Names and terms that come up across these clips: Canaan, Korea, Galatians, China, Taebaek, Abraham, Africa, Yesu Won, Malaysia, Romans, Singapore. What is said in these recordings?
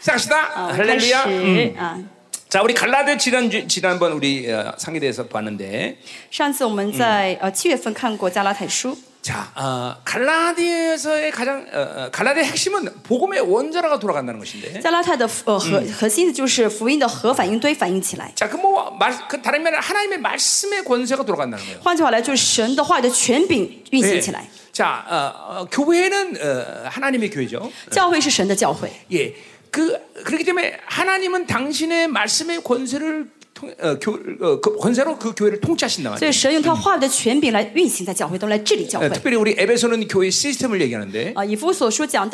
시작합시다. 할렐루야. 자, 우리 갈라디아 지난번 우리 상기대에서 봤는데. 上次我们在7月份看过加拉太书。 자, 갈라디아서의 가장 갈라디아의 핵심은 복음의 원자로가 돌아간다는 것인데. 갈라타의 핵심은 福音的核反应堆反应起来. 자, 그 다른 말은 하나님의 말씀의 권세가 돌아간다는 거예요. 换句话来就是神的话语的权柄运行起来. 자, 교회는 하나님의 교회죠. 教会是神的教会. 예, 그렇기 때문에 하나님은 당신의 말씀의 권세를 권세로 그 교회를 통치하신다 말이에요. 특별히 우리 에베소는 교회 시스템을 얘기하는데. 에베소 4장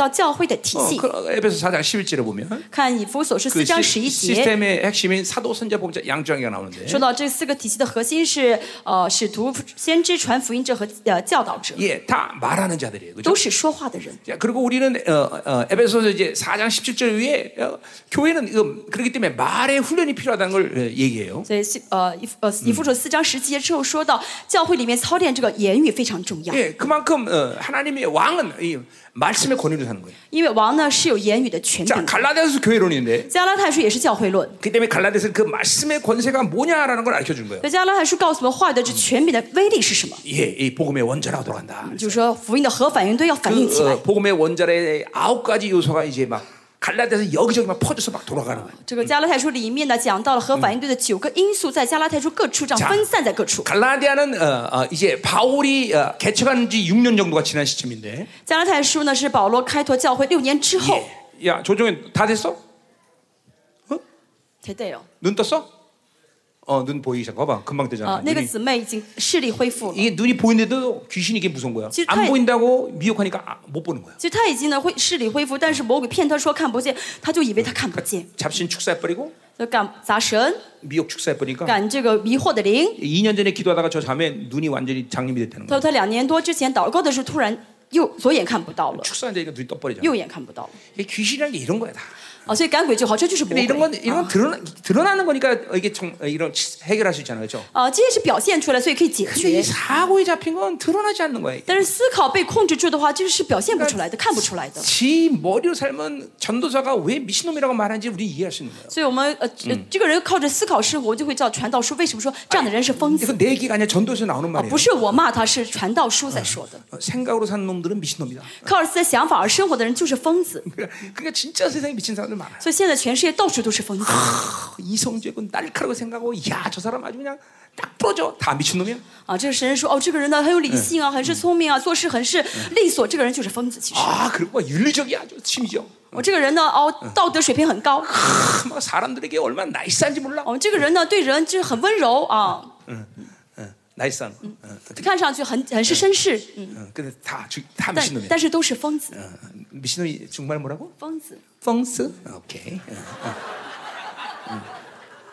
11절에 보면. 그 시스템의 핵심인 사도 선자 보험자 양조장이 나오는데. 예, 다 말하는 자들이에요. 그리고 우리는 에베소서 이제 4장 17절 위에 교회는 그렇기 때문에 말의 훈련이 필요하다는 걸 얘기. 所以以弗所四章十节之后说到教会里面操练这个言语非常重要. 예, 그만큼 하나님의 왕은 이 말씀의 권위를 하는 거예요. 因为王呢是有言语的权柄. 자, 갈라디아서 교회론인데. 加拉太书也是教会论. 그 때문에 갈라디아서는 그 말씀의 권세가 뭐냐라는 걸 알려 준 거예요. 加拉太书告诉我们话语的权柄的威力是什么? 예, 이 복음의 원자로 돌아간다. 就是说福音的核反应堆要反应起来. 복음의 원자로의 9가지 요소가 이제 막 갈라디아서 여기저기 막 퍼져서 막 돌아가는 거예요. 这个加拉太书里面呢讲到了和反应堆的9个因素在加拉太书各处这样分散在各处. 갈라디아는 이제 바울이 개척한 지 6년 정도가 지난 시점인데. 加拉太书呢是保罗开拓教会6年之后. 야, 조정현 다 됐어? 어? 됐대요. 눈 떴어? 눈 보이기 시작해봐. 금방 되잖아. 이게 눈이 보이는데도 귀신이 이게 무서운 거야. 안 보인다고 미혹하니까 못 보는 거야. 잡신 축사해버리고 미혹 축사해버리니까 2년 전에 기도하다가 저 자매 눈이 완전히 장님이 됐다는 거야. 右左眼看不到了，축사하니까 눈이 떠버리잖아。右眼看不到了。 귀신이란 게 이런 거야 다. 所以赶鬼就好，这就是魔鬼。 이런 건 드러나는 거니까 이게 이런 해결할 수 있잖아요, 그렇죠? 这也是表现出来，所以可以解决。 사고에 잡힌 건 드러나지 않는 거예요. 但是思考被控制住的话，这是表现不出来的，看不出来的。 지 머리로 살면 전도사가 왜 미친놈이라고 말하는지 우리 이해할 수 있는 거예요. 所以我们这个人靠着思考生活，就会叫传道书为什么说这样的人是疯子。 이건 내 얘기가 아니야, 전도서 나오는 말이에요. 不是我骂他，是传道书在说的。 생각으로 사는 놈들은 미친놈이다. 靠着自己的想法而生活的人就是疯子。 그러니까 진짜 세상에 미친 사람. 所以现在全世界到处都是疯子。 이성적은 날카롭게 생각하고, 야, 저 사람 아주 그냥 딱 부러져, 다 미친놈이야. 这个神人说，这个人呢很有理性啊，很是聪明啊，做事很是利索，这个人就是疯子其实。 그리고 윤리적이야, 심지어. 这个人呢，道德水平很高。 막 사람들에게 얼마나 나이스한지 몰라. 这个人呢，对人就是很温柔啊。 나이스한. 看上去很是绅士。 근데 다 미친놈이야. 但是都是疯子。 미친놈이 정말 뭐라고? 疯子。 펑스? 오케이.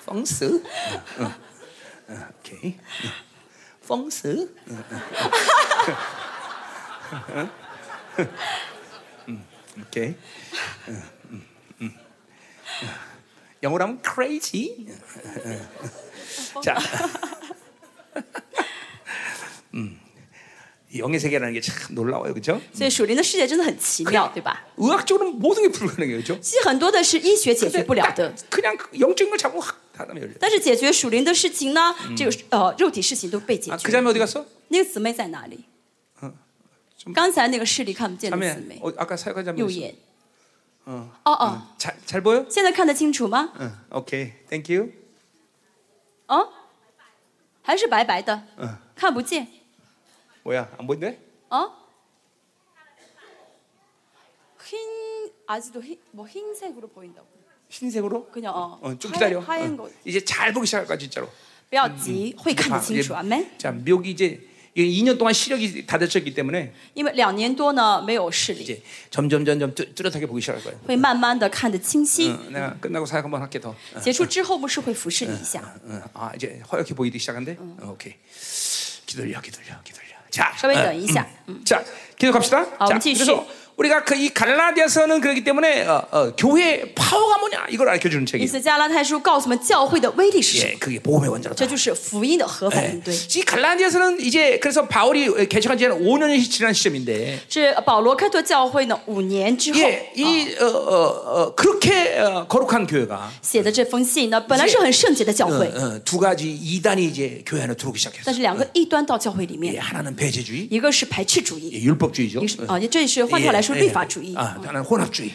펑스? 오케이. 펑스? 오케이. 영어로 하면 crazy. 자. 영의 세계라는 게 참 놀라워요, 그렇죠? 의학적으로는 모든 게 불가능해요, 그렇죠? 그냥 영적인 걸 잡고 확 다음에 열려. 但是解决属灵的事情呢，这个肉体事情都被解决。그 자매 어디 갔어? 那个姊妹在哪里？ 刚才那个视力看不见的姊妹。 아까 사역한 자매. 右眼。 잘 보여? 现在看得清楚吗？ Okay, thank you. 还是白白的。 看不见。 뭐야? 안 보이네? 흰 아직도 흰색으로 보인다고. 흰색으로? 그냥 좀 기다려. 하얀 거. 이제 잘 보기 시작할 거야 진짜로. 不要急，会看得清楚。 아멘. 자, 미혹이 이제 2년 동안 시력이 다 다쳤기 때문에. 因为2年多呢没有视力。 이제 점점 뚜렷하게 보기 시작할 거예요. 会慢慢的看得清晰。 내가 끝나고 사역 한번 할게 더. 结束之后不是会服侍你一下。 이제 허옇게 보이기 시작한데. 오케이. 기다려. 자, 자, 계속 갑시다. 자, 그래서 우리가 그 이 갈라디아서는 그렇기 때문에 교회의 파워가 뭐냐 이걸 알려 주는 책이에요. 예, 그게 복음의 원자로다. 예, 이 갈라디아서는 이제 그래서 바울이 개척한 지는 5년이 지난 시점인데. 예, 이 그렇게 거룩한 교회가 写的这封信呢，本来是很圣洁的教会。두 가지 이단이 이제 교회 안에 들어오기 시작했어요. 但是两个异端到教会里面。 하나는 배제주의, 一个是排斥主义, 율법주의죠. 这是换过来说律法主义，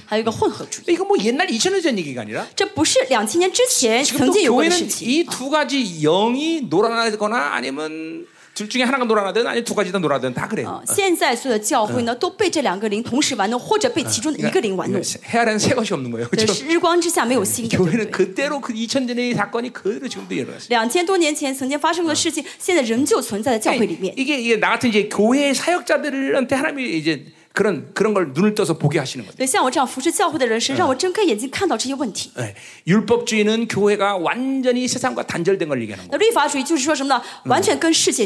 还有一个混合主义。이거 뭐 옛날 2000년 전 얘기가 아니라 这不是2000年之前曾经有过的事情。이 두 가지 영이 놀아나거나 아니면 둘 중에 하나가 놀아나든 아니면 두 가지든 놀아나든 다 그래요. 现在所有的教会呢，都被这两个灵同时玩弄，或者被其中的一个灵玩弄。 헤아린 새 것이 없는 거예요. 日光之下没有新的。교회는 그대로 그 2000년 전의 사건이 그대로 지금도 일어났어요. 2000多年前曾经发生过的事情，现在仍旧存在在教会里面。 이게 나 같은 이제 교회의 사역자들한테 하나님이 이제 그런 걸 눈을 떠서 보게 하시는 거죠. 네, 율법주의는 교회가 완전히 세상과 단절된 걸 얘기하는 거예요.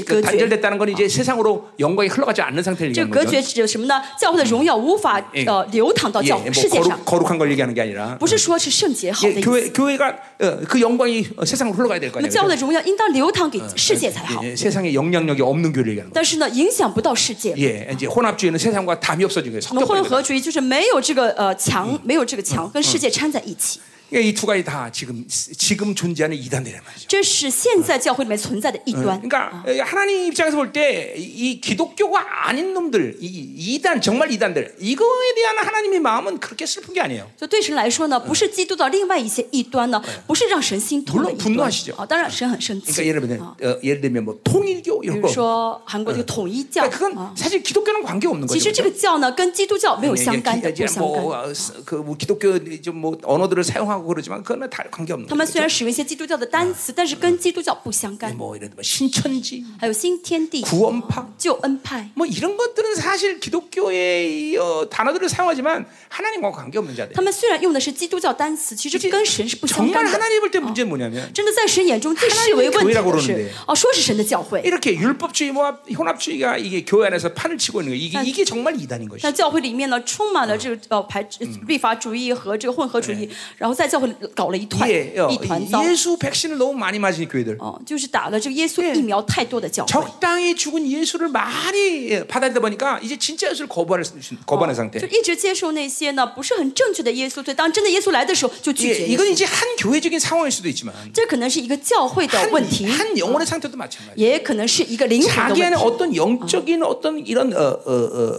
그 단절됐다는 건 이제 세상으로 영광이 흘러가지 않는 상태를 얘기하는 거죠. 거룩한 걸 얘기하는 게 아니라 교회가 그 영광이 세상으로 흘러가야 될 거 아니에요. 세상에 영향력이 없는 교회를 얘기하는 거예요. 혼합주의는 세상과 담이 없어진 거예요. 혼합주의就是没有这个强跟世界掺在一起。 이 두 가지 다 지금 존재하는 이단들이란 말이죠. 这是现在教会里面存在的异端。 그러니까 하나님 입장에서 볼 때 이 기독교가 아닌 놈들, 이단 정말 이단들 이거에 대한 하나님의 마음은 그렇게 슬픈 게 아니에요. 对神来说呢，不是基督的另外一些异端呢，不是让神心痛的异端。 물론 분노하시죠. 当然神很生气。 그러니까 예를 들면 뭐 통일교 이런 거. 比如说韩国的统一教。 그건 사실 기독교는 관계 없는 거죠. 其实这个教呢，跟基督教没有相干的，不相干。그 기독교 좀 뭐 언어들을 사용하고. 그러지만 그건 다 관계 없는. 他们虽然使用一些基督教的单词，但是跟基督教不相干。뭐 이런 뭐 신천지, 还有新天地, 구원파, 救恩派, 뭐 이런 것들은 사실 기독교의 단어들을 사용하지만 하나님과 관계 없는 자들. 他们虽然用的是基督教单词，其实跟神是不相干的。 정말 하나님 볼 때 문제는 뭐냐면, 真的在神眼中最是为问题的是，说是神的教会。 이렇게 율법주의와 혼합주의가 이게 교회 안에서 판을 치고 있는 거, 이게 정말 이단인 것이죠. 在教会里面呢，充满了这个排律法主义和这个混合主义，然后 예수 백신을 너무 많이 맞은 교회들. 就是打了这个耶稣疫苗太多的教会。 적당히 죽은 예수를 많이 받아들다 보니까 이제 진짜 예수를 거부하는 상태. 就一直接受那些呢不是很正确的耶稣，所以当真的耶稣来的时候就拒绝。 이건 이제 한 교회적인 상황일 수도 있지만. 这可能是一个教会的问题。한 영혼의 상태도 마찬가지。也可能是一个灵魂的问题。 자기 안에 어떤 영적인 어떤 이런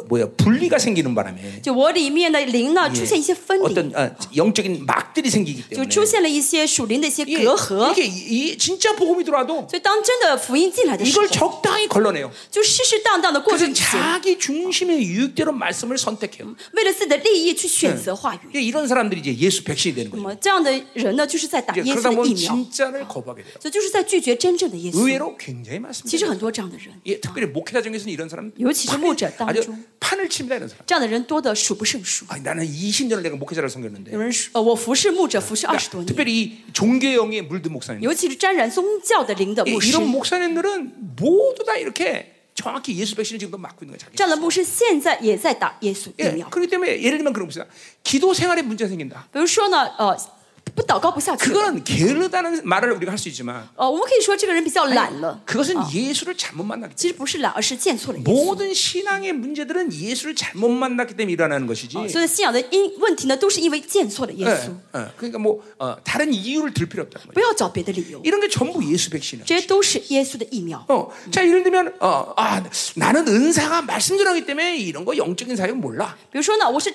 뭐야 분리가 생기는 바람에. 就我里面的灵呢出现一些分离。 어떤 영적인 막들이 생기기 때문에. 就出现了一些属灵的一些隔阂。 이게 이 진짜 복음이 들어와도. 所以当真的福音进来的时候， 이걸 적당히 걸러내요. 就适适当当的过渡。 자기 중심의 유익대로 말씀을 선택해요. 为了自己的利益去选择话语。 이런 사람들이 이제 예수 백신이 되는 거예요. 这样的人呢，就是在打耶稣的疫苗。 진짜를 거부하게 돼요. 所以就是在拒绝真正的耶稣。 의외로 굉장히 많습니다. 其实很多这样的人。 예, 특별히 목회자 중에서는 이런 사람. 尤其是牧者当中。 판을 칩니다 이런 사람. 这样的人多得数不胜数。 나는 20년을 내가 목회자를 섬겼는데. 有人我服侍牧者服侍20多年。 특별히 종교형에 물든 목사님. 尤其是沾染宗教的灵的牧师。 이런 목사님들은 모두 다 이렇게 정확히 예수 백신을 지금도 맞고 있는 거예요. 这样的牧师现在也在打耶稣疫苗。 그렇기 때문에 예를 들면 그런 겁니다. 기도 생활에 문제 생긴다. 比如说呢， 그건 게으르다는 말을 우리가 할 수 있지만, 我们可以说这个人比较懒了. 그것은 예수를 잘못 만났기 때문에. 모든 신앙의 문제들은 예수를 잘못 만났기 때문에 일어나는 것이지. 所有信仰的问题呢，都是因为见错了耶稣。 그러니까 뭐 다른 이유를 들 필요 없다. 不要找别的理由. 이런 게 전부 예수 백신이야. 这些都是耶稣的疫苗。 자, 예를 들면 나는 은사가 말씀 전하기 때문에 이런 거 영적인 사역 몰라. 比如说呢，我是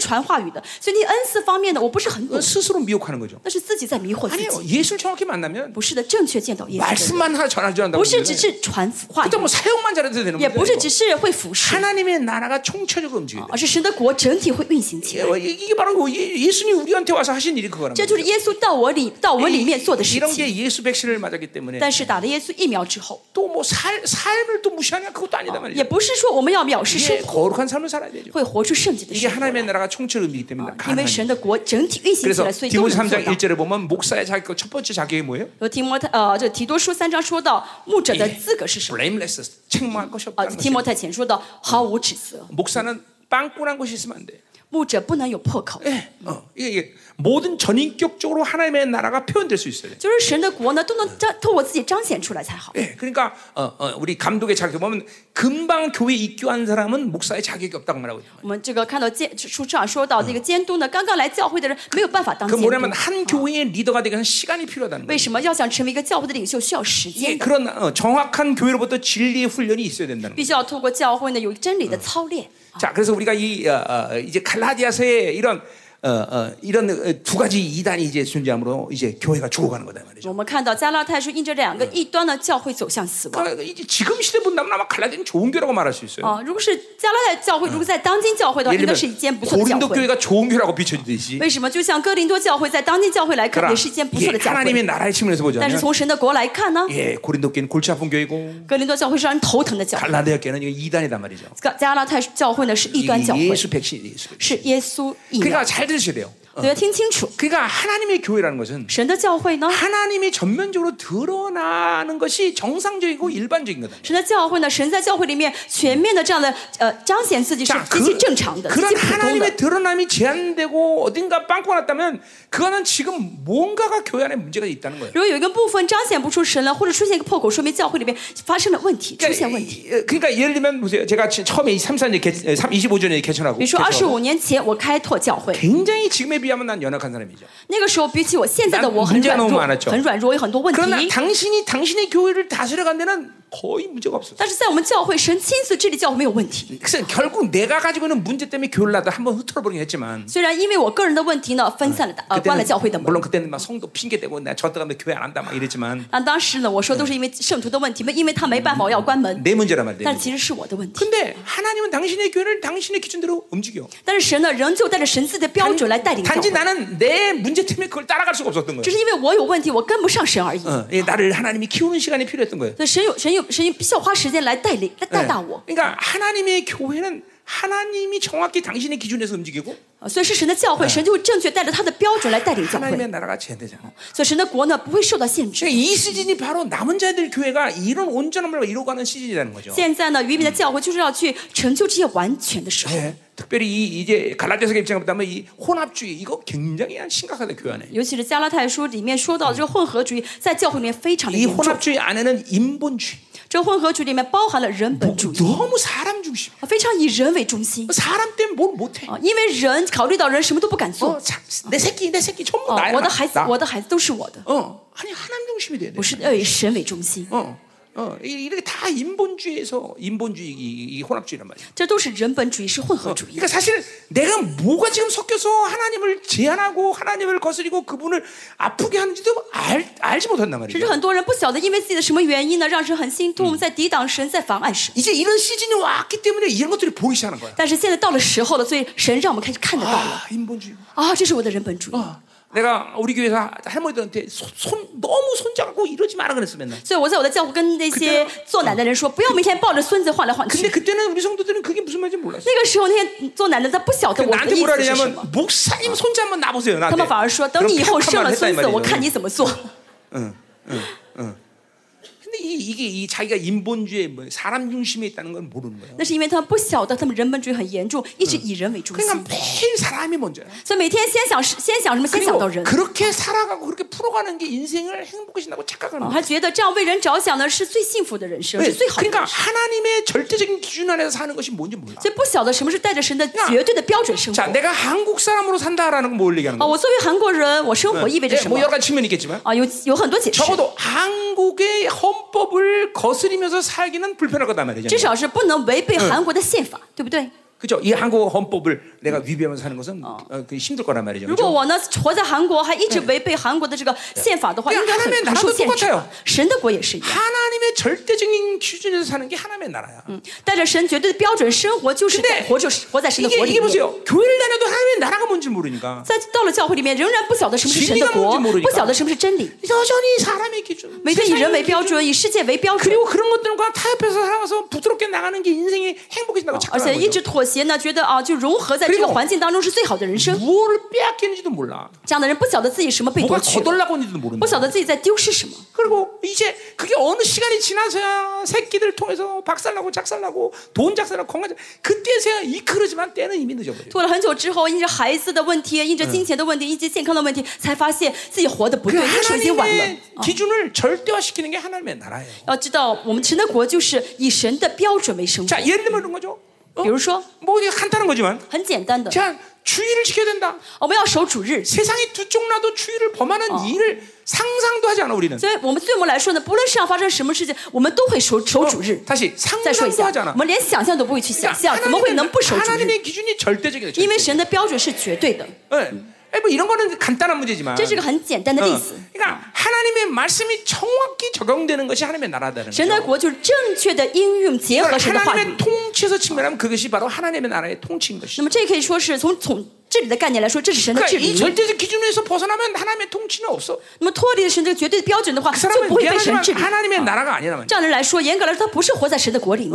传话语的，所以你恩赐方面呢，我不是很懂。 스스로 미혹하는. 那是自己在迷惑自己。 예수를 정확히 만나면 不是的正确见到耶稣。 말씀만 하나 전할 줄 안다고. 不是只是传话。 그것도 뭐 사용만 잘해도 되는 거예요. 也不是只是会服侍。 하나님의 나라가 총체적으로 움직여요. 而是神的国整体会运行起来。 이게 바로 예수님이 우리한테 와서 하신 일이 그거란 말이에요. 这就是耶稣到我里面做的事情。 이런 게 예수 백신을 맞았기 때문에. 但是打了耶稣疫苗之后。 또 뭐 삶을 또 무시하냐 그것도 아니다 말이에요. 也不是说我们要藐视生活。 거룩한 삶을 살아야 되죠. 会活出圣洁的生活。 이게 하나님의 나라가 총체로 움직이기 때문에 가능해요. 因为神的国整体运行起来，所以都能。 3장 1절에 보면 목사의 자격 첫 번째 자격이 뭐예요? 디모서 3장说到牧者的资格是什么? blameless 책망할 것이 없다. 디모서 前说到毫无指责。 목사는 빵꾸난 것이 있으면 안 돼. 牧者不能有破口. 예, 이게 모든 전인격적으로 하나님의 나라가 표현될 수 있어야 돼. 就是神的国呢，都能透过自己彰显出来才好. 예, 그러니까 우리 감독의 자격 보면 금방 교회 입교한 사람은 목사의 자격이 없다고 말하고 있어요. 我们这个看到书上说到这个监督呢，刚刚来教会的人没有办法当监督. 그 뭐냐면 한 교회의 리더가 되기 위해서는 시간이 필요하다는 거예요. 为什么要想成为一个教会的领袖需要时间? 예, 그런 정확한 교회로부터 진리의 훈련이 있어야 된다는 거예요. 必须要透过教会呢有真理的操练. 자, 그래서 우리가 이 이제 갈라디아서의 이런 이런 두 가지 이단이 이제 존재함으로 이제 교회가 죽어가는 거다 말이죠. 我们看到加拉太书印着这两个异端的教会走向死亡. 그러니까 이제 지금 시대 본다면 아마 갈라디아는 좋은 교회라고 말할 수 있어요. 如果是加拉太教会，如果在当今教会的话，应该是一间不错的教会. 고린도 교회가 좋은 교회라고 비춰지듯이. 为什么就像哥林多教会在当今教会来看也是一间不错的教会? 하나님의 나라의 측면에서 보자면. 但是从神的国来看呢? 예, 고린도 교회는 골치 아픈 교회고. 哥林多教会是让人头疼的教会. 갈라디아 교회는 이단이다 말이죠. 加拉太教会呢是异端教会. 예수 백신 예수. 是耶稣。그러니까 잘 들으셔야 돼요. 그러니까 하나님의 교회라는 것은 하나님이 전면적으로 드러나는 것이 정상적이고 일반적인 거다. 그런 하나님의 드러남이 제한되고 어딘가 빵꾸가 났다면 그거는 지금 뭔가가 교회 안에 문제가 있다는 거예요. 그러니까 예를 들면 보세요. 제가 처음에 25년 전에 개천하고 굉장히 지금의 비하면 난 연약한 사람이죠. 那个时候比起我现在的我很软弱，很软弱，有很多问题。 그러나 당신이 당신의 교회를 다스려간 데는 거의 문제가 없었어요. 但是在我们教会，神亲自治理教会没有问题。 그래서 결국 내가 가지고 있는 문제 때문에 교회를 나도 한번 흐트러버리긴 했지만. 虽然因为我个人的问题呢，分散了，关了教会的门。 물론 그때는 막 성도 핑계 대고 나 저때 가면 교회 안 한다 막 이랬지만. 当时呢，我说都是因为圣徒的问题，因为他没办法，我要关门。내 문제란 말이에요. 但其实是我的问题。 근데 하나님은 당신의 교회를 당신의 기준대로 움직여. 但是神呢，仍旧带着神自己的标准来。 단지 나는 내 문제 때문에 그걸 따라갈 수가 없었던 거예요. 就是因为我有问题，我跟不上神而已。 예, 나를 하나님이 키우는 시간이 필요했던 거예요. 神必须要花时间来带领来带大我。 그러니까 하나님의 교회는 하나님이 정확히 당신의 기준에서 움직이고. 所以是神的教会，神就会正确带着他的标准来带领教会。 하나님의 나라가 제한되잖아요. 所以神的国呢不会受到限制。 이 시즌이 바로 남은 자들 교회가 이런 온전함을 이루어가는 시즌이라는 거죠. 现在呢，渔民的教会就是要去成就这些完全的时候。 특별히 이제 갈라디아서 입장을 보면 이 혼합주의 이거 굉장히 심각하다 교회 안에. 尤其是加拉太书里面说到这个混合主义，在教会里面非常的严重。이 혼합주의 안에는 인본주의. 这混合主义里面包含了人本主义。 너무 사람 중심. 非常以人为中心。 사람 때문에 뭘 못해. 因为人考虑到人什么都不敢做。 내 새끼 전부 나야. 我的孩子都是我的。 아니 하나님 중심이 돼야 돼. 不是以神为中心。 이렇게 다 인본주의에서 인본주의 이 혼합주의란 말이야. 这都是人本主义是混合主义。 그러니까 사실 내가 뭐가 지금 섞여서 하나님을 제한하고 하나님을 거스리고 그분을 아프게 하는지도 알지 못한단 말이야. 其实很多人不晓得因为自己的什么原因呢，让人很心痛，在抵挡神，在妨碍神。 이제 이런 시즌이 왔기 때문에 이런 것들이 보이기 시작하는 거야. 但是现在到了时候了，所以神让我们开始看得到了。 인본주의. 这是我的人本主义。 내가 우리 교회에서 할머니들한테 너무 손잡고 이러지 마라 그랬어 맨날. 所以我在我的教会跟那些做奶奶人说，不要每天抱着孙子晃来晃去。 근데 그때는 우리 성도들은 그게 무슨 말인지 몰랐어. 那个时候那些做奶奶的不晓得我的意思是什么。 나한테 뭐라 그러냐면 목사님 손 잡으면 놔보세요 나한테. 他们反而说，等你以后生了孙子，我看你怎么做。 응. 근데 이게 자기가 인본주의 뭐 사람 중심에 있다는 걸 모르는 거예요. 那是因为他们不晓得他们人本主义很严重，一直以人为中心。 그러니까 매일 사람이 먼저야. 所以每天先想什么，先想到人。 그렇게 살아가고 그렇게 풀어가는 게 인생을 행복해진다고 착각하는 거예요. 他觉得这样为人着想呢是最幸福的人生，是最好的人生。 그러니까 하나님의 절대적인 기준 안에서 사는 것이 뭔지 몰라. 所以不晓得什么是带着神的绝对的标准生活。 자, 내가 한국 사람으로 산다라는 건 뭘 얘기하는 거야? 我作为韩国人，我生活意味着什么？ 뭐 여러 가지 측면이 있겠지만. 有很多解释。 적어도 한국의 헌법을 거스리면서 살기는 불편할 거다 말이죠. 至少是不能违背韩国的宪法，对不对? 그죠? 이 한국 헌법을 내가 위배하면서 사는 것은 힘들 거란 말이죠. 如果我呢活在韩国，还一直违背韩国的这个宪法的话，应该很 受限制。神的国也是一样。 하나님의 절대적인 기준에서 사는 게 하나님의 나라야. 带着神绝对的标准生活，就是活在神的国里面。 이게 보세요. 교회를 다녀도 하나님의 나라가 뭔지 모르니까. 在到了教会里面，仍然不晓得什么是神的国，不晓得什么是真理。 여전히 사람의 기준. 每天以人为标准，以世界为标准。 그리고 그런 것들과 타협해서 살아가서 부드럽게 나가는 게 인생이 행복해진다고 착각하는 거죠. 而且一直妥协。 觉得啊，就融合在这个环境当中是最好的人生。这样的人不晓得自己什么被夺取，不晓得自己在丢失什么。 이제 그게 어느 시간이 지나서야 새끼들 통해서 박살나고 작살나고 돈 작살나고 건강 그때서야 이끌어지만 때는 이미 늦어버려. 拖了很久之后，因着孩子的问题，因着金钱的问题，因及健康的问题，才发现自己活得不对，因为已经晚了。 기준을 절대화시키는 게 하나님의 나라예요. 要知道，我们神的国就是以神的标准为生活。 자, 예를 들면 이런 거죠. 比如说，뭐 이게 간단한 거지만. 很简单的。 자, 주의를 지켜야 된다. 我们要守主日。 세상이 두 쪽 나도 주의를 범하는 일을 상상도 하지 않아 우리는. 所以我们对我们来说呢，不论世上发生什么事情，我们都会守主日。 다시 상상도 하지 않아. 我们连想象都不会去想象，怎么会能不守主日？ 하나님의 기준이 절대적이다. 因为神的标准是绝对的。 뭐 이런 거는 간단한 문제지만. 这是个很简单的例子。 그러니까 하나님의 말씀이 정확히 적용되는 것이 하나님의 나라다는 거죠. 神的国就是正确的应用结合神的话语。 하나님의 통치에서 측면하면 그것이 바로 하나님의 나라의 통치인 것이죠. 那么这可以说是从这里的概念来说，这是神的治理。이 절대적 기준에서 벗어나면 하나님의 통치는 없어. 那么脱离了神这个绝对的标准的话，就不会被神治理。 하나님의 나라가 아니라면. 这样人来说，严格来说，他不是活在神的国里面。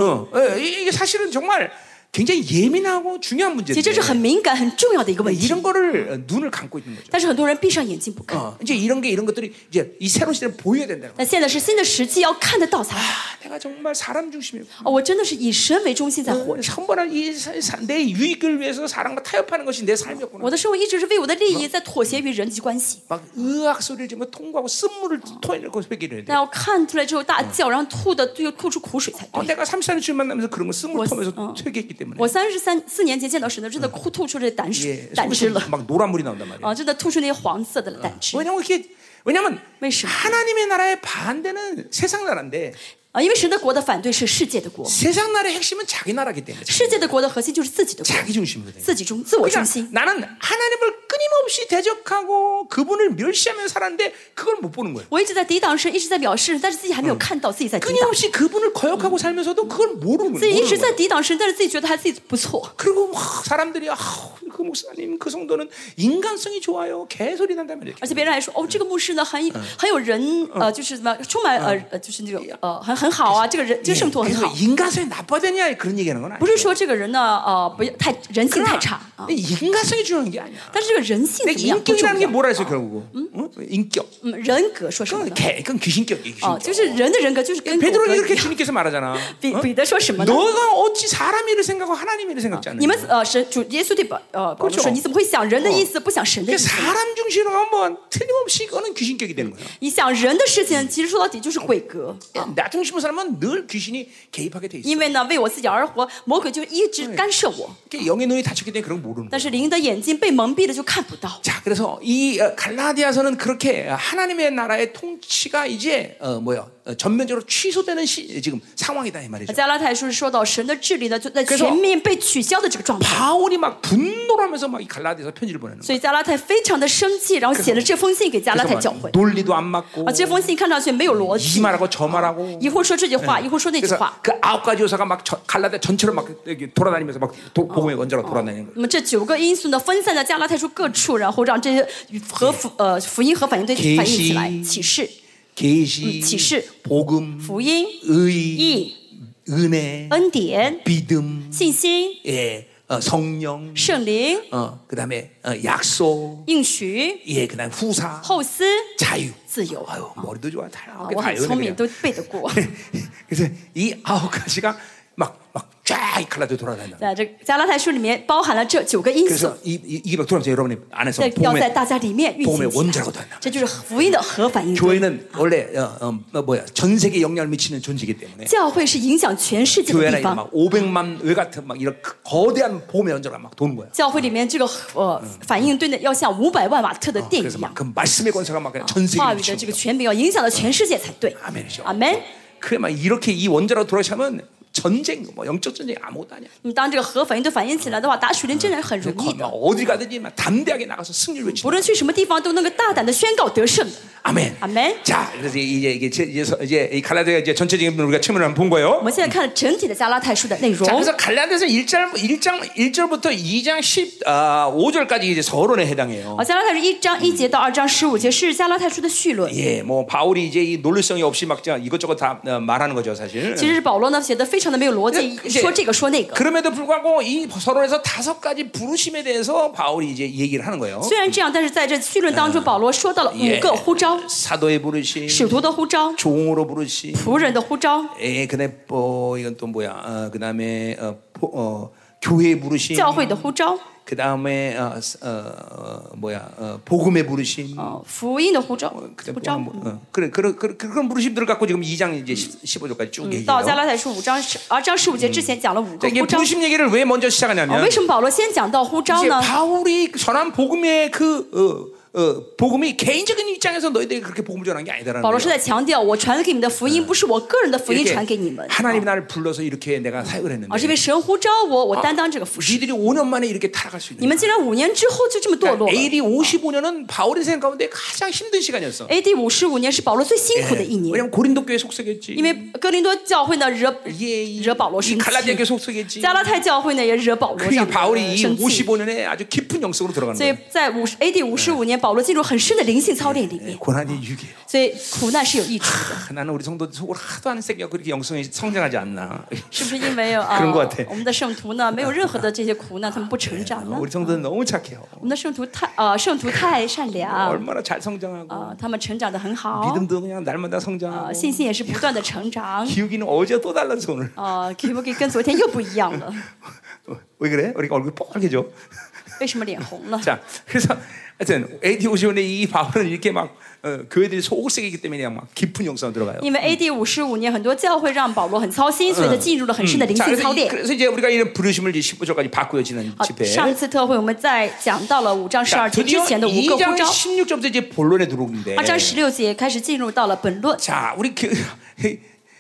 이게 사실은 정말. 굉장히 예민하고 중요한 문제인데. 这是很敏感很重要的一个问题. 이런 거를 눈을 감고 있는 거죠. 但是很多人闭上眼睛不看. 이제 이런 게 이런 것들이 이제 이 새로운 시대를 보여야 된다는 거예요. 现在是新的时期要看得到才好. 내가 정말 사람 중심이에요. 我真的是以神为中心在活着. 한번은 내 유익을 위해서 사람과 타협하는 것이 내 삶이었구나. 我的生活一直是为我的利益在妥协于人际关系. 막 의학 소리를 지르고 통과하고 쓴물을 토해내고 회개를 해야 돼. 那要看出来之后大叫，然后吐的又吐出苦水才对. 내가 30년 쯤 만나면서 그런 거 쓴물 토면서 회개했기 때문에. 我33、4年前见到神的，真的吐出这胆汁了。막 노란 물이 나온단 말이야. 真的吐出那些黄色的胆汁。 왜냐면 이게 왜냐면 하나님의 나라의 반대는 세상 나라인데. 因为神的国的反对是世界的国. 세상 나라의 핵심은 자기 나라기 때문에. 世界的国的核心就是自己的国. 자기 중심이거든요. 自我中心. 나는 하나님을 끊임없이 대적하고 그분을 멸시하면서 사는데 그걸 못 보는 거예요. 我一直在抵挡神，一直在藐视，但是自己还没有看到自己在抵挡。 끊임없이 그분을 거역하고 살면서도 그걸 모르는 거예요. 自己一直在抵挡神，但是自己觉得还自己不错. 그리고 사람들이 그 목사님 그 성도는 인간성이 좋아요. 개소리 난다면 이렇게. 而且别人还说，这个牧师呢很有人，就是什么充满就是那种很 很好啊，这个人这个圣徒很好。인간성이 나빠졌냐 그런 얘기하는 건 아니야. 不是说这个人呢，不太人性太差啊。인간성이 중요한 게 아니야. 但是这个人性怎么样？인격이라는 게 뭐라 해서 결국? 인격. 人格说什么？그건 귀신격이에요.就是人的人格就是跟 베드로가 이렇게 주님께서 말하잖아.彼得说什么呢？ 너가 어찌 사람 일을 생각하고 하나님 일을 생각지 않느냐? 你们主耶稣对保罗说，你怎么会想人的意思，不想神的意思？ 사람 중심으로 하면 틀림없이 이거는 귀신격이 되는 거야. 你想人的事情，其实说到底就是鬼格。 나 중심으로 살면 늘 귀신이 개입하게 돼 있어. 因为呢，为我自己而活，魔鬼就一直干涉我。 영의 눈이 닫혔기 때문에 그런 걸 모르는 거야. 但是灵的眼睛被蒙蔽了，就看不到。 자, 그래서 이 갈라디아서는 그렇게 하나님의 나라의 통치가 이제 뭐야? 전면적으로 취소되는 지금 상황이다 이 말이죠. 그래서 바울이 막 분노하면서 막 이 갈라디아서 편지를 보내는 거예요. 논리도 안 맞고 이 말하고 저 말하고 그래서 그 9가지 요소가 막 갈라디아 전체로 막 돌아다니면서 막 복음의 원자로 돌아다니는 거예요. 계시, 복음, 의, 은혜, 믿음, 예, 성령, 그다음에 약속, 예, 그다음 후사, 자유. 아유, 머리도 좋아. 다 외우는 거야. 그래서 이 9가지가 막 쫙 갈라디아 돌아다닌다. 그래서 이게 막 돌아서 여러분이 안에서 복음의 원자라고 한다. 교회는 원래 뭐야 전 세계 영향을 미치는 존재이기 때문에. 교회는 막 500만 외 같은 막 이런 거대한 복음의 원자가 막 도는 거야. 그래서 막 그 말씀의 권세가 막 전 세계를 미치는 거야. 아멘이죠. 아멘. 그래 막 이렇게 이 원자로 돌아가면. 전쟁, 뭐 영적 전쟁 아무것도 아니야. 当这个核反应堆反应起来的话，打属灵真的是很容易的。 어디 가든지 막 담대하게 나가서 승리를 외치는. 无论去什么地方都能够大胆地宣告得胜的。 아멘. 아멘. 자, 그래서 이제 이 갈라디아 이제 전체적인 우리가 체면을 한번 본 거예요. 我们现在看整体的加拉太书的内容。 자, 그래서 갈라디아서 1절부터 2장 15절까지 이제 서론에 해당해요. 加拉太书1章1节到2章15节是加拉太书的序论。 예, 뭐 바울이 이제 이 논리성이 없이 막 이것저것 다 말하는 거죠, 사실. 其实保罗呢写的非常。 그럼에도 불구하고 이 서론에서 5가지 부르심에 대해서 바울이 이제 얘기를 하는 거예요. 虽然这样，但是在这序论当中，保罗说到了5个呼召。召， 사도의 부르심, 使徒的呼召, 종으로 부르심, 仆人的呼召. 예, 그다음에 이건 또 뭐야? 그다음에 교회의 부르심, 教会的呼召. 그다음에 복음의 부르심, 福音的呼召. 그런 부르심들을 갖고 지금 2장 이제 15절까지 쭉 얘기해요. 到加拉太书5章15节之前讲了5个呼召. 이게 부르심 얘기를 왜 먼저 시작하냐면, 为什么保罗先讲到呼召呢? 바울이 전한 복음의 그 복음이 개인적인 입장에서 너희들에게 그렇게 복음을 전한 게 아니다라는 거예요. 하나님이 나를 불러서 이렇게 내가 사역을 했는데, 니들이 5년 만에 이렇게 타락할 수 있는 거예요. AD 55년은 바울의 생각 가운데 가장 힘든 시간이었어. AD 55년은 바울의 最辛苦的一年. 왜냐면 고린도 교회 속삭였지. 이 갈라디아 교회 속삭였지. 그리고 바울이 이 55년에 아주 깊은 영성으로 들어가는 거예요. AD 55년 保罗进入很深的灵性操练里面，所以苦难是有益处的。 나는 우리 성도 속을 하도 안 새겨 그렇게 영성이 성장하지 않나? 是不是因为啊？ 그런 것 같아. 我们的圣徒呢，没有任何的这些苦难，他们不成长呢。 우리 성도는 너무 착해요. 我们的圣徒太善良。 얼마나 잘 성장하고. 他们成长得很好。 믿음도 그냥 날마다 성장. 信心也是不断的成长。 기우기는 어제 또 달라서 오늘. 기우기 跟昨天又不一样了。 왜 그래? 우리 얼굴 뽀얗게져. 为什么脸红了？ 자, 그래서 하여튼 AD 55년에 이 바울은 이렇게 막 교회들이 속을 새기기 때문에 그냥 막 깊은 영성으로 들어가요. 因为 AD 55년 很多教会让保罗很操心，所以他进入了很深的灵性操练。 그래서 이제 우리가 이 부르심을 15절까지 바꾸어 지난 집회. 上次特会我们在讲到了5章12节之前的五个呼召。 16절부터 이제 본론에 들어오는데. 8章16节开始进入到了本论。 자, 우리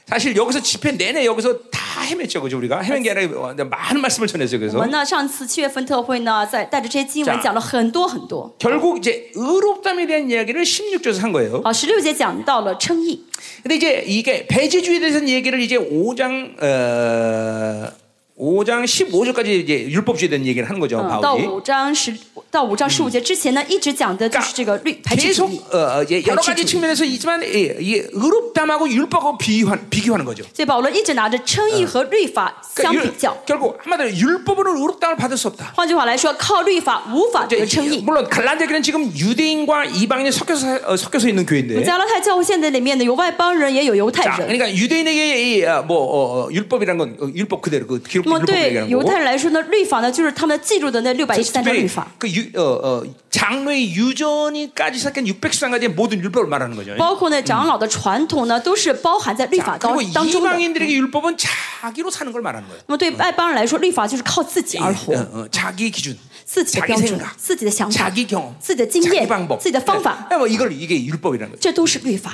사실 여기서 집회 내내 여기서 다 헤맸죠, 그죠? 우리가 헤맨 게 아니라 많은 말씀을 전했어요. 그래서 我们呢上次7月份特会呢在带着这些经文讲了很多很多. 결국 이제 의롭다에 대한 이야기를 16절에서 한 거예요. 16节讲到了称义. 근데 이제 이게 배제주의에 대한 얘기를 이제 5장 15절까지 이제 율법주의에 대한 얘기를 하는 거죠, 바울이. 到5章15节之前呢一直讲的就是这个律排斥主义. 여러 가지 측면에서 있지만 이 의롭담하고 율법하고 비교하는 거죠. 바울은一直拿着称义和律法相比较. 결국 한마디로 율법으로는 의롭담을 받을 수 없다. 换句话来说靠律法无法得称义. 물론 갈라디아는 지금 유대인과 이방인이 섞여서 있는 교회인데. 加拉太教会现在里面呢有外邦人也有犹太人. 그러니까 유대인에게 율법이란 건 율법 그대로 그 기록. 对犹太人来说呢律法呢就是他们记住的那613条律法그 장로의 유전이까지 시작한 613가지의 모든 율법을 말하는 거죠. 包括呢长老的传统呢都是包含在律法当中的。 이방인들에게 율법은 자기로 사는 걸 말하는 거예요. 那么对外邦人来说律法就是靠自己而活。 자기 기준, 自己的标准、自己的想法、自己的经验、自己的方法。 이게 율법이라는 거죠. 这都是律法。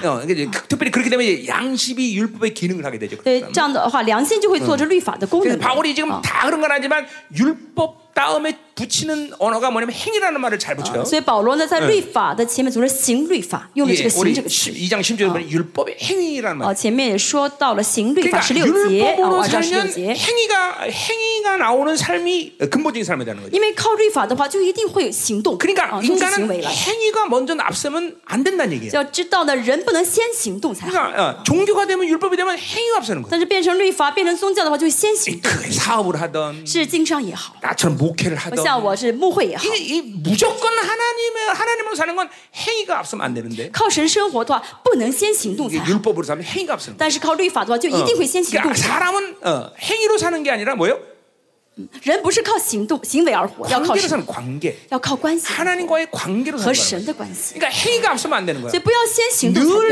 특별히 그렇게 되면 양심이 율법의 기능을 하게 되죠. 这样的话良心就会做着律法的功能。 바울이 지금 다 그런 건 아니지만 율법 다음에 붙이는 언어가 뭐냐면 행위라는 말을 잘 붙여요. 그래서 바울은在 律法的前面总是行律法用了这个行这个词。 2장 16절에 율법의 행위라는 말. 前面也说到了行律法 16节。 율법으로 살면 행위가 나오는 삶이 근본적인 삶이 되는 거죠. 因为靠律法的话就一定会有行动。 그러니까 인간은 행위가 먼저 앞서면 안 된다는 얘기예요. 要知道呢人不能先行动才好。 그러니까 종교가 되면 율법이 되면 행위가 앞서는 거예요. 但是变成律法变成宗教的话就先行动。 사업을 하던 是经商也好。 나처럼 목회를 하던 像我是牧会也好. 이 무조건 하나님으로 사는 건 행위가 앞서면 안 되는데. 靠神生活的话不能先行动才好. 율법으로 사면 행위가 앞서는. 但是靠律法的话就一定会先行动. 사람은 행위로 사는 게 아니라 뭐예요? 人不是靠行动行为而活，要靠关系，和神的关系。그러니까 행위가 앞서면 안 되는 거야. 늘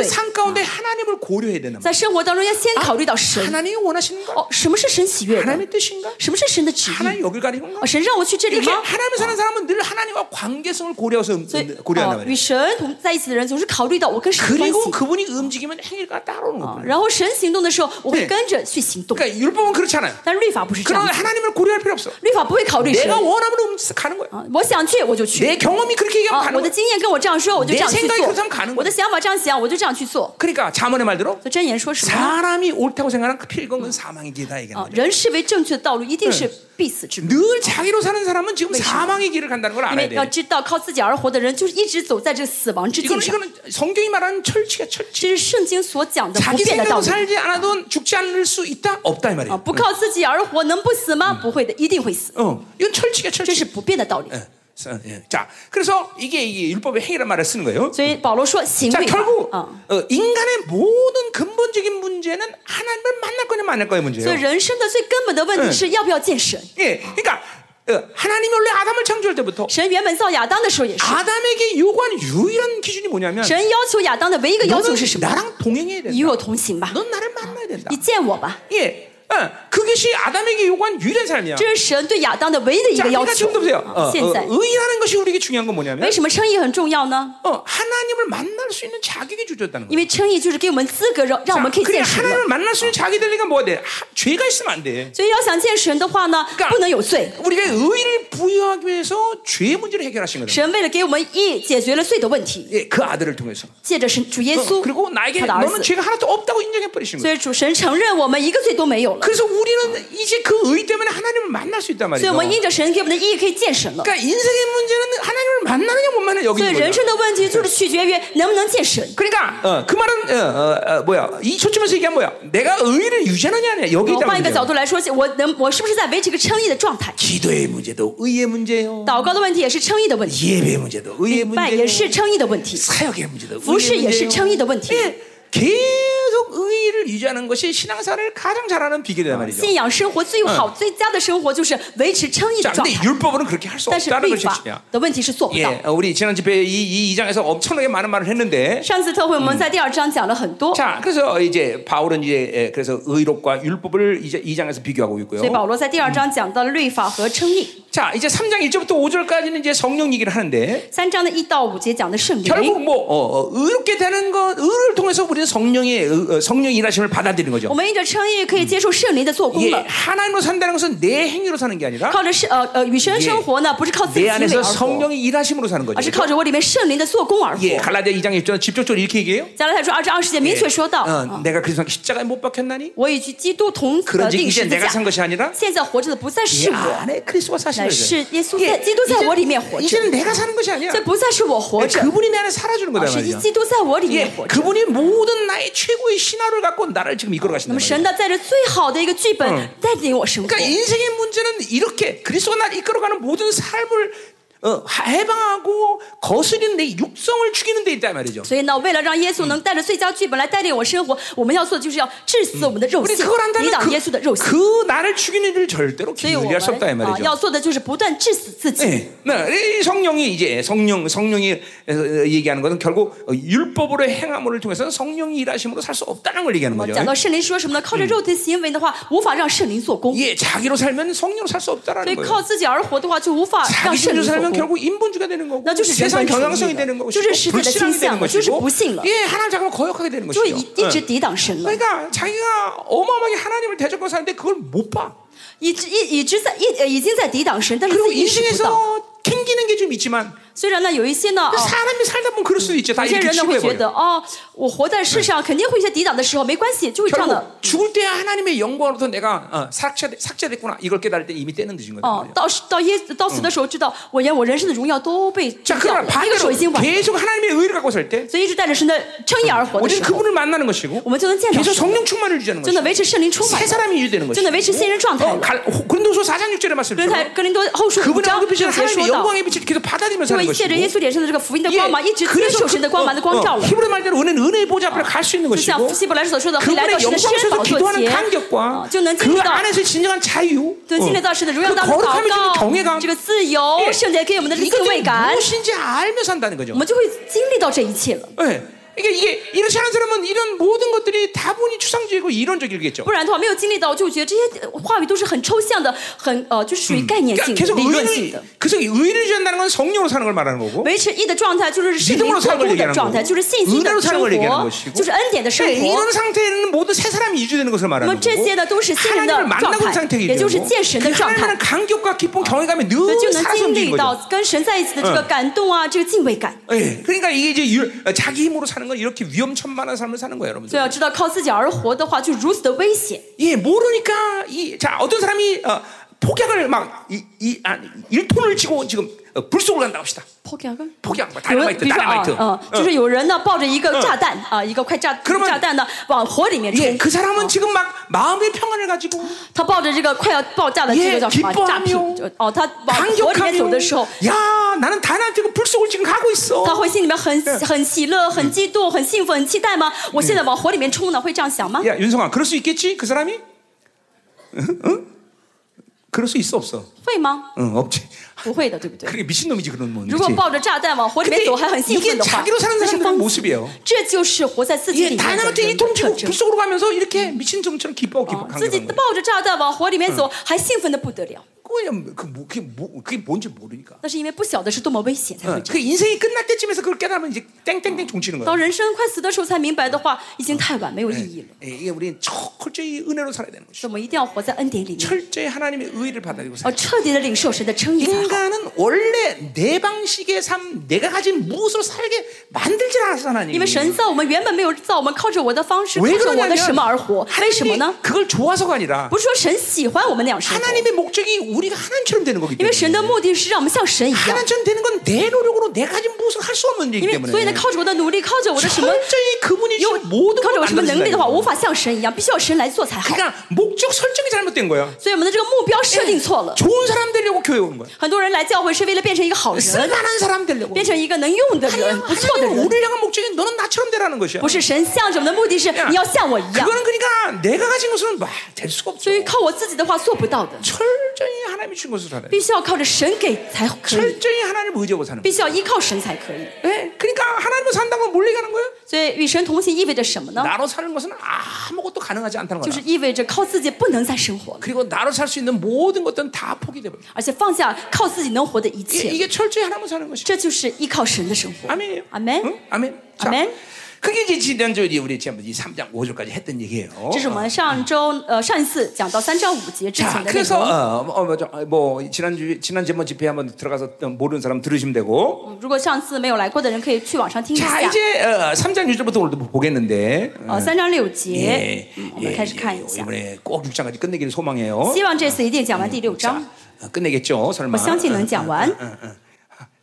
삶 가운데 하나님을 고려해야 되는 거야. 在生活当中要先考虑到神。 하나님이 원하시는 거. 什么是神喜悦的？ 하나님의 뜻인가? 什么是神的旨意？ 하나님 여길 가리는 거. 神让我去这里吗？ 하나님을 사는 사람은 늘 하나님과 관계성을 고려해서 고려한단 말이야. 与神在一起的人总是考虑到我跟神的关系。 그리고 그분이 움직이면 행위가 따라오는 거야. 然后神行动的时候，我会跟着去行动。 그러니까 율법은 그렇지 않아요. 但律法不是这样。 그러나 하나님을 고려 필요 없어. 내가 원하면 가는 거야. 내 경험이 그렇게 얘기하면 가는 거야. 내 생각이 그렇게 하면 가는 거야. 그러니까 자문의 말대로 사람이 옳다고 생각하는 필경은 사망의 길이다 얘기하는 거야. 늘 자기로 사는 사람은 지금 사망의 길을 간다는 걸 알아야 돼. 이거는 성경이 말하는 철칙이야, 철칙. 자기 생각으로 살지 않아도 죽지 않을 수 있다? 없다 이 말이야. 不靠自己而活能不死吗? 不会的，一定会死。 이건 철칙이야, 철칙. 这是不变的道理。 자, 그래서 이게 율법의 행위란 말을 쓰는 거예요. 자, 결국 인간의 모든 근본적인 문제는 하나님을 만날 거냐 만날 거의 문제예요. 예, 그러니까 하나님이 원래 아담을 창조할 때부터 아담에게 요구한 유일한 기준이 뭐냐면 너는 나랑 동행해야 된다. 넌 나를 만나야 된다. 예. 그것이 아담에게 요구한 유일한 삶이야. 그러니까 지금도 보세요. 의의라는 것이 우리에게 중요한 건 뭐냐면 하나님을 만날 수 있는 자격이 주어졌다는 거예요. 그러니까 하나님을 만날 수 있는 자격이 되려면 뭐가 돼? 죄가 있으면 안 돼. 그러니까 우리가 의의를 부여하기 위해서 죄의 문제를 해결하신 거예요. 그 아들을 통해서. 그리고 나에게 너는 죄가 하나도 없다고 인정해버리신 거예요. 그래서 우리는 이제 그 의 때문에 하나님을 만날 수 있단 말이에요. 그러니까 인생의 문제는 하나님을 만나느냐 못 만나느냐 여기 있는 거예요. 그러니까 그 말은 뭐야? 이 초점에서 얘기한 뭐야? 내가 의를 유지하느냐 아니냐 여기 있단 말이에요. 기도의 문제도 의의 문제예요. 예배의 문제도 의의 문제예요. 사역의 문제도 의의 문제예요. 계속 의의를 유지하는 것이 신앙사를 가장 잘하는 비결이란 말이죠. 자, 근데 율법은 그렇게 할 수 없다는 것이 진짜. 우리 지난 집회 이 2장에서 엄청나게 많은 말을 했는데. 자, 그래서 이제 바울은 이제 그래서 의롭과 율법을 이제 2장에서 비교하고 있고요. 자, 이제 3장 1절부터 5절까지는 이제 성령 얘기를 하는데. 결국 뭐 의롭게 되는 것, 의를 통해서 우리 성령의 성령 일하심을 받아들이는 거죠. 예, 하나님으로 산다는 것은 내 행위로 사는 게 아니라 내 안에서 성령의 일하심으로 사는 거죠. 예, 갈라디아 2장 1절 직접적으로 이렇게 얘기해요. 내가 그리스도 십자가에 못 박혔나니? 그런즉 이제 내가 산 것이 아니라 내 안에 그리스도가 사시는 거죠. 이제는 내가 사는 것이 아니야. 그분이 내 안에 살아주는 거다 말이야. 그분이 모든 나의 최고의 신화를 갖고 나를 지금 이끌어 가신다. 그러니까 인생의 문제는 이렇게 그리스도가 나를 이끌어가는 모든 삶을 해방하고 거스리는 내 육성을 죽이는 데 있단 말이죠. 우리 그걸 한다면 그 나를 죽이는 일을 절대로 기울일 수 없다 이 말이죠. 네, 성령이 이제 성령이 얘기하는 것은 결국 율법으로 행함을 통해서 성령이 일하심으로 살 수 없다는 걸 얘기하는 거죠. 예, 자기로 살면 성령으로 살 수 없다라는 거예요. 자기 힘으로 살면 결국 인본주의가 되는 거고 세상 경향성이 되는 거고 불신앙이 되는 것이고 예, 하나님 자꾸 거역하게 되는 것이죠. 그러니까 자기가 어마어마하게 하나님을 대적하고 사는데 그걸 못 봐. 그리고 인생에서 캥기는 게 좀 있지만 사람이 살다 보면 그럴 수도 있죠. 다 이렇게 치부해버려요. 결국 죽을 때 하나님의 영광으로부터 내가 삭제됐구나 이걸 깨달을 때 이미 때는 늦은 거예요. 자, 그러나 반대로 계속 하나님의 의를 갖고 살 때 우리는 그분을 만나는 것이고 계속 성령 충만을 유지하는 것이고 새 사람이 유지되는 것이고 고린도서 4장 6절에 말씀처럼 그분의 언급이시는 하나님의 영광의 빛을 계속 받아들이면서 사는 것이고 예, 그래서 히브리 말대로 우리는 은혜의 보좌 앞에 갈 수 있는 것이고 그분의 영광 속에서 기도하는 간격과 그 안에서 진정한 자유 그 거룩함이 주는 경외감 이것이 무엇인지 알며 산다는 거죠. 그러니까 이게 이렇게 하는 사람은 이런 모든 것들이 다분히 추상적이고 이론적이겠죠. 계속 의의를 유지한다는 건 성령으로 사는 걸 말하는 거고 믿음으로 사는 걸 얘기하는 거고 은혜로 사는 걸 얘기하는 것이고 이런 상태에는 모든 새 사람이 유지되는 것을 말하는 거고 하나님을 만나고 있는 상태이기 때문에 그 하나님의 감격과 기쁨, 경외감이 늘 살아서 움직이는 거죠. 그러니까 이게 이제 자기 힘으로 사는 건 이렇게 위험천만한 삶을 사는 거예요, 여러분들. 예, 모르니까 자, 어떤 사람이 폭약을 막 1톤을 치고 지금 불속으로 간다고 합시다. 폭약은? 폭약, 다이너마이트, 다이너마이트. 그러면 그 사람은 지금 막 마음의 평안을 가지고 기뻐하며 강격하며 야, 나는 다이너마이트고 불속을 지금 가고 있어. 야, 윤성아, 그럴 수 있겠지? 그 사람이? 응? 그럴 수 있어 없어? 응, 없지. 不会的,对不对? 그게 미친놈이지 그런 놈. 이게 자기로 사는 사람들의 모습이에요. 예, 다이너마이트 이 통치고 불속으로 가면서 이렇게 미친 정처럼 기뻐하고 강경한 거예요. 그게 뭔지 모르니까. 그 인생이 끝날 때쯤에서 그걸 깨달으면 이제 땡땡땡 종치는 거예요. 이게 우리는 철저히 은혜로 살아야 되는 거죠. 철저히 하나님의 의를 받아들이고 살아야 되는 거죠. 인간은 원래 내 방식의 삶, 내가 가진 무엇으로 살게 만들지 않았어 하나님. 왜 그러냐면 그걸 좋아서가 아니라 하나님의 목적이 우리가 하나님처럼 되는 거기 때문에. 하나님처럼 되는 건 내 노력으로 내가 가진 무엇을 할 수 없는 일이기 때문에. 철저히 그분이 주신 모든 걸 만들어진다. 그러니까 목적 설정이 잘못된 거야. 좋은 사람 되려고 교회 오는 거야. 很多人来教会是为了变成一个好人，不是神向着我们的目的是你要像我一样。很多人可能跟那个人跟神才可以，所以靠我自己的话做不到的。철저히 하나님을 의지하고 사는必须要靠着神给才可以。哎，그러니까 하나님을 산다면 멀리 가는 거야。所以一生同行意味着什么呢？拿着사는 것은 아무것도 가능하지 않다는 거죠。就是意味着靠自己不能再生活。그리고拿着살 수 있는 모든 것들은 다 포기돼 버려。 而且放下靠自己能活的一切。 아멘. 아멘. 아멘. 아멘. 그게 이제 지난주에 우리 지난번 3장 5절까지 했던 얘기예요. 这是我们上周上次讲到3章5节之前的内容。 그래서 뭐 지난번 집회 한번 들어가서 모르는 사람 들으시면 되고. 如果上次没有来过的人可以去网上听一下。 자, 이제 3장 6절부터 오늘도 보겠는데. 3장 6节. 我们开始看一下。 이번에 꼭 6장까지 끝내기를 소망해요. 希望这次一定讲完第六章。 끝내겠죠, 설마.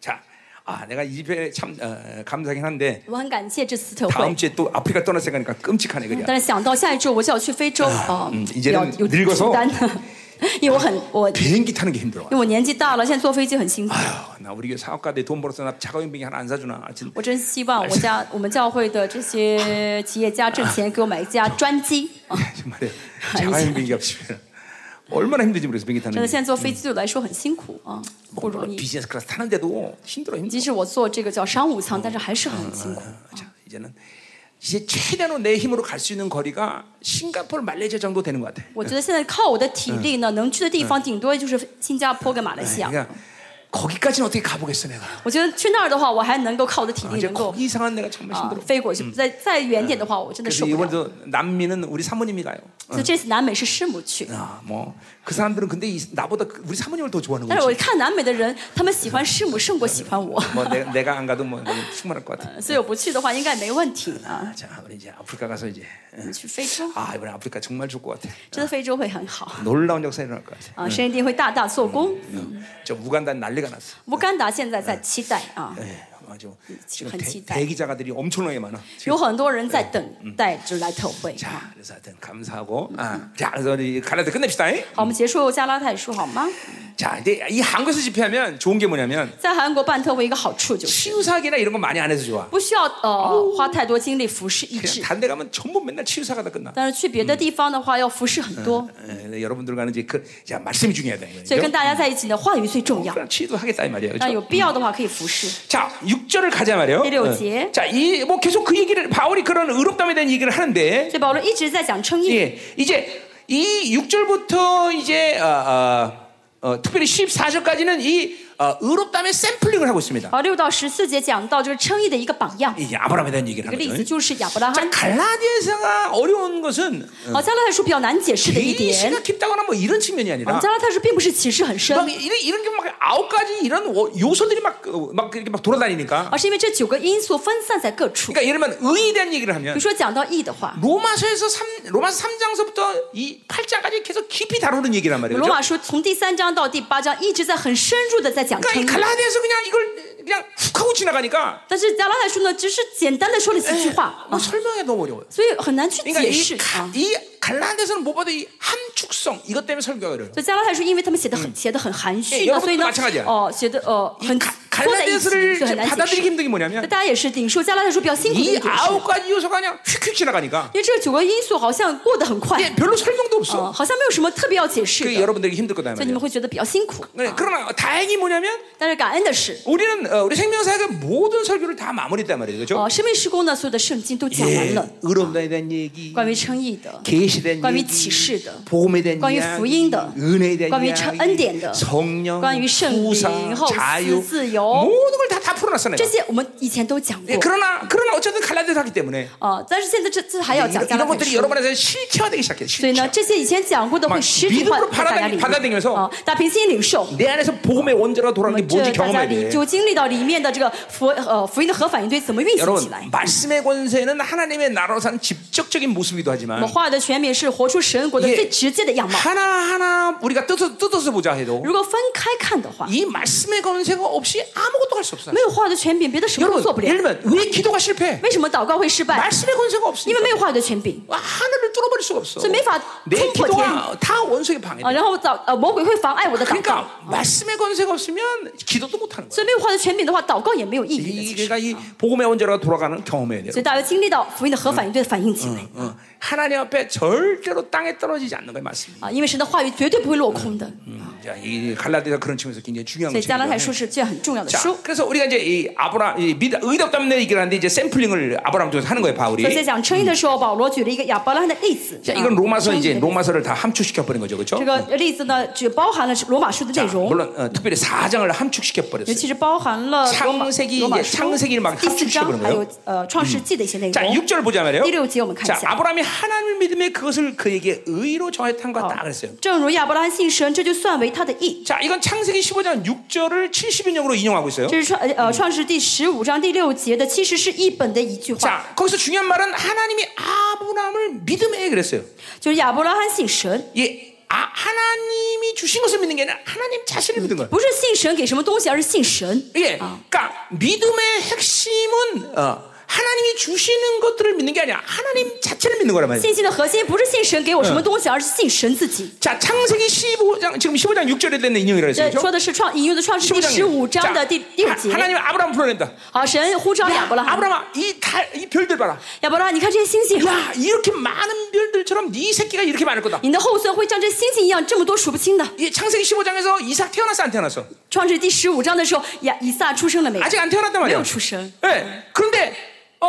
자, 아, 내가 이집에 참 감사하긴 한데. 다음 주에 또 아프리카 떠날 생각하니까 끔찍하네 그냥. 이제는 늙어서. 비행기 타는 게 힘들어. 나 우리 사업가들 돈 벌어서 나 자가용 비행기 하나 안 사주나. 我真希望我们教会的这些企业家挣钱给我买一架专机. 정말요. 자가용 비행기 없으면. 얼마나 힘든지 모르겠어 비행기 타는. 现在坐飞机对我来说很辛苦啊，不容易。 비즈니스 클래스 타는데도 힘들어요. 即使我坐这个叫商务舱，但是还是很辛苦。 자, 이제 최대한 내 힘으로 갈 수 있는 거리가 싱가포르, 말레이시아 정도 되는 것 같아. 我觉得现在靠我的体力呢，能去的地方顶多就是新加坡跟马来西亚。 거기까지는 어떻게 가보겠어 내가? 我觉得去那儿的话，我还能够靠我的体力能够。 이상한 내가 정말 힘들어. 飞过去，再远点的话，我真的受不了。 이번도 남미는 우리 사모님이 가요. 所以这次南美是师母去。 뭐 그 사람들은 근데 나보다 우리 사모님을 더 좋아하는 거지. 但是我看南美的人，他们喜欢师母胜过喜欢我。 뭐 내가 안 가도 뭐 충분할 것 같아. 所以我不去的话，应该没问题啊。 자, 우리 이제 아프리카 가서 이제. 去非洲。 아, 이번에 아프리카 정말 좋을 것 같아. 真的非洲会很好。 놀라운 역사 일어날 것 같아. 啊，神一定会大大做工。 저 우간다는 난리. 无干达现在在期待啊，对，就很期待。대기자가들이 엄청나게 많아. 有很多人在等待着来投会。 자, 그래서 하여튼 감사하고, 자, 그래서 우리 갈라디아 끝냅시다. 好，我们结束加拉太书好吗？ 자, 근데 이 한국에서 집회하면 좋은 게 뭐냐면, 在韩国办特会一个好处就是 치유사기나 이런 거 많이 안 해서 좋아. 不需要花太多精力服侍医治。 다른 데 가면 전부 맨날 치유사가다 끝나. 但是去别的地方的话要服侍很多。 여러분들과는 이제 그 자, 말씀이 중요하다. 所以跟大家在一起的话语最重要。 치유하겠다 이 말이에요. 那有必要的话可以服侍。 자, 6절을 가자 말이에요. 第六节。 자, 이 뭐 계속 그 얘기를 바울이 그런 의롭다에 대한 얘기를 하는데. 所以保罗一直在讲称义。 예, 이제 이 6절부터 이제 특별히 14절까지는 이 의롭다의 샘플링을 하고 있습니다. 6到14节讲到就是称义的一个榜样. 이 아브라함에 대한 얘기를 하는 거예요. 갈라디아서가 어려운 것은 갈라디아서比较难解释的一点. 깊다거나 뭐 이런 측면이 아니라. 갈라디아서并不是启示很深. 이런 게 막 아홉 가지 이런 요소들이 막 이렇게 막 돌아다니니까. 而是因为这九个因素分散在各处. 그러니까 예를 들면 의에 대한 얘기를 하면. 比如说讲到义的话. 로마서에서 3장서부터 이 8장까지 계속 깊이 다루는 얘기란 말이에요. 로마书从第3章到第8章一直在很深入的在讲称义. 그러니까 갈라디아서 그냥 이걸 그냥 훅 하고 지나가니까. 但是加拉太书呢只是简单的说了几句话. 설명이 너무 어려워요. 所以很难去解释. 이 갈라디아서는 뭐 봐도 이 함축성 이것 때문에 설교가 어려워요. 所以加拉太书因为他们写的很含蓄，所以呢，写的很缩在一起，很难理解。 받아들이기 힘든 게 뭐냐면, 大家也是领受加拉太书比较辛苦的一点。이 아홉 가지 요소가 그냥 휙휙 지나가니까. 因为这九个因素好像过得很快。 별로 설명도 없어. 好像没有什么特别要解释。 그 여러분들이 힘들 거다 말이야. 所以你们会觉得比较辛苦。 그러나 다행히 뭐냐면, 但是感恩的是, 우리는 우리 생명사역의 모든 설교를 다 마무리했단 말이죠, 그렇죠? 生命事工呢，所有的圣经都讲完了。 의롭다에 대한 얘기, 关于称义的, 계시에 대한 얘기, 关于启示的, 복음에 대한 얘기, 关于福音的, 은혜에 대한 얘기, 关于恩典的, 성령, 关于圣灵、自由 모든 걸 다 풀어놨어 내가. 这些我们以前都讲过. 그러나 어쨌든 갈라디아서기 때문에. 但是现在这还要讲加拉太书. 이런 것들이 여러분한테 실체화되기 시작해. 所以呢，这些以前讲过的会实体化在大家里面。 大家平心领受. 내 안에서 복음의 원자로 돌아가는 게 뭔지 경험해야 돼. 就经历到里面的这个福音的核反应堆怎么运行起来。 여러분, 말씀의 권세는 하나님의 나라로 사는 직접적인 모습이기도 하지만. 话的权柄是活出神国的最直接的样貌. 하나하나 우리가 뜯어서 보자 해도. 如果分开看的话. 이 말씀의 권세가 없이 아무것도 할 수 없어요. 没有话的权柄，别的什么都做不了。 여러분, 왜 기도가 실패? 为什么祷告会失败？ 말씀의 권세가 없어. 因为没有话的权柄。 하늘을 뚫어버릴 수가 없어. 所以没法冲破天。내 기도가 다 원수의 방해돼. 然后魔鬼会妨碍我的祷告。 그러니까 말씀의 권세가 없으면 기도도 못 하는 거야. 所以没有话的权柄的话，祷告也没有意义。 이게 이 복음의 원자로 돌아가는 경험이에요. 所以大家经历到福音的核反应堆的反应起来。 하나님 앞에 절대로 땅에 떨어지지 않는 거예요, 말씀. 因为神的话语绝对不会落空的。 자, 이 갈라디아서 그런 측면에서 굉장히 중요한 거죠. 所以加拉太书是件很重要的书。 그래서 우리가 이제 이 아브라함 의답담 내 얘기를 하는데 이제 샘플링을 아브라함 통해서 하는 거예요, 바울이. 所以在讲称义的时候，保罗举了一个亚伯拉罕的例子。 자, 이건 로마서 이제 로마서를 다 함축시켜 버린 거죠, 그렇죠? 这个例子呢，只包含了罗马书的内容。 물론 특별히 4장을 함축시켜 버렸어요. 尤其是包含了창세기 이제 창세기를 막 함축시켜 버린 거예요. 还有创世纪的一些内容。 자, 6절 보자 말이에요. 第6节我们看一下。 자, 아브라함이 하나님을 믿음에 그것을 그에게 의로 정했던가 딱 그랬어요. 正如亚伯拉罕信神，这就算为他的义。 자, 이건 창세기 15장 6절을 70인용으로 인용하고 있어요. 这是创世第15章第6节的其实是一本的一句话。 자, 거기서 중요한 말은 하나님이 아브라함을 믿음에 그랬어요. 就是亚伯拉罕信神。 예. 아, 하나님이 주신 것을 믿는 게 아니라 하나님 자신을 믿는 거예요. 不是信神给什么东西，而是信神。 예. 그러니까 믿음의 핵심은 하나님이 주시는 것들을 믿는 게 아니라 하나님 자체를 믿는 거란 말이에요. 신신의 핵심 不是信神给我什么东西，而是信神自己。 자, 창세기 15장 지금 15장 6절에 대한 인용이라고 했죠. 说的是引用的创世纪第15章的第六节. 하나님 아브라함 불러낸다. 神呼召亚伯拉罕. 아브라함아, 이 별들 봐라. 亚伯拉罕，你看这些星星。 야, 이렇게 많은 별들처럼 네 새끼가 이렇게 많을 거다. 你的后裔会像这星星一样这么多数不清的。 이 창세기 15장에서 이삭 태어났어 안 태어났어? 创世第15章的时候，以撒出生了没有？ 아직 안 태어났단 말이야. 没有出生。 예. 그런데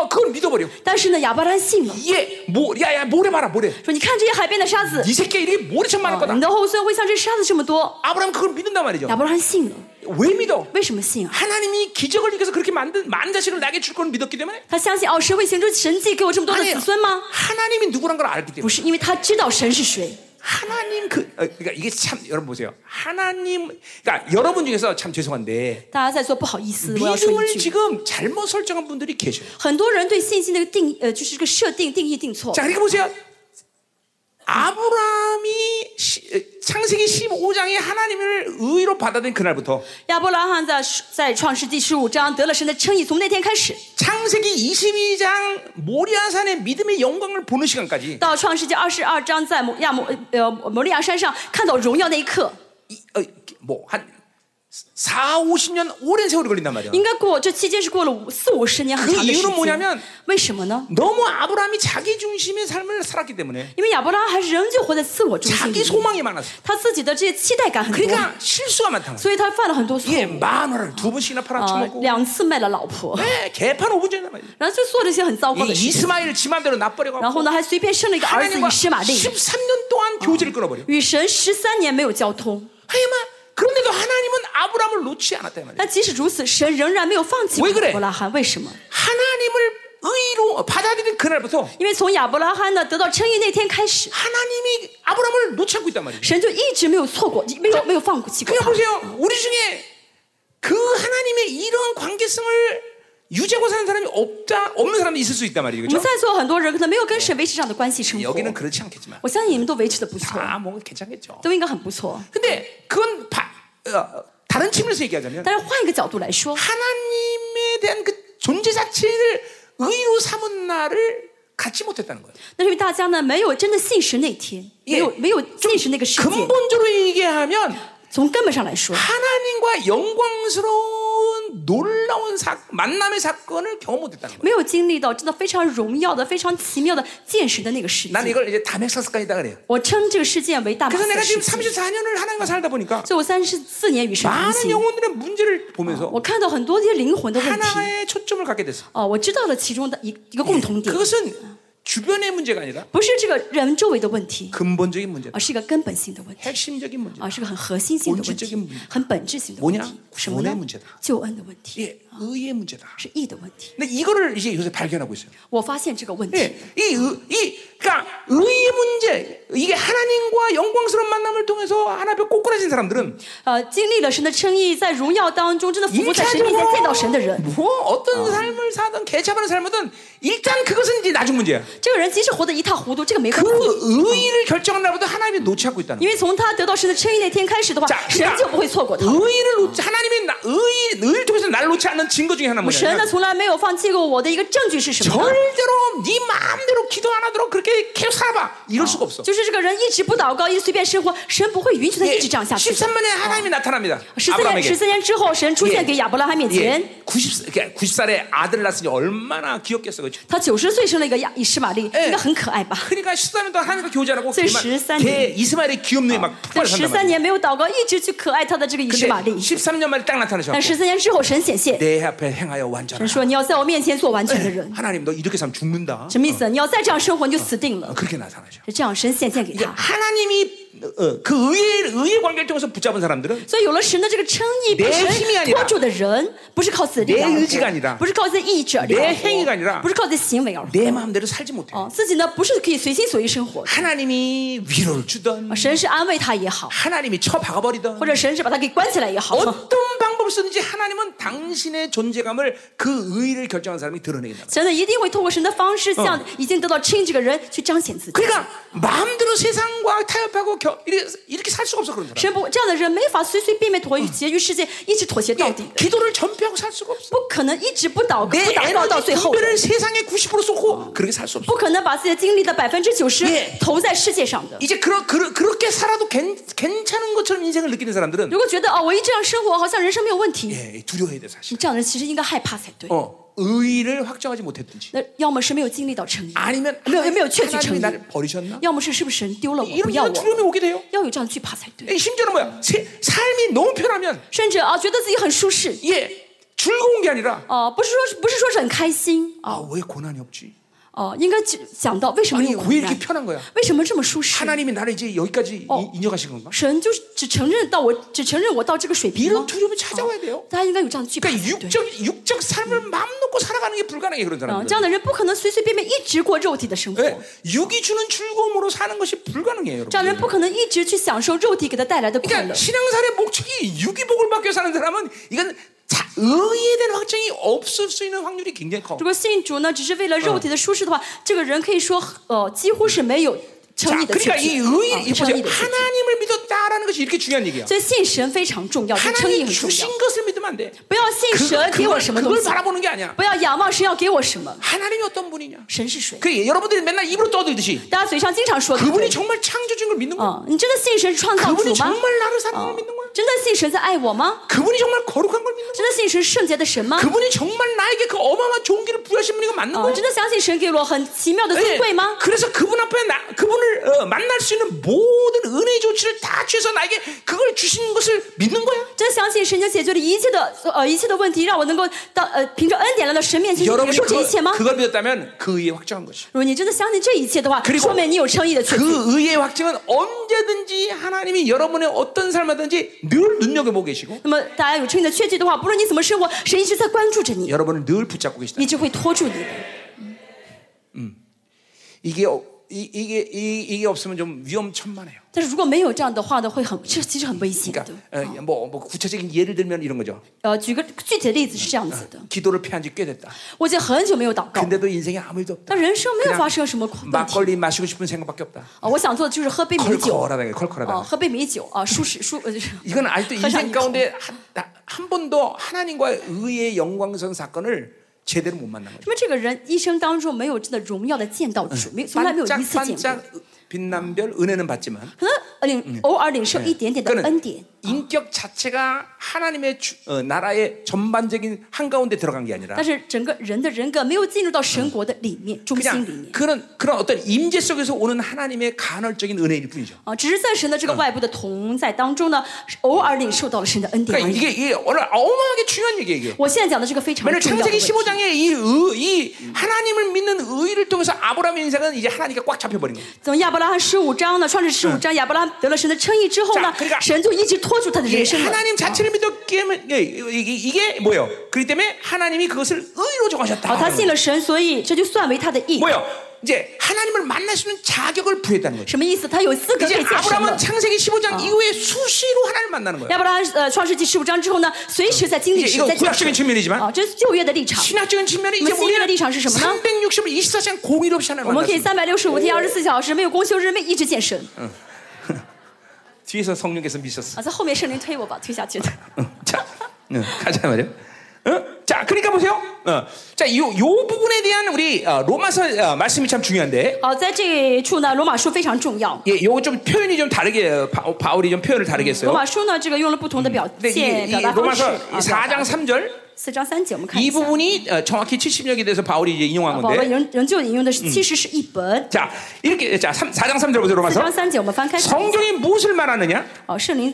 그걸 믿어버려. 但是呢，亚伯拉罕信了。 예, 야야 모래 봐라 모래. 说你看这些海边的沙子。 이 새끼 이게 모래처럼 많을 거다. 你的后裔会像这沙子这么多。 아브라함 그걸 믿는단 말이죠. 亚伯拉罕信了。 왜 믿어? 为什么信？ 하나님이 기적을 일으켜서 그렇게 만든 만 자식을 나게 줄 거는 믿었기 때문에. 他相信神会行出神迹给我这么多的子孙吗？ 하나님이 누구란 걸 알기 때문에. 不是因为他知道神是谁。 하나님 그러니까 이게 참 여러분 보세요. 하나님 그러니까 여러분 중에서 참 죄송한데. 믿음을 지금 잘못 설정한 분들이 계셔요. 很多人对信心的定义就是这个设定定义定错。 자, 이렇게 보세요. 아브라함이 창세기 15장에 하나님을 의로 받아들인 그날부터. 亚伯拉罕在创世第15章得了神的称义，从那天开始。 창세기 22장 모리아산의 믿음의 영광을 보는 시간까지. 到创世纪22章在摩利亚山上看到荣耀那一刻。 뭐한 40-50년 오랜 세월이 걸린단 말이야. 应该过这期间是过了四五十年很长的时间。 그 이유는 뭐냐면, 为什么呢? 너무 아브라함이 자기 중심의 삶을 살았기 때문에. 因为亚伯拉罕还是仍旧活在自我中心。 자기 소망이 많았어. 他自己的这些期待感很多。 그러니까 실수가 많다. 所以他犯了很多错误。 예, 마누라를 두 번씩이나 팔아쳐먹고. 两次卖了老婆。 네, 개판 5분 전에 말이야. 然后就做这些很糟糕的事情。 이스마엘 지맘대로 놔버려가고. 然后呢，还随便生了一个儿子以实玛利。 13년 동안 교제를 끊어버려. 与神13年没有交通。 그런데도 하나님은 아브라함을 놓지 않았단 말이에요. 但即使如此，神仍然没有放弃亚伯拉罕。为什么? 하나님을 의로 받아들인 그날부터. 因为从亚伯拉罕呢得到称义那天开始。 하나님이 아브라함을 놓지 않고 있단 말이에요. 神就一直没有错过，没有放弃过他。 그냥 보세요. 우리 중에 그 하나님의 이런 관계성을 유지하고 사는 사람이 없다, 없는 사람도 있을 수 있단 말이죠. 그렇죠? 네. 여기는 그렇지 않겠지만. 아, 뭐 괜찮겠죠. 근데 그건 다른 측면에서 얘기하자면 하나님에 대한 그 존재 자체를 의로 삼은 날을 갖지 못했다는 거예요. 예, 근본적으로 얘기하면 하나님과 영광스러운 놀라운 만남의 사건을 경험 못했다는 거예요. 난 이걸 이제 다맥 사건이다 그래요. 그래서 내가 지금 34년을 하나님과 살다 보니까 많은 영혼들의 문제를 보면서 하나의 초점을 갖게 됐어요. 그것은 주변의 문제가 아니라 근본적인 문제다. 핵심적인 문제다. 본질적인 문제다. 뭐냐? 구원의 문제다. 예, 의의 문제다. 근데 이거를 이제 요새 발견하고 있어요. 예, 그러니까 의의 문제, 이게 하나님과 영광스러운 만남을 통해서 하나 앞에 꼬꾸라진 사람들은 뭐 어떤 삶을 사든 개차반을 살든 일단 그것은 이제 나중 문제야. 그 의의를 결정한 날부터 하나님이 놓지 않고 있다는 거예요. 의의를 통해서 날 놓지 않는 증거 중에 하나는 뭐냐? 절대로 네 마음대로 기도 안 하도록 그렇게 계속 살아봐. 이럴 수가 없어. 13년에 하나님이 나타납니다. 13년之后神出现给亚伯拉罕面前 90살에 아들 낳았으니 얼마나 귀엽겠어. 그렇죠? 以实玛利应该很可爱吧 그러니까 13년 동안 하나님과 교제하고 이스마엘의 귀염둥이 막 푹 빠졌단 말이야. 13년 만에 딱 나타나셔. 13年之后神显现 내 앞에 행하여 완전하라. 神说你要在我面前做完全的人 하나님 너 이렇게 살면 죽는다. 什么意思？你要再这样生活你就死定了 그렇게 나타나셔. 这样神显现给他 하나님이 그 의의 관계를 통해서 붙잡은 사람들은 내 힘이 아니라 내 의지가 아니라 내 행위가 아니라 내 마음대로 살지 못해. 하나님이 위로를 주던 하나님이 쳐박아버리던 어떤 방법을 쓰든지 하나님은 당신의 존재감을 그 의의를 결정한 사람이 드러내겠다. 그러니까 마음대로 세상과 타협하고 이렇게 살 수가 없어. 그런 사람 기도를 전폐하고 살 수가 없어. 내 에너지 분배를 세상에 90% 쏟고 그렇게 살 수 없어. 이제 그렇게 살아도 괜찮은 것처럼 인생을 느끼는 사람들은 두려워해야 돼. 사실 의의를 확정하지 못했든지 아니면 하나님이 나를 버리셨나? 이런 두려움이 오게 돼요. 심지어는 뭐야? 삶이 너무 편하면 예, 즐거운 게 아니라 아, 왜 고난이 없지? 왜 이렇게 편한 거야? 하나님이 나를 이제 여기까지 인정하신 건가? 이런 두려움이 찾아와야 돼요. 그러니까 육적 삶을 마음 놓고 살아가는 게 불가능해. 그런 사람들은 육이 주는 즐거움으로 사는 것이 불가능해요. 그러니까 신앙생활의 목적이 육이 복을 받게 사는 사람은 이건 의에 대한 확정이 없을 수 있는 확률이 굉장히 커. 如果信主呢只是为了肉体的舒适的话这个人可以说几乎是没有 자, 그러니까 이 의의 하나님을 믿었다라는 것이 이렇게 중요한 얘기야. 하나님 주신 것을 믿으면 안 돼. 그걸 바라보는 게 아니야. 하나님이 어떤 분이냐. 그래, 여러분들이 맨날 입으로 떠들듯이 그분이 정말 창조주인 걸 믿는 거야. 그분이 정말 나를 사랑하는 걸 믿는 거야. 그분이 정말 거룩한 걸 믿는 거야. 그분이 정말 나에게 그 어마어마한 좋은 길을 부여하신 분이 맞는 거야. 그래서 그분 앞에 그분을 만날 수 있는 모든 은혜의 조치를 다 취해서 나에게 그걸 주신 것을 믿는 거야. 여러분이 그걸 믿었다면 그 의에 확정한 것이. 그리고 그 의에 확정은 언제든지 하나님이 여러분의 어떤 삶이든지 늘 눈여겨보고 계시고 여러분을 늘 붙잡고 계시다. 이게 이게 없으면 좀 위험천만해요. 但是如果没有这样的话呢，会很其实很危险的。 그러니까 뭐 구체적인 예를 들면 이런 거죠. 举个具体的例子是这样子的。 기도를 피한 지 꽤 됐다. 我已经很久没有祷告。 근데도 인생에 아무 일도 없다. 但人生没有发生什么问题。 막걸리 마시고 싶은 생각밖에 없다. 我想做的就是喝杯米酒。 喝杯米酒啊，舒适。 이건 아직도 인생 가운데 한 번도 하나님과의 의의 영광선 사건을 제대로 못 만난 거죠. 这个人一生当中没有真的荣耀的见到主，从来没有一次见过。 빛난 별 은혜는 받지만, 그는 인격 자체가 하나님의 나라의 전반적인 한 가운데 들어간 게 아니라, 그런 어떤 임재 속에서 오는 하나님의 간헐적인 은혜일 뿐이죠. 그러니까 이게 어마어마하게 중요한 얘기예요. 왜냐하면 창세기 15장에 이 하나님을 믿는 의를 통해서 아브라함의 인생은 이제 하나님께 꽉 잡혀버린 거예요. 亚伯拉罕十五章呢，创世十五章，亚伯拉罕得了神的称义之后呢，神就一直拖住他的人生。 하나님 자체를 믿었기에 이게 뭐요? 그렇기 때문에 하나님이 그것을 의로 정하셨다. 他信了神，所以这就算为他的义。 뭐요? 이제 하나님을 만날 수 있는 자격을 부여했다는 거죠. 이제 아브라함은 창세기 15장 이후에 수시로 하나님을 만나는 거예요. 이거 구약적인 측면이지만 신학적인 측면이 이제 우리는 365일 24시간 공일 없이 하나님을 만났습니다. 뒤에서 성령께서 미쳤어. 자, 가자 말이에요. 자, 그러니까 보세요. 자, 이 부분에 대한 우리 로마서 말씀이 참 중요한데. 在这一处呢，罗马书非常重要。 예, 요거 좀 표현이 좀 다르게 바울이 좀 표현을 다르게 했어요. 罗马书呢，这个用了不同的表现。 로마서 4장 3절. 4장 3절. 이 부분이 정확히 70역에 대해서 바울이 이제 인용한 건데. 保罗仍旧引用的是70是一本。 자, 이렇게 자 4장 3절 보세요. 로마서 4장 3절我们翻开 성경이 무엇을 말하느냐? 圣灵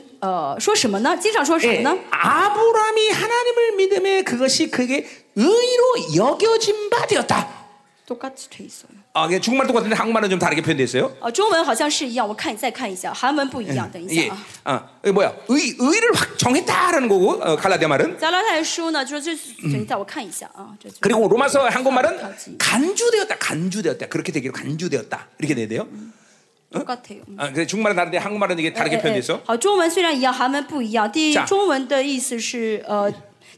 说什么呢？经常说什么呢？ 아브라함이 하나님을 믿음에 그것이 그게 의로 여겨진 바 되었다. 똑같이 돼 있어요. 아, 이게 중국말 똑같은데 한국말은 좀 다르게 표현돼 있어요. 아, 중국말은 好像是一样,我看再看一下. 한국은 不一样,等一下 아. 아, 이게 뭐야? 의를 확 정했다라는 거고. 갈라디아 말은. 갈라디아서는 저等一下我看一下. 아, 그리고 로마서 한국말은 간주되었다. 간주되었다. 그렇게 되기로 간주되었다. 이렇게 돼야 돼요. 똑같아요. 아, 그래 중국말은 다른데 한국말은 이게 다르게 표현돼 있어. 아, 중국은 虽然一样, 한국은 不一样.第一中文的意思是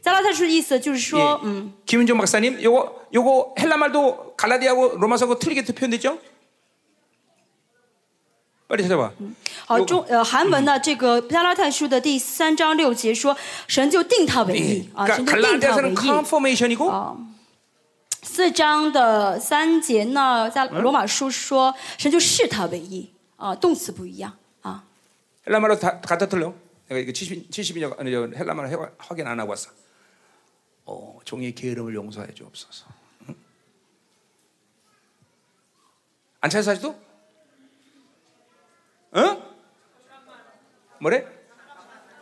갈라디아서意思就是说 김윤정 박사님, 요거 헬라 말도 갈라디아고 로마서고 틀리게 표현됐죠? 빨리 찾아봐. 韩文呢这个加拉太书的第3章6节说神就定他为义. 갈라디아서는 confirmation이고 4章的3节呢在罗马书说神就视他为义啊动词不一样啊. 헬라 말로 다 갖다 틀려. 내가 이거 70년 헬라 말을 확인 안 하고 왔어. 종의 게으름을 용서해 주옵소서. 응? 안 찾았어 아직도? 응? 뭐래?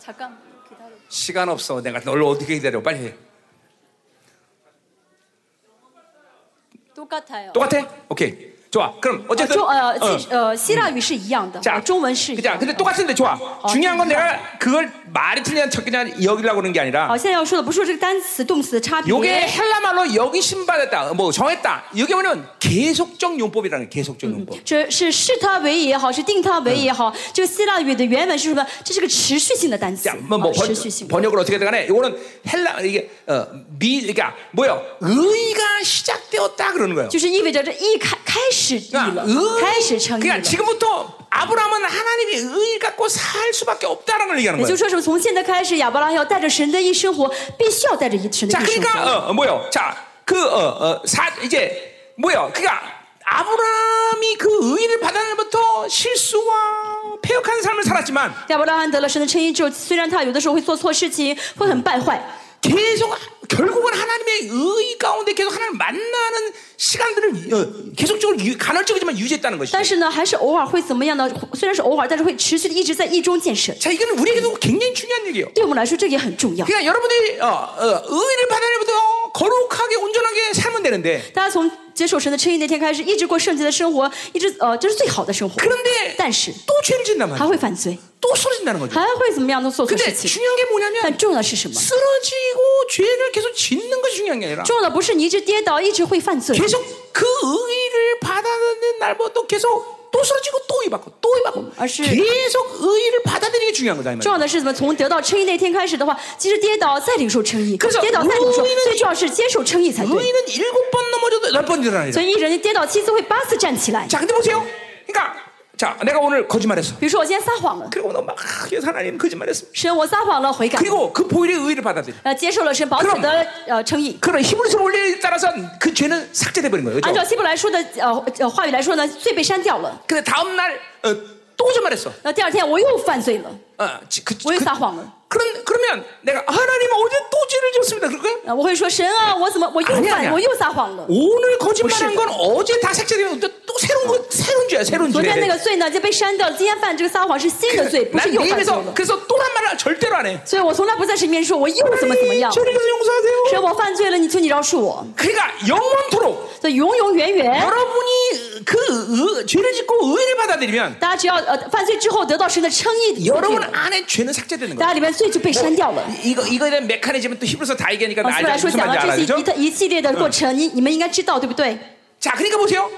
잠깐 기다려. 시간 없어. 내가 널 어떻게 기다려. 빨리 해. 똑같아요. 똑같아? 오케이. 좋아. 그럼 어쨌든 시라유는一样的. 자, 중국어는 그냥 근데 똑같은데 좋아. 중요한 건 내가 그걸 말이 틀리냐 적기냐 여기려고 그런 게 아니라. 요게 헬라 말로 여기심 받았다. 뭐 정했다. 이게 뭐냐면 계속적 용법이라는 계속적 용법. 这是视他为也好，是定他为也好。这个希腊语的原文是什么？这是个持续性的单词. 번역을 어떻게 되가네? 요거는 헬라 이게 그러니까 뭐요? 의가 시작되었다 그러는 거예요. 就是意味着这一开始了，开始成立了. 그러니까 지금부터 아브라함은 하나님이 의를 갖고 살 수밖에 없다라는 걸 얘기하는 거예요. 也就是说，从现在开始，亚伯拉罕要带着神的一生活，必须要带着神的一生活。 자, 그러니까 뭐요? 자, 이제 뭐요? 그러니까 아브라함이 그 의를 받아낸 부터 실수와 패역한 삶을 살았지만, 亚伯拉罕得了神的称义之后，虽然他有的时候会做错事情，会很败坏。 계속 결국은 하나님의 의 가운데 계속 하나님을 만나는 시간들을 계속적으로 간헐적이지만 유지했다는 것이죠. 但是呢还是偶尔会怎么样呢？虽然是偶尔，但是会持续一直在一中见神. 자, 이거는 우리에게도 굉장히 중요한 얘기예요. 对我们来说这个也很重要. 그러니까 여러분들이 의를 받아내부터 거룩하게 온전하게 살면 되는데. 大家从接受神的称义那天开始，一直过圣洁的生活，一直这是最好的生活. 그런데 但是또 죄를 짓는단 말이에요. 还会犯罪. 또 쓰러진다는 거죠. 还会怎么样呢？做错事情. 중요한 게 뭐냐면, 但重要的是什么? 쓰러지고 죄를 계속 짓는 것이 중요한 게 아니라, 重要的不是你一直跌倒，一直会犯罪。 계속 그 의를 받아내는 날마다 또 계속. 而是重要的是从得到称义那天开始的话，即使跌倒再领受称义，跌倒再领受，所以重要是接受称义，所以人跌倒七次会八次站起来。 자, 내가 오늘 거짓말했어. 比如说我今天撒谎了. 그리고 너 막 하나님 거짓말했어. 神我撒谎了悔改. 그리고 그 보혈의 의를 받아들여. 接受了神宝血的称义. 그럼 히브리서 원리에 따라서 그 죄는 삭제돼 버린 거예요. 按照希伯来书的话语来说呢，罪被删掉了. 근데 다음 날 또 거짓말했어. 第二天我又犯罪了。我又撒谎了. 그러면 내가 하나님 어제 또 죄를 지었습니다. 그럴까? 我会说神啊，我怎么我又撒谎了？ 오늘 거짓말한 건 어제 다 삭제되면 또 새로운 거 새로운 죄야, 새로운 죄. 昨天那个罪呢就被删掉，今天犯这个撒谎是新的罪，不是又犯错了。 그래서 또 한 말을 절대로 안 해. 所以我从来不在神面前说我又怎么怎么样。 神我犯罪了，你求你饶恕我。 그러니까 영원토록. 所以永永远远。 여러분이 그 죄를 짓고 의를 받아들이면. 大家只要犯罪之后得到神的称义。 여러분 안에 죄는 삭제되는 거야. 就被删掉了。이거에 대한 메커니즘은 또 히브리서 다이게 하니까 알죠. 무슨 말인지 알아요? 이系列的过程，你们应该知道，对不对？ 자, 그러니까 보세요.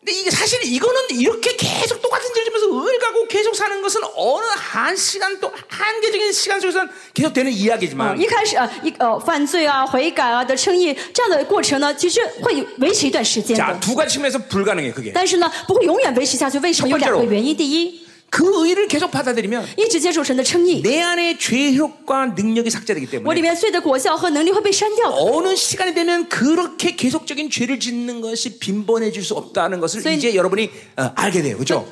근데 이게 사실 이거는 이렇게 계속 똑같은 죄를 지면서 의를 갖고 계속 사는 것은 어느 한 시간 또 한계적인 시간 속에서는 계속 되는 이야기지만. 一开始犯罪啊、悔改啊的称义这样的过程呢，其实会维持一段时间。 자, 두 가지 측면에서 불가능해 그게. 但是呢，不会永远维持下去。为什么？有两个原因。第一。 그 의를 계속 받아들이면 내 안에 죄의 효과 능력이 삭제되기 때문에 어느 시간이 되면 그렇게 계속적인 죄를 짓는 것이 빈번해질 수 없다는 것을 이제 여러분이 알게 돼요. 그렇죠?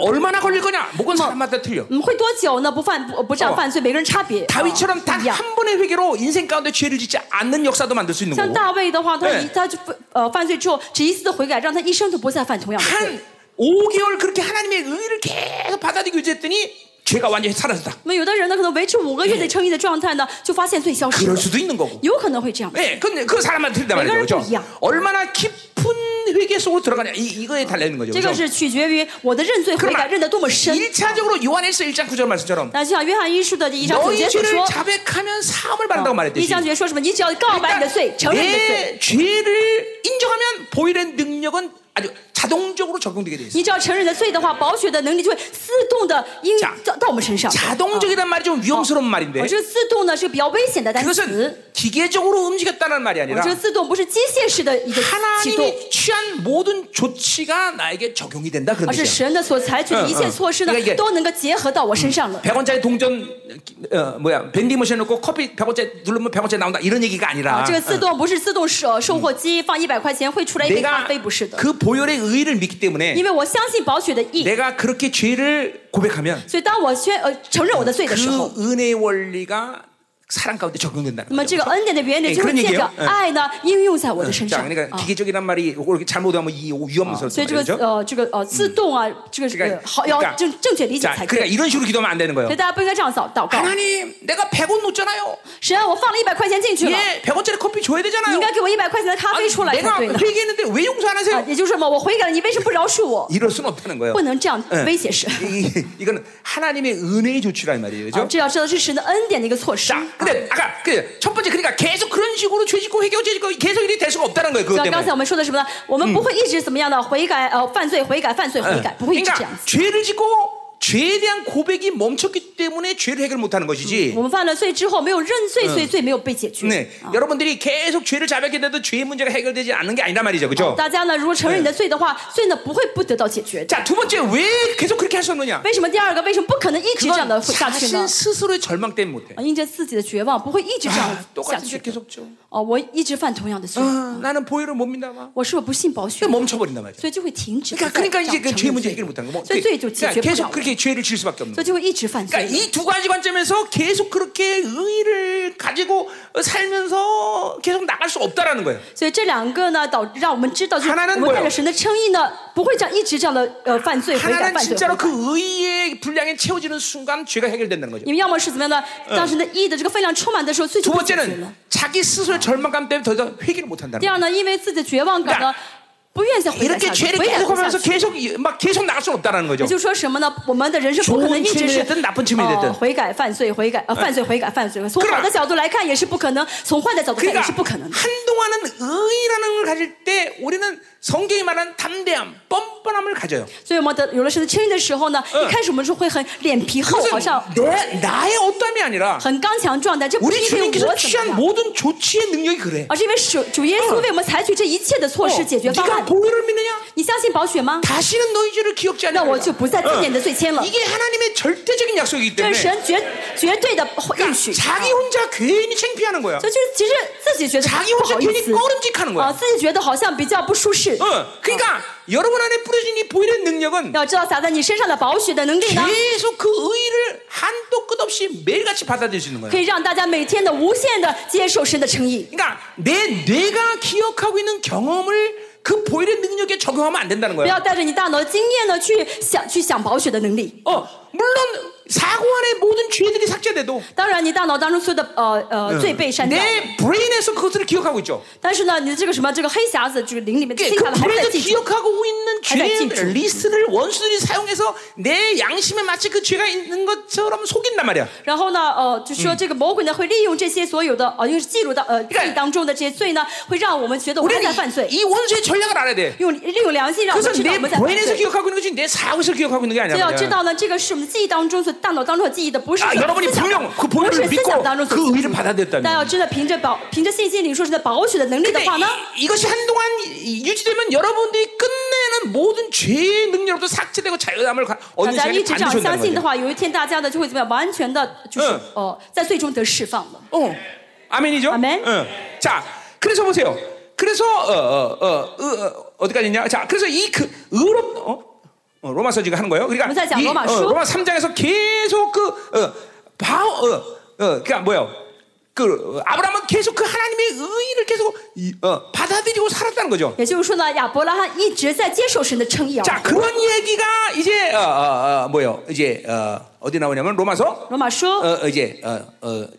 얼마나 걸릴 거냐? 모든 사람마다 틀려. 다윗처럼 단 한 번의 회개로 인생 가운데 죄를 짓지 않는 역사도 만들 수 있는 거고. 한 5개월 그렇게 하나님의 의를 계속 받아들이고 유지했더니 죄가 완전히 사라졌다. 有的人呢可能维持5个月的称义的状态呢，就发现罪消失了。 그럴 수도 있는 거고. 有可能会这样。 예, 그 사람한테 틀린단 말이죠. 얼마나 깊은 회개 속으로 들어가냐 이거에 달려 있는 거죠. 这个是取决于我的认罪悔改认得多么深。 일차적으로 요한일서 1장 9절 말씀처럼. 那就像约翰一书的第一章9节所说， 자백하면 사함을 받는다고 말했듯이. 一章节说什么？你只要告白你的罪，承认你的罪。 죄를 인정하면 보일의 능력은 아주 자동적으로 적용되게 돼 있어요. 자동적이란 말이 좀 위험스러운 말인데. 그것은 기계적으로 움직였다는 말이 아니라 하나님이 취한 모든 조치가 나에게 적용이 된다 그런 뜻이야. 100원짜리 동전 뭐야 밴딩머신 놓고 커피 100원짜리 누르면 100원짜리 나온다 이런 얘기가 아니라. 내가 보혈의 의를 믿기 때문에 내가 그렇게 죄를 고백하면 그 은혜의 원리가 사랑 가운데 적용된다는 거죠. 그런 얘기예요. 자, 그러니까 기계적이란 말이 이걸 잘못하면 위험스럽습니다. 그러니까 이런 식으로 기도하면 안 되는 거예요. 하나님, 내가 100원 놓잖아요. 100원짜리 커피 줘야 되잖아요. 내가 회개했는데 왜 용서 안 하세요? 이럴 수는 없다는 거예요. 이건 하나님의 은혜의 조치란 말이에요. 근데 아까 그 첫 번째 그러니까 계속 그런 식으로 죄짓고 회개하고 죄짓고 계속 이렇게 될 수가 없다는 거예요. 그것 때문에. 刚才我们说的什么呢？我们不会一直怎么样的悔改，犯罪，不会一直这样。 죄를 짓고 죄에 대한 고백이 멈췄기 때문에 죄를 해결 못하는 것이지. 我们犯了罪之后没有认罪，所以罪没有被解决。 네, 여러분들이 계속 죄를 자백해도 죄의 문제가 해결되지 않는 게 아니란 말이죠, 그렇죠? 大家呢，如果承认你的罪的话，罪呢不会不得到解决。 자, 두 번째 왜 계속 그렇게 할 수 없느냐? 为什么第二个为什么不可能一直这样的下去呢？ 자신 스스로의 절망 때문에 못해. 因着自己的绝望不会一直这样下去。 똑같은 죄我一直犯同样的罪。 나는 보혈을 못 믿나봐. 我是不信保血。 멈춰버린단 말이죠. 所以就会停止。 그러니까 이제 그 죄 문제 해결 못하는 거. 所以罪就解决不了。 죄를 지을 수밖에 없는. 그러니까 이 두 가지 관점에서 계속 그렇게 의의를 가지고 살면서 계속 나갈 수 없다라는 거예요. 하나는 뭐예요? 하나는 진짜로 그 의의의 분량이 채워지는 순간 죄가 해결된다는 거죠. 두 번째는 자기 스스로의 절망감 때문에 더 이상 회개를 못한다는 거예요. 이렇게 죄를 계속하면서 계속 나갈 수는 없다라는 거죠. 좋은 취미를 했든 나쁜 취미를 했든. 그러니까 한동안은 의라는 걸 가질 때 우리는 성경이 말하는 담대함, 뻔뻔함을 가져요. 그것은 나의 어떠함이 아니라 우리 주님께서 취한 모든 조치의 능력이 그래. 네가 보혈을 믿느냐? 다시는 너희 죄를 기억지 않으리라. 이게 하나님의 절대적인 약속이기 때문에 그러니까 자기 혼자 괜히 창피하는 거야. 자기 혼자 괜히 꺼름직하는 거야. 그러니까 여러분 안에 뿌려진 이 보혈의 능력은 계속 그 의의를 한도 끝없이 매일같이 받아들일 수 있는 거예요. 그러니까 내 뇌가 기억하고 있는 경험을 그 보혈의 능력에 적용하면 안 된다는 거예요. 물론 사고 안에 모든 죄들이 삭제돼도 내 브레인에서 그것을 기억하고 있죠. 그 브레인에서 기억하고 있는 죄의 리스트를 원수들이 사용해서 내 양심에 마치 그 죄가 있는 것처럼 속인단 말이야. 이 원수의 전략을 알아야 돼. 그래서 내 브레인에서 기억하고 있는 것이 내 사고에서 기억하고 있는 게 아니야. 여러분이 분명 그 보혈을 믿고 그 의를 받아들였다면 근데 이것이 한동안 유지되면 여러분들이 끝내는 모든 죄의 능력도 삭제되고 자유함을 얻는 시간이 반드시 온다는 거예요. 아멘이죠? 자, 그래서 보세요. 그래서 어디까지 있냐? 자, 그래서 이 그 의롭 로마서 지금 하는 거예요. 그러니까 이, 로마 3장에서 계속 그러니까 뭐요? 그 아브라함은 계속 그 하나님의 의의를 계속 받아들이고 살았다는 거죠. 자, 그런 얘기가 이제 뭐요? 이제 어디 나오냐면 로마서 이제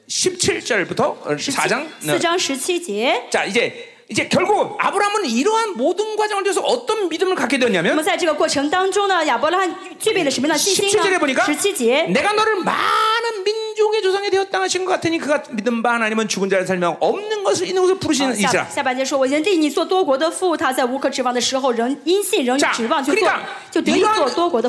17절부터 4장 17절. 자, 이제 결국 아브라함은 이러한 모든 과정을 통해서 어떤 믿음을 갖게 되었냐면 17절에 보니까 내가 너를 많은 민족의 조상이 되었다 하신 것 같으니 그가 믿음 바 하나님은 죽은 자를 살며 없는 것을 있는 것을 부르시는 이시라. 자, 그러니까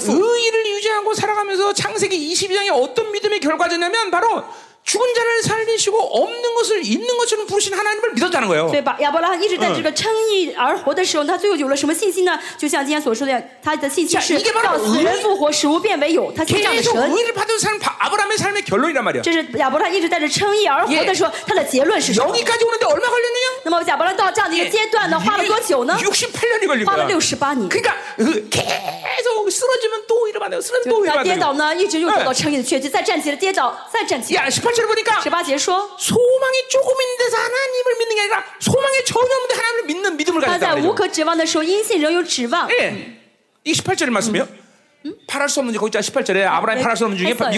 의의를 유지하고 살아가면서 창세기 22장의 어떤 믿음의 결과였냐면 바로 죽은 자를 살리시고 없는 것을 있는 것처럼 부르신 하나님을 믿었다는 거예요. 이게 바로 계속 의의를 받은 사람 아브라함의 삶의 결론이란 말이야. 여기까지 오는데 얼마 걸렸느냐? 68년이 걸린 거야. 그러니까 계속 쓰러지면 또 의의를 받아요. 쓰러지면 또 의의를 받아요. 18절 보니까 소망이 조금 있는 데서 하나님을 믿는 게 아니라 소망이 전혀 없는데 하나님을 믿는 믿음을 가졌다는 거죠. 예. 이 18절의 말씀이요. 팔할 수 없는 중 거기다 18절에 아브라함이 팔할 수 없는 중에 믿고 다.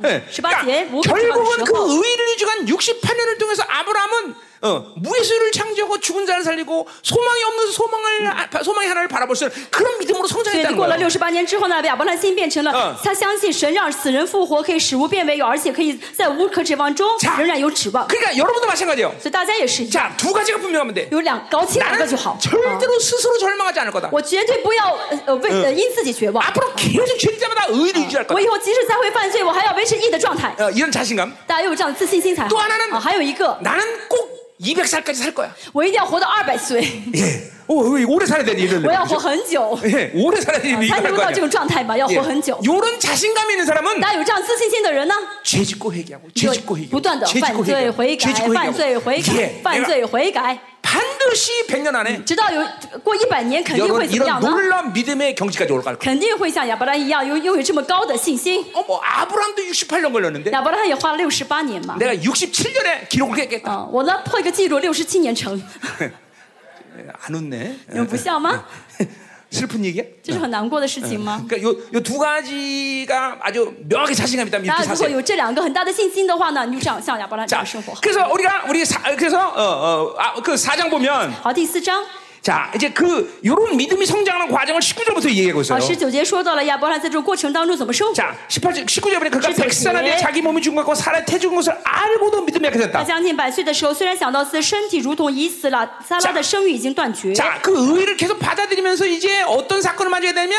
그러니까 결국은 그 의를 유지한 68년을 통해서 아브라함은 무예수를 창조하고 죽은 자를 살리고 소망이 없는 소망의 하나를 바라볼 수 있는 그런 믿음으로 성장했다는 거예요. 68年之后呢，亚伯拉罕信变成了他相信神让死人复活可以使无变为有，而且可以在无可指望中仍然有指望。 그러니까 여러분도 마찬가지예요. 자, 두 가지가 분명하면 돼. 나는 절대로 스스로 절망하지 않을 거다. 我绝对不要因自己绝望。 앞으로 계속 죄질 때마다 의를 유지할 거다. 我以后即使再会犯罪，我还要维持义的状态。 이런 자신감. 大家有这样自信心才好。 또 하나는 还有一个 나는 꼭 200살까지 살 거야. 我一定要活到200岁. 예. 오래 살아야 돼, 이런. 我要活很久. 예. 오래 살아야 돼, 이런. 才能够到这种状态嘛，要活很久. 이런 자신감 있는 사람은 죄 짓고 회개하고, 죄 짓고 회개. 不断的犯罪悔改。 반드시 100년 안에 直到有过100年肯定会怎么样呢? 이런 놀라운 믿음의 경지까지 올 거야. 肯定会像亚伯拉罕一样拥有这么高的信心. 아브라함도 68년 걸렸는데. 亚伯拉罕也花了68年嘛. 내가 67년에 기록을 했겠다. 我呢破一个记录67年成. 안 웃네. 你们不笑吗? 슬픈 얘기야? 这是很难过的事情吗? 그러니까 요 두 가지가 아주 명확히 자신감 있다면 이렇게 사세요. 如果有这两个很大的信心的话呢，你就像亚伯拉罕这样生活。 그래서 우리가 그래서 그 4장 보면. 好，第四章。 자, 이제 그 요런 믿음이 성장하는 과정을 19절부터 얘기하고 있어요. 19절说到了亚伯拉罕在这个过程当中怎么生活. 자, 18절 19절에 그가 백사나 내 자기 몸이 죽은 것과 살아 태죽은 것을 알고도 믿음이 약해졌다. 他将近百岁的时候，虽然想到自己身体如同已死了，撒拉的生育已经断绝. 자, 그 의를 계속 받아들이면서 이제 어떤 사건을 맞이하게 되면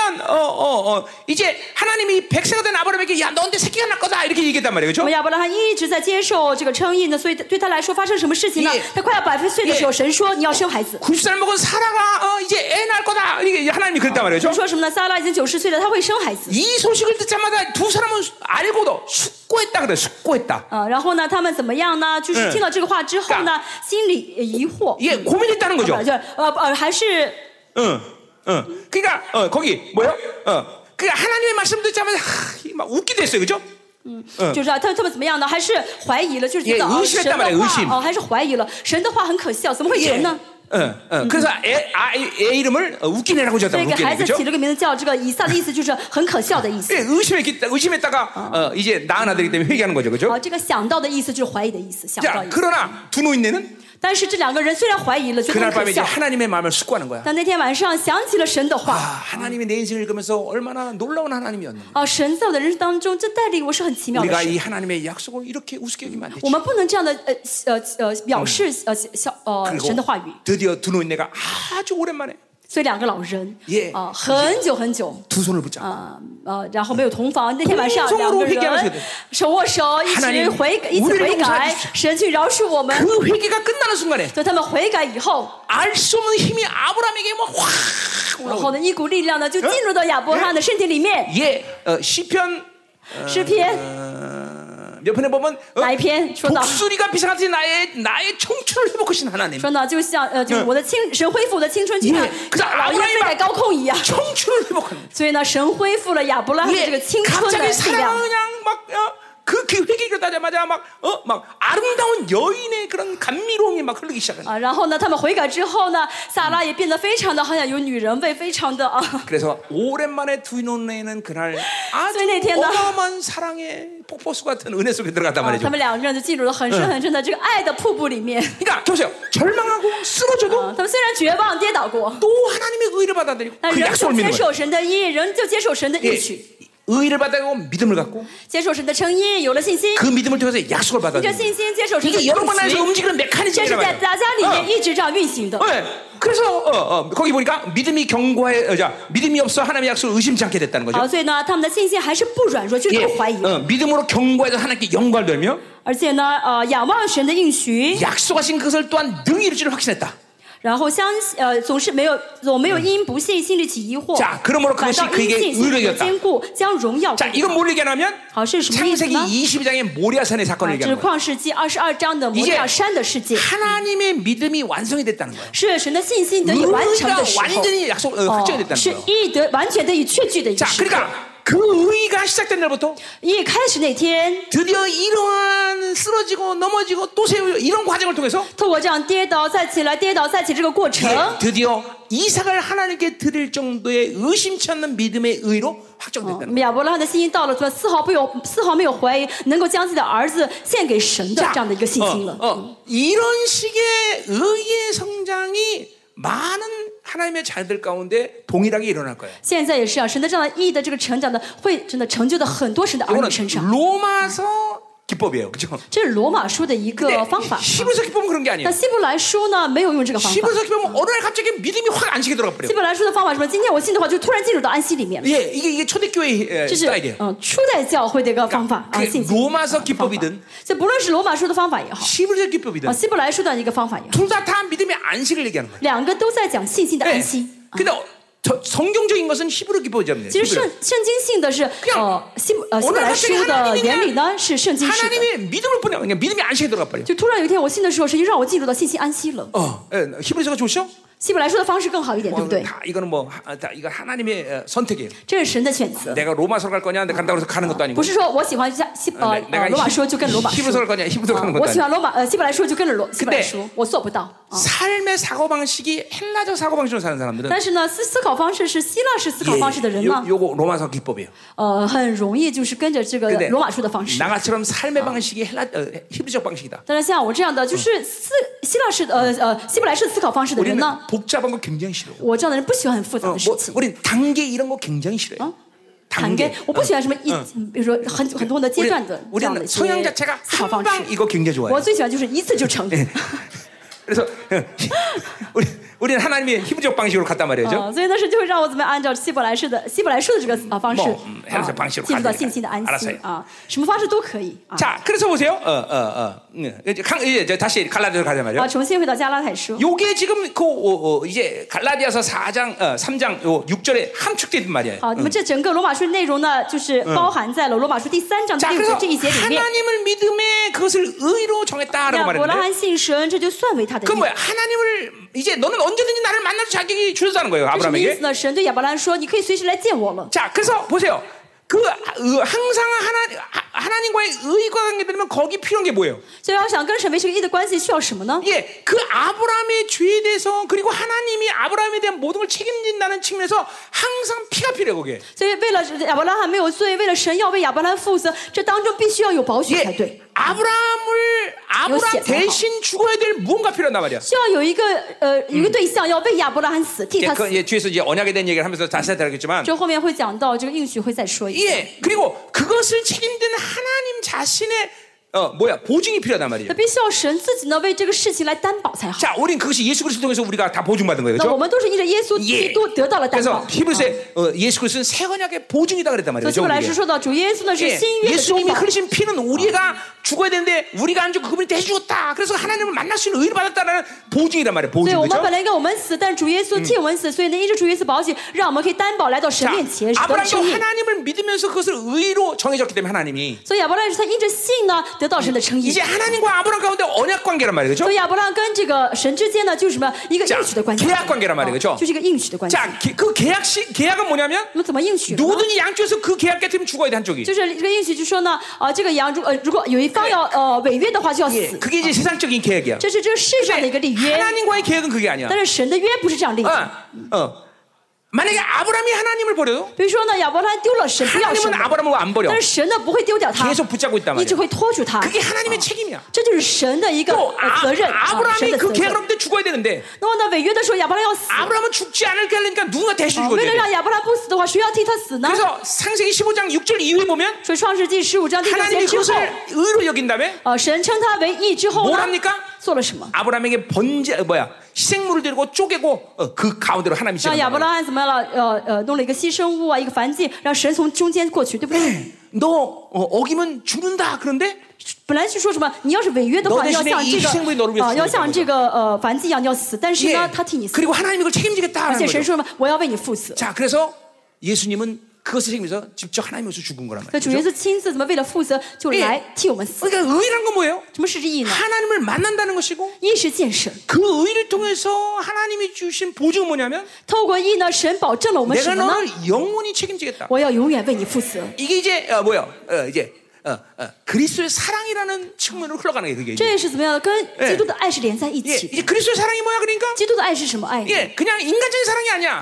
이제 하나님이 백세가 된 아브라함에게 야, 너한테 새끼가 날 거다 이렇게 얘기했단 말이에요, 그렇죠? 亚伯拉罕一直在接受这个称义呢，所以对他来说发生什么事情呢？他快要百岁的时候，神说你要生孩子. 90살 먹은 사라가 이제 애 낳을 거다. 이게 하나님이 그랬단 말이죠. 이 소식을 듣자마자 두 사람은 알고도 숙고했다 그래. 숙고했다. 아,然后呢,他们怎么样呢？就是听到这个话之后呢，心里疑惑. 예, 고민했다는 거죠. 그러니까 거기 뭐요? 그 하나님의 말씀 듣자마자 막 웃기도 했어요, 그렇죠? 就是啊，他们怎么样呢？还是怀疑了，就是觉得神的话，还是怀疑了，神的话很可笑，怎么会神呢？ 그래서 애 이름을 웃기네라고 줬다. 웃기네,这个名字叫这个以撒的意思就是很可笑的意思. 의심했다가 이제 낳은 아들이기 때문에 회개하는 거죠, 그렇죠? 这个想到的意思就是怀疑的意思，想到。 그러나 두 노인네는 但是这两个人虽然怀疑了，就很可笑。 그날 밤에 이제 하나님의 마음을 숙고하는 거야. 但那天晚上想起了神的话。 하나님이 내 인생을 읽으면서 얼마나 놀라운 하나님이었는가. 神在我的人生当中，这带领我是很奇妙的。 우리가 이 하나님의 약속을 이렇게 우습게 여기면 안 되지. 我们不能这样的表示神的话语。 드디어 두 노인네가 아주 오랜만에. 所以两个老人啊，很久很久，然后没有同房。那天晚上两个人手握手一起悔改，神去饶恕我们。那个悔改以后，而什么힘이 아브라함에게 막 확，然后那一股力量呢就进入到亚伯拉罕的身体里面。耶，诗篇 옆에 보면 독수리가 비상하듯이 나의 청춘을 회복하신 하나님. 说呢就像我的神恢复我的青春就像老鹰飞在高空一样. 청춘을 회복한. 所以呢神恢复了亚伯拉罕这个青春的力量。 그렇게 회개를 하자마자 막 아름다운 여인의 그런 감미로움이 막 흐르기 시작한다. 아, 然后呢,他们悔改之后呢,撒拉也变得非常的好像有女人味,非常的啊. 그래서 오랜만에 두 노인네는 그날 아주 어마어마한 사랑의 폭포수 같은 은혜 속에 들어갔단 말이죠. 他们两个人就进入了很深很深的这个爱的瀑布里面. 그러니까 보세요. 절망하고 쓰러져도 他们虽然绝望跌倒过, 또 하나님의 의를 받아들이고 그 약속을 믿는 거예요. 接受神的意，人就接受神的应许. 의를 받아들고 믿음을 갖고 그 믿음을 통해서 약속을 받아들이는 이게 여러분 안에서 움직이는 메커니즘이란 말이에요. 그래서 거기 보니까 믿음이 견고해 믿음이 없어 하나님의 약속을 의심치 않게 됐다는 거죠. 믿음으로 견고해서 하나님께 영광을 돌며 약속하신 그것을 또한 능히 이루지를 확신했다. 然后总是没有因不信心里起疑惑. 자, 그러므로 그것이 그에게 의롭였다. 자, 이건 뭘 얘기하냐면 창세기 22장의 모리아산의 사건을 얘기하는 거예요. 이제 하나님의 믿음이 완성이 됐다는 거예요. 의가 완전히 확정이 됐다는 거예요. 자, 그러니까 그 의의가 시작된 날부터 드디어 이러한 쓰러지고 넘어지고 또 세우고 이런 과정을 통해서 드디어 이삭을 하나님께 드릴 정도의 의심치 않는 믿음의 의로 확정됐다는 거예요. 이런 식의 의의 성장이 많은 하나님의 자녀들 가운데 동일하게 일어날 거예요. 이거는 로마서 기법이에요, 그렇죠? 히브리서 기법은 그런 게 아니에요. 히브리서 기법은 어느 날 갑자기 믿음이 확 안식에 들어가 버려요. 예, 이게 초대교회의 스타일이에요. 로마서 기법이든, 히브리서 기법이든, 둘 다 믿음의 안식을 얘기하는 거예요. 근데 성경적인 것은 히브리 기법이잖아요. 하나님의 믿음을 보내 그냥 믿음이 안식에 들어가 버려. 히브리서가 좋죠? 希伯来说的方式更好一点，对不对？ 이거는 이거 하나님의 선택이에요. 这是神的选择。 내가 로마서 갈 거냐, 내가 간다고 해서 가는 것도 아니고. 不是说我喜欢罗马说就跟罗马。 히브리서 갈 거냐, 히브리서 가는 것도 아니고. 我喜欢罗马，希伯来说就跟罗希伯来说，我做不到。 삶의 사고 방식이 헬라적 사고 방식으로 사는 사람들은. 但是呢，思考方式是希腊式思考方式的人呢， 요거 로마서 기법이에요. 很容易就是跟着这个罗马书的方式。 나가처럼 삶의 방식이 헬라 히브리적 방식이다. 但是像我这样的就是思希伯来式思考方式的人呢 우리는 복잡한 거 굉장히 싫어. 我这样的人不喜欢很复杂的事情. 우리 단계 이런 거 굉장히 싫어요. 단계. 我不喜欢什么一比如说很多的阶段的 우리는 성향 자체가 한 방 이거 굉장히 좋아해요. 我最喜欢就是一次就成. 그래서 우리는 하나님의 히브리적 방식으로 갔단 말이죠. 所以那是就会让我怎么按照希伯来式的方式进入到信心的安息啊什么方式都可以啊자 그래서 보세요. 이제 다시 갈라디아서 가자 말이에요. 重新回到加拉太书. 요게 지금 이제 갈라디아서 4장 3장 6절에 함축된 말이에요. 好那么这整个罗马书内容呢就是包含在了罗马书第3章 第6节这一节里面. 하나님을 믿음에 그것을 의로 정했다라고 말했는데 他的 그럼 뭐야? 하나님을 이제 너는 언제든지 나를 만날 자격이 주어졌다는 거예요. 아브라함에게. 자, 그래서 보세요. 그 항상 하나님과의 의의가 관계되면 거기 필요한 게 뭐예요? 예, 그 아브라함의 죄에 대해서 그리고 하나님이 아브라함에 대한 모든 걸 책임진다는 측면에서 항상 피가 필요해 거기에. 예, 아브라함을 대신 죽어야 될 무언가 필요하단 말이야. 예, 뒤에서 이제 언약에 대한 얘기를 하면서 자세히 다루겠지만. 예, 그리고 그것을 책임지는 하나님 자신의 보증이 필요하단 말이에요. 자, 우린 그것이 예수 그리스도 통해서 우리가 다 보증받은 거예요. 그렇죠? 예. 그래서 히브리서에 예수 그리스도는 새 언약의 보증이다 그랬단 말이에요. 예. 예수님이 흘리신 피는 우리가 죽어야 되는데 우리가 안 죽고 그분이 대주었다. 그래서 하나님을 만날 수 있는 의를 받았다는 보증이란 말이에요. 보증. 그렇죠? 아브라함이 하나님을 믿으면서 그것을 의로 정해졌기 때문에 하나님이. 이제 하나님과 아브라함 가운데 언약 관계란 말이죠. 계약 관계란 말이죠. 자, 그 계약은 뭐냐면 누구든지 양쪽에서 그 계약 깨뜨리면 죽어야 돼 한쪽이. 그게 이제 세상적인 계약이야. 하나님과의 계약은 그게 아니야. 만약에 아브라함이 하나님을 버려도 하나님은 아브라함을 안 버려. 계속 붙잡고 있단 말이야. 그게 하나님의 책임이야. 또 아브라함이 그 계약으로부터 죽어야 되는데 아브라함은 죽지 않을 거니까 누군가 대신 죽어야 돼. 그래서 창세기 15장 6절 이후에 보면 하나님이 그것을 의로 여긴 다음에 뭘 합니까? 아브라함에게 희생물을 들고 쪼개고 그 가운데로 하나님이 시작합니다. 너 어기면 죽는다 그런데 本来是说什么你要是违约的话要像这个凡祭一样你要死但是呢他替你死 그리고 하나님이 그걸 책임지겠다라는 거죠. 자, 그래서 예수님은 그것을 책임져서 직접 하나님으로서 죽은 거란 말이에요. 그러니까 의의란 건 뭐예요? 하나님을 만난다는 것이고 그 의의를 통해서 하나님이 주신 보증은 뭐냐면 내가 너를 영원히 책임지겠다. 이게 이제 그리스도의 사랑이라는 측면으로 흘러가는 게 그게 이제 그리스도의 사랑이 뭐야 그러니까? 예, 그냥 인간적인 사랑이 아니야.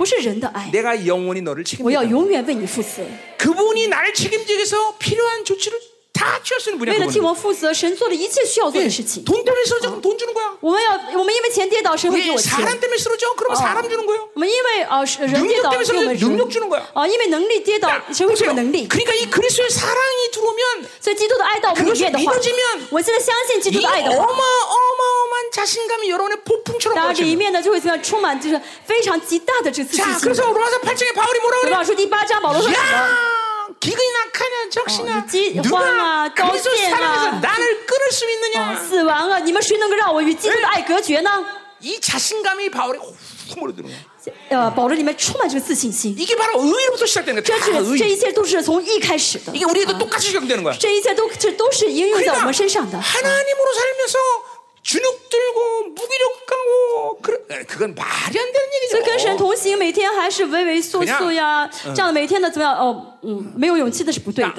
내가 영원히 너를 책임진다. 그분이 나를 책임지기 위해서 필요한 조치를 다 취하시는 분이야. 돈 때문에 쓰러져 돈 주는 거야. 사람 때문에 쓰러져 그러면 사람 주는 거야. 능력 때문에 쓰러져 능력 주는 거야. 그러니까 이 그리스도의 사랑이 들어오면 그것을 믿어지면 이 어마어마한 자신감이 여러분의 폭풍처럼 넘쳐요. 자, 그래서 로마서 8장에 바울이 뭐라고 그래요? 야! 기근이 낙하냐 적시냐 누가 그리스도 사랑에서 나를 끊을 수 있느냐 이 자신감이 바울에 흐물어드는 거야. 이게 바로 의로부터 시작되는 거야. 이게 우리에도 똑같이 적용되는 거야. 그러니까 하나님으로 살면서 주눅 들고 무기력하고 그건 말이 안 되는 얘기죠.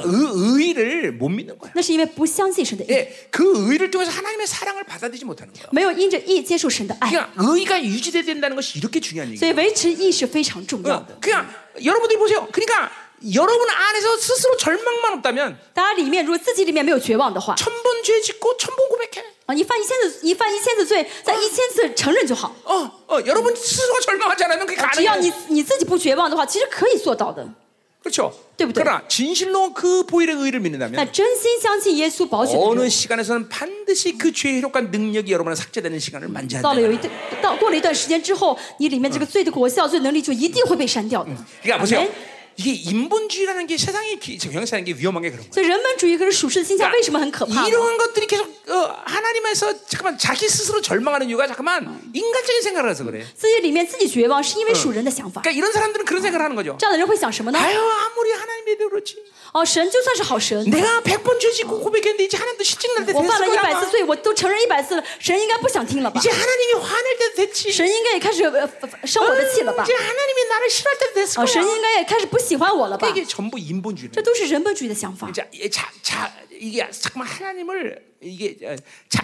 의의를 못 믿는 거야. 예, 그 의의를 통해서 하나님의 사랑을 받아들이지 못하는 거야. 그러니까 의의가 유지돼야 된다는 것이 이렇게 중요한 얘기예요. 그냥 여러분들이 보세요. 그러니까 여러분 안에서 스스로 절망만 없다면, 大家里面如果自己里面没有绝望的话, 1000번 죄 짓고 1000번 고백해. 你犯一千次罪，在一千次承认就好。 여러분 스스로 절망하지 않으면 그게 가능해. 只要你自己不绝望的话，其实可以做到的。 그렇죠. 그러나 진실로 그 보일의 의를 믿는다면 어느 시간에서는 반드시 그 죄의 효과 능력이 여러분의 삭제되는 시간을 만지한다. 그러니까 보세요. 이게 인본주의라는 게 세상이 경영사는 게 위험한 게 그런 거예요. 이런 것들이 계속 하나님에서 잠깐만 자기 스스로 절망하는 이유가 잠깐만 인간적인 생각을 해서 그래. 그러니까 이런 사람들은 그런 생각을 하는 거죠. 아유 아무리 하나님이 그렇지. 내가 100번 죄 짓고 고백했는데 이제 하나님도 시증 날 때 됐을 거야. 이제 하나님이 화낼 때 됐지. 이제 하나님이 나를 싫어할 때 됐을 거야. 不喜欢我了吧? 이게 전부 인본주의. 这都是人本主义的想法. 이게 정말 하나님을 이게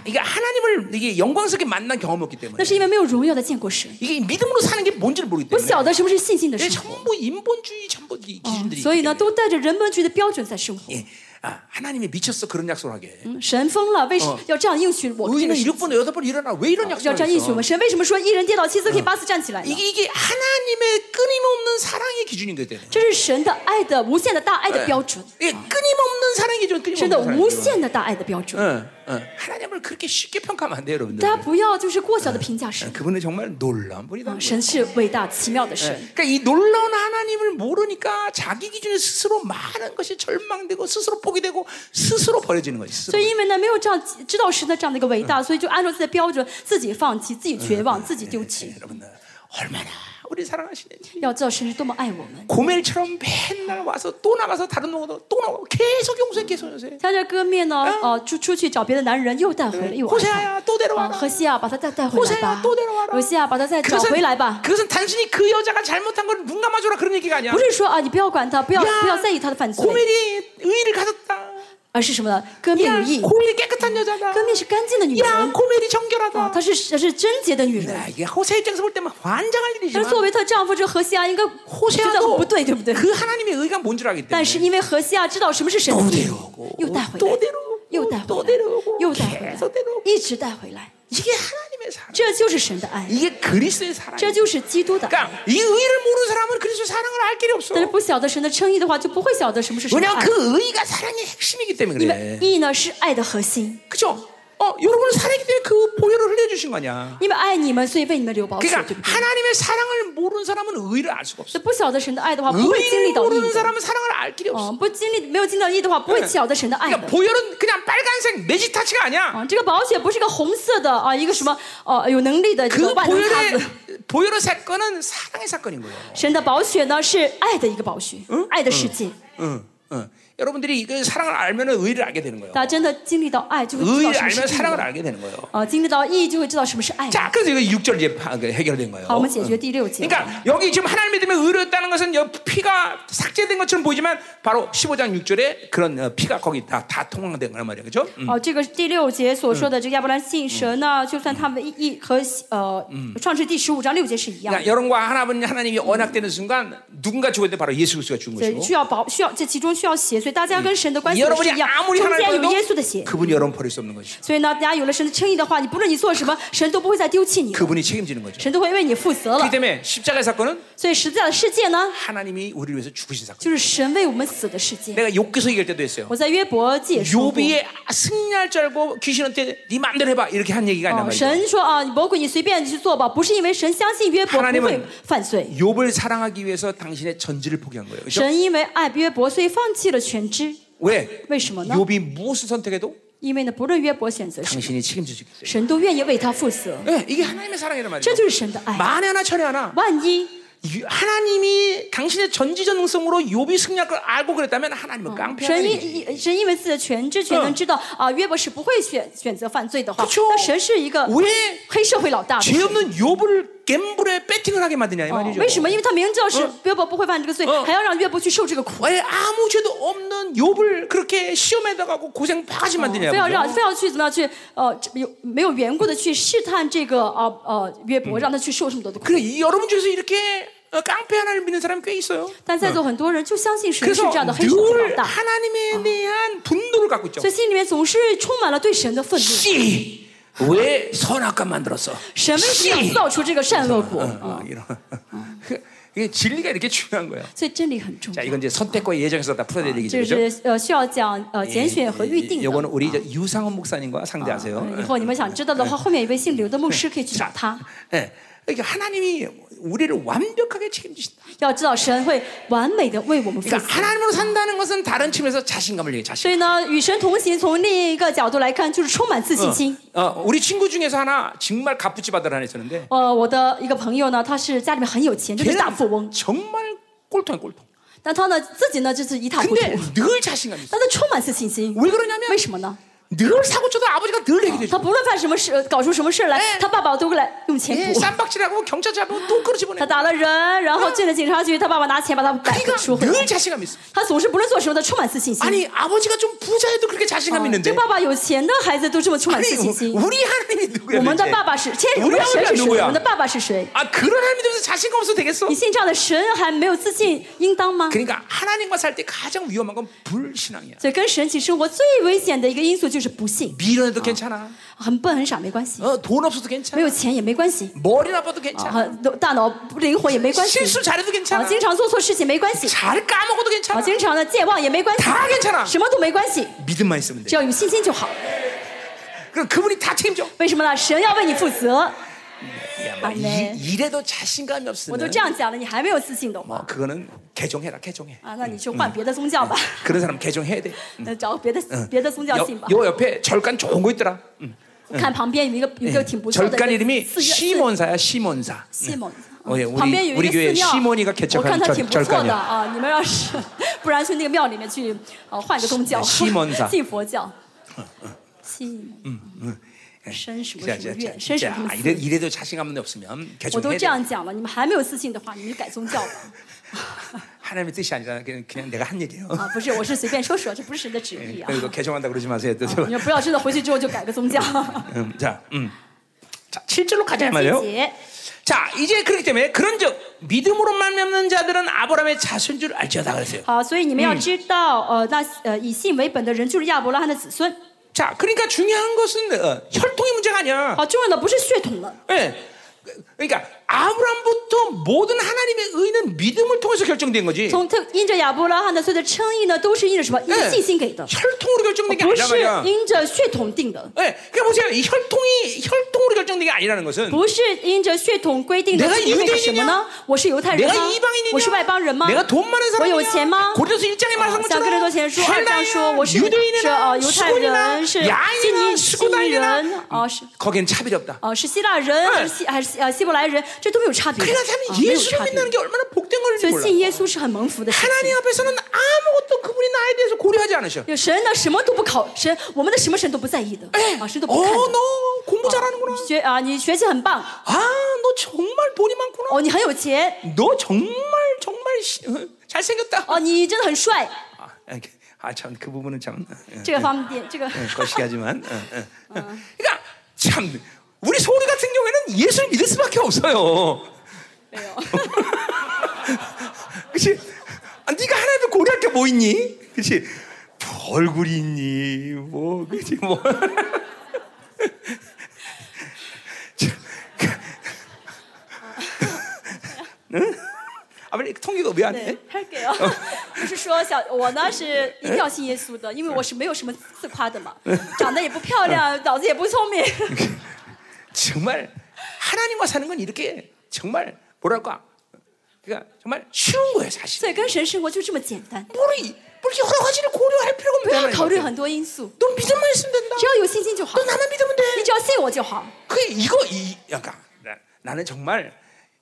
하나님을 이게 영광스럽게 만난 경험이 없기 때문에. 那是因为没有荣耀的见过神. 이게 믿음으로 사는 게 뭔지를 모르기 때문에. 不晓得什么是信心的生活. 전부 인본주의 전부 기준들이. 所以呢，都带着人本主义的标准在生活. 아, 하나님이 미쳤어 그런 약속을 하게. 의인은 6번 8번 일어나 왜 이런 약속을 했어? 이게 하나님의 끊임없는 사랑의 기준인 거예요. 끊임없는 사랑의 기준, 끊임없는 사랑의 기준. 하나님을 그렇게 쉽게 평가하면 안 돼요, 여러분들. 그분은 정말 놀라운 분이다. 그러니까 이 놀라운 하나님을 모르니까 자기 기준에 스스로 많은 것이 절망되고 스스로 포기되고 스스로 버려지는 거지. 스스로. 所以因为呢没有知道神的这样的一个伟大，所以就按照自己的标准自己放弃、自己绝望、自己丢弃。 여러분들 얼마나 우리 사랑하시는지. 要知道神是多么爱我们。 고멜처럼 맨날 와서 또 나가서 다른 놈도 또 나오고 계속 용서해 계속 용서해. 他这哥们呢，出去找别的男人又带回来。何西亚，把他带回来吧。何西亚，把他再找回来吧。 그것은 단순히 그 여자가 잘못한 걸 눈 감아줘라 그런 얘기가 아니야. 不是说啊，你不要管他，不要在意他的犯罪。 고멜이 의의를 가졌다. 而是什么呢？歌迷如意。而作为她丈夫，这何西亚应该觉得不对，对不对？可是因为何西亚知道什么是神的道，又带回来，又带回来，又带回来， 这就是神的爱。但是因为何西亚知道什么是神的爱，但是不晓得神的称义的话，就不会晓得什么是神的爱。왜냐 그 의가 사랑의 핵심이기 때문에 그래。因为义呢是爱的核心。그죠? 여러분은 사랑이기 때문에 그 보혈을 흘려주신 거냐? 그러니까 하나님의 사랑을 모르는 사람은 의를 알 수가 없어. 의를 모르는 사람은 사랑을 알 길이 없어. 그러니까 보혈은 그냥 빨간색 메지타치가 아니야. 그 보혈의 사건은 사랑의 사건인 거예요. 여러분들이 이 사랑을 알면 의의를 알게 되는 거예요. 의의를 알면 사랑을 알게 되는 거예요. 자, 그래서 이거 6절 이제 해결된 거예요. 그러니까 여기 지금 하나님의 믿음에 의롭다는 것은 피가 삭제된 것처럼 보이지만 바로 15장 6절에 그런 피가 거기 다 통용된 거란 말이에요. 그렇죠? 这个第六节所说的这个亚伯兰信神呢，就算他们和创世第15章6节是一样。 여러분과 하나님이 언약되는 순간 누군가 죽었는데 바로 예수 그리스도가 죽은 것이고. 需要保需要这其中需要写。 大家跟神的关系是一样中间有耶稣的血 所以呢大家有了神的称义的话你不论你做什么神都不会再丢弃你 所以呢大家有了神的称义的话你不论你做什么神都不会再丢弃你神都会为你负责。对不对？所以约伯解说我在约伯记说约伯啊승리할 줄 알고 귀신한테 네 만들어 해봐 이렇게 한 얘기가 아니라神说啊你包括你随便去做吧不是因为神相信约伯不会犯罪约伯是사랑하기 위해서 당신의 전지를 포기한 거예요. 神因为爱约伯所以放弃了全知 因为呢不论约伯选择神都愿意为他负责 이게 하나님의 사랑이란 말이에요. 这就是神的爱 만에 하나 천에 하나 万一 하나님이 당신의 전지전능성으로 욥이 승리할 걸 알고 그랬다면 하나님은 깡패하니. 神因为自己的全知全能知道约伯是不会选择犯罪的话，那神是一个黑社会老大。죄 없는 욥을 갬블에 배팅을 하게 만드냐 이 말이죠. 为什么？因为他明知道是约伯不会犯这个罪，还要让约伯去受这个苦。 아무 죄도 없는 욥을 그렇게 시험에다가고 고생 바가지 만드냐. 非要去怎么样去没有缘故的去试探这个约伯，让他去受这么多的苦。 그래 여러분 중에서 이렇게 깡패 하나님 믿는 사람 꽤 있어요. 그래서 늘 하나님에 대한 분노를 갖고 있죠. 왜 선악과 만들었어? 이게 진리가 이렇게 중요한 거예요. 자, 이건 이제 선택과 예정에서 다 풀어야 되기 때문에. 이거는 우리 유상원 목사님과 상대하세요. 네. 그러니까 하나님이 우리를 완벽하게 책임지신다. 그러니까 하나님으로 산다는 것은 다른 측면에서 자신감을 얘기해. 자신감. 우리 친구 중에서 하나 정말 갑부집 아들 하나 있었는데. 정말 꼴통이야, 꼴통. 但他呢自己呢就是一塌糊涂。 근데 늘 자신감이 있어. 但他充满自信心。왜 그러냐면? 늘 사고 쳐도 아버지가 늘 얘기해 줘. 他不论犯什么事搞出什么事来他爸爸都来用钱补 쌈박질하고 경찰 잡으면 또 끌어집어내. 他打了人然后进了警察局他爸爸拿钱把他逮住。 늘 자신감 있어. 他总是不论做什么都充满自信心。 아니 아버지가 좀 부자여도 그렇게 자신감 있는데. 这爸爸有钱的孩子都这么充满自信心。 우리 하나님이 누구야? 我们的爸爸是谁？ 아 그런 하나님이 되면서 자신감 없어도 되겠어? 你信这样的神还没有自信应当吗？ 그러니까 하나님과 살 때 가장 위험한 건 불신앙이야. 所以跟神其实我最危险的一个因素就是 미련해도 괜찮아. 很笨很傻没关系. 돈 없어도 괜찮아. 没有钱也没关系. 머리 나빠도 괜찮아. 大脑灵活也没关系. 실수 잘해도 괜찮아. 经常做错事情没关系. 잘 까먹어도 괜찮아. 经常的健忘也没关系. 다 괜찮아. 什么都没关系. 믿음만 있으면 돼. 只要有信心就好. 그럼 그분이 다 책임져. 为什么呢？神要为你负责. 이래도 자신감이 없으면. 我都这样讲了，你还没有自信懂吗？ 그거는 개종해라, 개종해. 아, 那你就换别的宗教吧. 그런 사람 개종해야 돼. 找别的宗教信吧。 요 옆에 절간 좋은 거 있더라. 看旁边有一个挺不错的。 절간 이름이 시몬사야, 시몬사. 시몬. 우리 교회 시몬이가 개척한 절간이야. 你们要是不然去那个庙里面去换个宗教。 시몬사. 信佛教。信。 神什么月，神什么？ 이래도 자신감이 없으면 개종해야 돼. 我都这样讲了，你们还没有自信的话，你们改宗教吧。 하나님의 뜻이 아니라 그냥 내가 한 얘기예요. 아, 不是，我是随便说说，这不是神的旨意啊。 이거 개종한다 그러지 마세요. 你不要真的回去之后就改个宗教。 자, 자, 7절로 가자 말이에요. 자, 이제 그렇기 때문에 그런즉 믿음으로 말미암는 자들은 아브라함의 자손인 줄 알지어다 그랬어요. 아, 所以你们要知道，那以信为本的人就是亚伯拉罕的子孙。 자, 그러니까 중요한 것은 혈통의 문제가 아니야. 아, 중요한 건 不是血统了. 예. 그러니까 아브라함부터 모든 하나님의 의는 믿음을 통해서 결정된 거지. 从因着亚伯拉罕的所有的称义呢，都是因着什么？因信心给的。 혈통으로 결정된 게 아니란 말이야. 不是因着血统定的。 예. 그러니까 보세요, 이 혈통으로 결정된 게 아니라는 것은. 不是因着血统规定的。 내가 유대인이냐? 我是犹太人吗？ 내가 이방인이냐? 我是外邦人吗？ 내가 돈 많은 사람이냐? 我有钱吗？ 고린도서 1장에 말한 것처럼. 像哥林多前书2章说我是犹太人，是犹太人，是希尼人，是거긴 차별이 없다。是希腊人还是 希伯来人这都没有差别。 예수를 믿는 게 얼마나 복된 건지 몰라. 所以信耶稣是很蒙福的事情。 하나님 앞에서는 아무것도 그분이 나에 대해서 고려하지 않으셔. 神呢什么都不考，神我们的什么神都不在意的，神都不看的。 너 공부 잘하는구나. 你学习很棒。 너 정말 돈이 많구나. 你很有钱。 너 정말 잘생겼다. 你真的很帅。 아 참 그 부분은 참. 这个方面，这个。 거시기하지만. 그러니까 참. 우리 소리 같은 경우에는 예수를 믿을 수밖에 없어요. 왜요? 그렇지? 아, 네가 하나님을 고려할 게 뭐 있니? 그렇지? 얼굴이 있니? 뭐 그렇지 뭐. 응? 아, 빨리 통역을 왜 안 해? 네, 할게요. 不是说我呢是一定要信耶稣的，因为我是没有什么自夸的嘛，长得也不漂亮，脑子也不聪明。 정말 하나님과 사는 건 이렇게 정말 뭐랄까 그러니까 정말 쉬운 거예요 사실. 所以跟神生活就这么简单。 이렇게 여러 가지를 고려할 필요가 없는 거야. 너 믿음만 있으면 된다. 只要有信心就好。 너 나만 믿으면 돼. 你只要信我就好。 그게 이거 이 약간 나는 정말.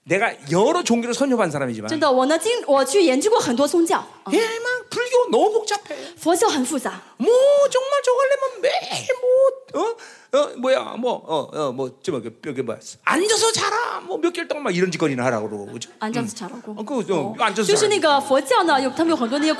내가 여러 종교를 선협한 사람이지만. 真的，我呢，我去研究过很多宗教。 예, 막 불교 너무 복잡해. 佛教很复杂。 뭐 정말 저걸려면 매일 뭐 앉아서 자라 뭐 몇 개월 동안 막 이런 짓거리나 하라고 그러고. 앉아서 자라고. 앉아서. 就是那个佛教呢，有他们有很多那些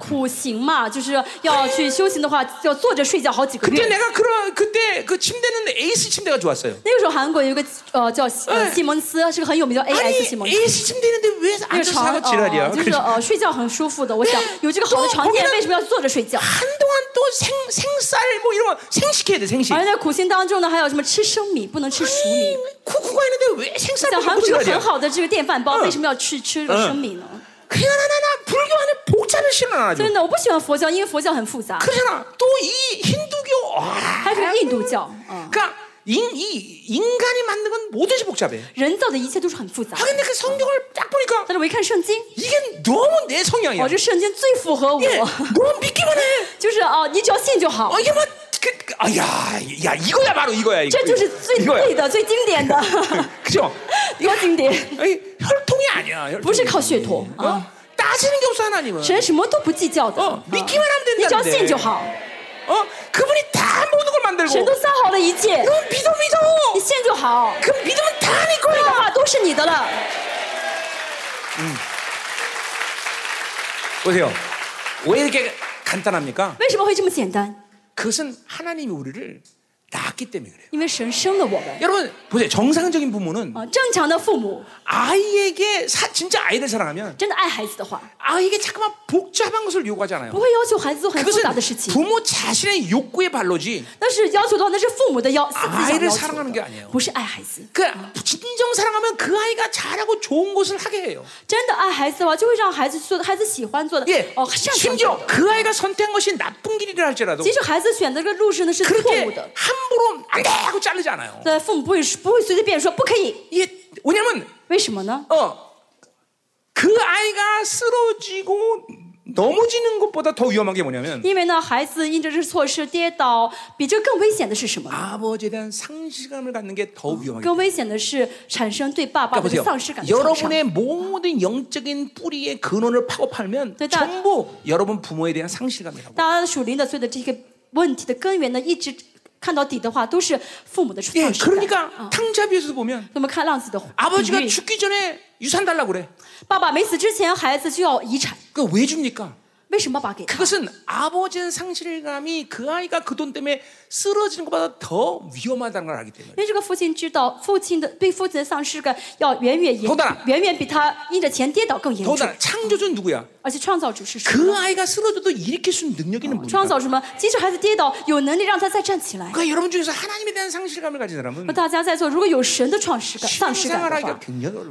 苦行嘛，就是要去修行的话，要坐着睡觉好几个月。 그때 내가 그때 그 침대는 에이스 침대가 좋았어요. 那个时候韩国有一个叫西蒙斯，是个很有名。 AS 침대인데 那个床就是睡觉很舒服的，我想有这个好的床垫，为什么要坐着睡觉？한동안 또 생쌀 뭐 이런 거 생식해야 돼 생식. 而在苦行当中呢，还有什么吃生米，不能吃熟米。 苦苦瓜 있는데 왜 생쌀을 먹고 살아야 돼? 很好的这个电饭煲，为什么要吃生米呢？ 그냥 나나 불교 안에 복잡을 싫어하죠. 저는 我不喜欢佛教，因为佛教很复杂。 그러나 또 이 힌두교, 还有印度教。 그러니까 인간이 만든 건 모든 게 복잡해. 人造的一切都是很复杂。 근데 그 성경을 딱 보니까. 但是我一看圣经， 이게 너무 내 성향이야. 这圣经最符合我。 너무 믿기만 해. 就是你只要信就好。 이게 뭐 아야 이거야 바로 이거야 이거. 这就是最对的最经典的。 그죠? 이거 经典。 혈통이 아니야. 不是靠血统。 따지는 게 없어 하나님은. 神什么都不计较的。 믿기만 하면 된다는데. 你只要信就好。 그분이 다 모든 걸 만들고. 神都造好了一切。 너 믿어. 你信就好。 그 믿음은 다 네 거야. 话都是你的了。 보세요. 왜 이렇게 간단합니까? 为什么会这么简单？ 그것은 하나님이 우리를 낳았기 때문에 그래요. 여러분 보세요. 정상적인 부모는 아이에게 진짜 아이를 사랑하면 아이에게 자꾸만 복잡한 것을 요구하지 않아요. 그것은 부모 자신의 욕구의 발로지 아이를 사랑하는 게 아니에요. 그 진정 사랑하면 그 아이가 잘하고 좋은 것을 하게 해요. 예, 심지어 그 아이가 선택한 것이 나쁜 길이라 할지라도 그렇게 함부로 안 돼 하고 자르지 않아요. 父母不会随随便说不可以。 예, 왜냐면 为什么呢? 그 아이가 쓰러지고 넘어지는 것보다 더 위험한 게 뭐냐면 因为呢孩子因着这措施跌倒比这更危险的是什么? 아버지에 대한 상실감을 갖는 게 더 위험해요. 更危险的是产生对爸爸的丧失感。 여러분의 모든 영적인 뿌리의 근원을 파고 팔면 전부 여러분 부모에 대한 상실감이라고. 大家属灵的所有的这些问题的根源呢一直 看到底的话都是父母的创伤。 그러니까 탕자비에서 보면 아버지가 죽기 전에 유산 달라고 그래. 爸爸没死之前孩子就要遗产。 그거 왜 줍니까? 为什么爸爸给他? 그것은 아버지의 상실감이 그 아이가 그 돈 때문에 쓰러지는 것보다 더 위험하다는 걸 알기 때문에. 因为这个父亲知道父亲的对父亲的丧失感要远远比他因着钱跌倒更严重。더나 창조주는 누구야? 而且创造主是谁？그 아이가 쓰러져도 일으킬 수 있는 능력이는 뭐야? 创造什么？即使孩子跌倒，有能力让他再站起来。 그러니까 여러분 중에서 하나님에 대한 상실감을 가진 사람은 大家在座如果有神的丧失感的话，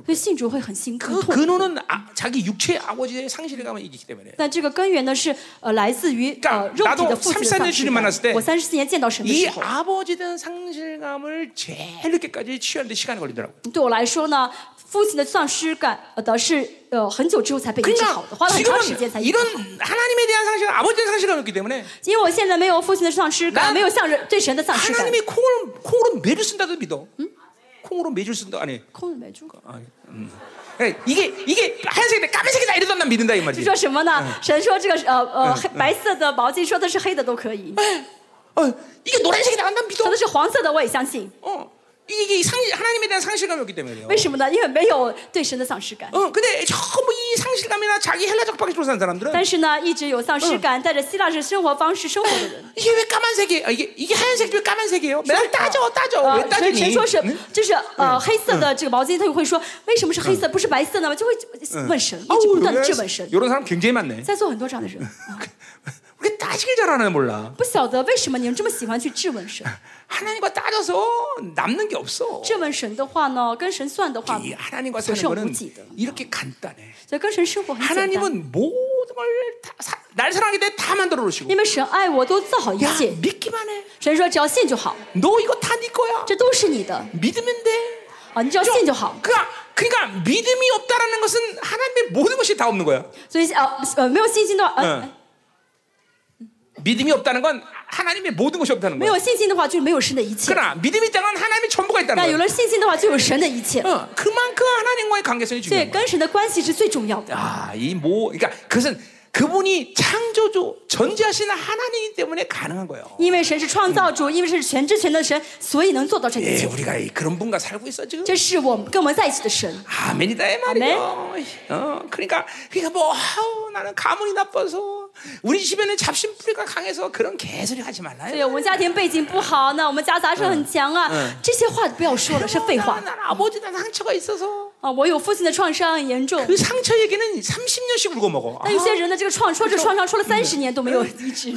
对信主会很辛苦。그 근원은 자기 육체의 아버지의 상실감이 있기 때문에. 但这个根源呢是来自于肉体的父亲的丧失感。我34年见到神的时候，이 아버지에 대한 상실감을 제일 늦게까지 치유하는데 시간이 걸리더라고.对我来说呢，父亲的丧失感，是很久之后才被医治好的，花了很长时间才。 이런 하나님에 대한 상실감, 아버지의 상실감 없기 때문에，因为我现在没有父亲的丧失感，没有对神的丧失感。 하나님이 콩으로 매주 쓴다도 믿어. 콩으로 매주 쓴다 아니? 콩으로 매주? 아니. 이게 하얀색인데 까만색이다 이러던 난 믿는다 이 말이지. 就说什么呢？神说这个白色的毛巾说的是黑的都可以。 이게 노란색이다 난 믿어. 说的是黄色的我也相信。 이게 하나님에 대한 상실감이 없기 때문에요. 为什么呢？因为没有对神的丧失感。 근데 전부 이 상실감이나 자기 헬라적 방식으로 사는 사람들은. 但是呢，一直有丧失感，带着希腊式生活方式生活的人。 이게 왜 까만색이? 이게 하얀색이 왜 까만색이에요? 맨날 따져 왜 따지니? 神说是，就是黑色的这个毛巾，他就会说为什么是黑色不是白色呢？就会问神，一直不断质问神。 이런 사람 굉장히 많네. 在座很多这样的人。 왜 따지길 잘하나 몰라. 不晓得为什么你们这么喜欢去质问神。 하나님과 따져서 남는 게 없어. 质问神的话呢，跟神算的话， 하나님과 사는 거는 이렇게 간단해. 所以跟神生活很简单。 하나님은 모든 걸 날 사랑하기 때문에 다 만들어 놓으시고. 因为神爱我，都造好一切。 믿기만 해. 神说只要信就好。 너 이거 다 네 거야. 这都是你的。 믿으면 돼. 你只要信就好。 그러니까 믿음이 없다라는 것은 하나님의 모든 것이 다 없는 거야. 所以没有信心的话。 믿음이 없다는 건 하나님의 모든 것이 없다는 거예요. 그러나 믿음이 있다는 건 하나님의 전부가 있다는 거예요. 그만큼 하나님과의 관계성이 중요해요. 그러니까 그것은 그분이 창조주 전지하시는 하나님이기 때문에 가능한 거예요. 因为神是创造主，因为是全知全能的神，所以能做到这一切。 예, 우리가 그런 분과 살고 있어 지금. 这是我们跟我们在一起的神。 아멘이다 이 말이에요. 그러니까 뭐 나는 가문이 나빠서. 우리 집에는 잡신 뿌리가 강해서 그런 개소리 하지 말라요. 对，我们家庭背景不好，那我们夹杂是很强啊，这些话不要说了，是废话。那아버지는 상처가 있어서. 我有父亲的创伤很严重그 상처 얘기는 30년씩 울고 먹어. 但有些人的这个创伤说了30年都没有医治.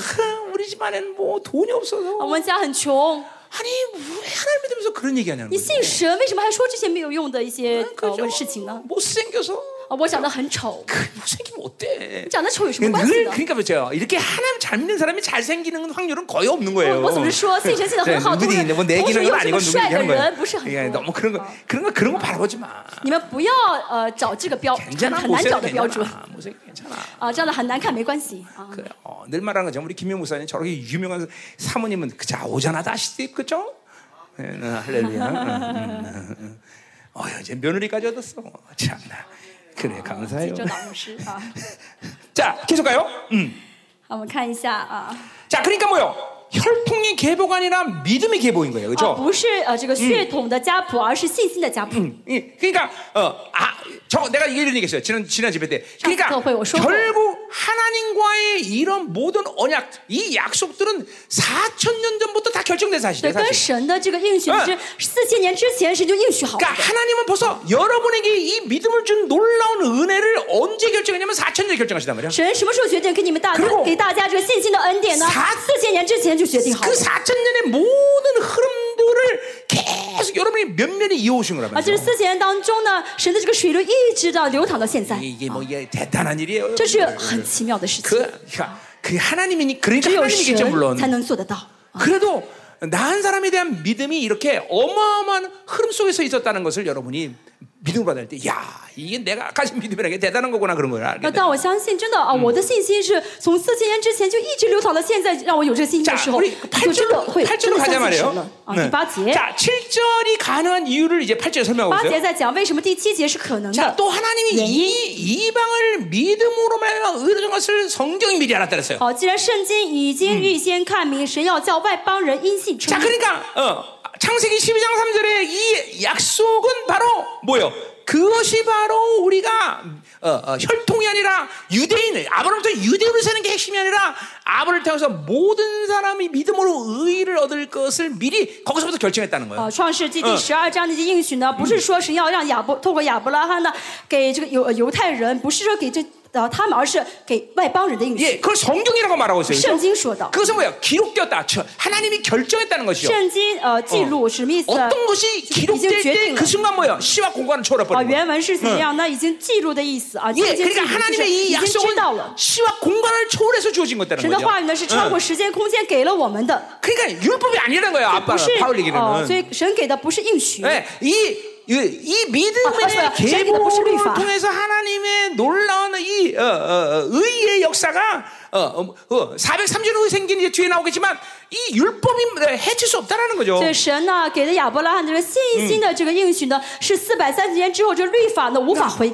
우리 집안에는 뭐 돈이 없어서. 我们家很穷. 아니 왜 하나님 믿으면서 그런 얘기하냐는 거예요. 你信神为什么还说这些没有用的一些事情呢? 못 생겨서. 我长得很丑. 못생기면 어때? 长得丑有什么关系呢? 그러니까 제가 이렇게 하나님 잘 믿는 사람이 잘 생기는 확률은 거의 없는 거예요. 我总是说信神信得很好，但是有这么帅的人不是很多. 너무 그런 거 바라보지 마. 你们不要找这个标很难找的标准. 못생겨 괜찮아. 长得很难看没关系. 늘 말하는 거죠. 우리 김영 목사님 저렇게 유명한 사모님은 그자 오자나다 시대 그죠? 할렐루야. 이제 며느리까지 얻었어. 참나. 그래 감사해요. 자 계속 가요. 자 그러니까 뭐요? 혈통의 계보가 아니라 믿음의 계보인 거예요, 그렇죠? 不是这个血统的家谱，而是信心的家谱. 그러니까 내가 이런 얘기했어요. 지난 집회 때. 그러니까 결국 하나님과의 이런 모든 언약, 이 약속들은 4,000년 전부터 다 결정된 사실이에요. 그러니까 하나님은 벌써 여러분에게 이 믿음을 준 놀라운 은혜를 언제 결정했냐면 4,000년 결정하시단 말이야. 그리고 4,000년 그 4,000년의 모든 흐름들을 계속 여러분이 몇 년이 이어오신 거란 말이에요. 4,000年当中呢，神的这个水流一直到流淌到现在. 이게 뭐 대단한 일이에요. 这是很奇妙的事情. 그 하나님이니 그러니까 하나님이겠죠 물론. 才能做得到. 그래도 나 한 사람에 대한 믿음이 이렇게 어마어마한 흐름 속에서 있었다는 것을 여러분이 믿음을 받을 때, 야 이게 내가 가진 믿음이라는 게 대단한 거구나 그런 거야. 但我相信真的啊我的信心是从四千年之前就一直流淌到现在让我有这个信心的时候. 8절로 가자 말이에요. 第八节. 자 7절이 가능한 이유를 이제 8절 설명하고 있어요. 8节在讲为什么第七节是可能的. 자 또 하나님이 이방을 믿음으로 말미암아 의로운 것을 성경이 미리 알았다 그랬어요. 既然圣经已经预先看明神要叫外邦人因信称义. 자 그러니까 창세기 12장 3절의 이 약속은 바로 뭐예요? 그것이 바로 우리가 혈통이 아니라 유대인, 아브라함부터 유대인으로 사는 게 핵심이 아니라 아브라함을 통해서 모든 사람이 믿음으로 의의를 얻을 것을 미리 거기서부터 결정했다는 거예요. 창세기 12章的应许呢不是说神要让亚伯透过亚伯拉罕呢给这个犹太人不是说给这 他们而是给外邦人的应许. 예, 그걸 성경이라고 말하고 있어요. 성경说到. 그것은 뭐야? 기록되었다. 하나님이 결정했다는 것이요. 성경 기록什么意思? 어떤 것이 기록될 때 그 순간 뭐야? 시와 공간을 초월해버려. 原文是怎么样呢？已经记录的意思. 예, 그러니까 하나님의 이 약속은 시와 공간을 초월해서 주어진 것이라는 거죠. 神的话语呢是超过时间空间给了我们的. 그러니까 율법이 아니라는 거야. 아빠 바울 얘기는. 所以神给的不是应许. 예, 이 믿음의 계보를 통해서 하나님의 놀라운 이 의의 역사가 430년이 생긴 이제 뒤에 나오겠지만 이 율법이 해칠 수 없다라는 거죠. 神呢给了亚伯拉罕这个信心的这个应许呢是430年之后这律法呢无法毁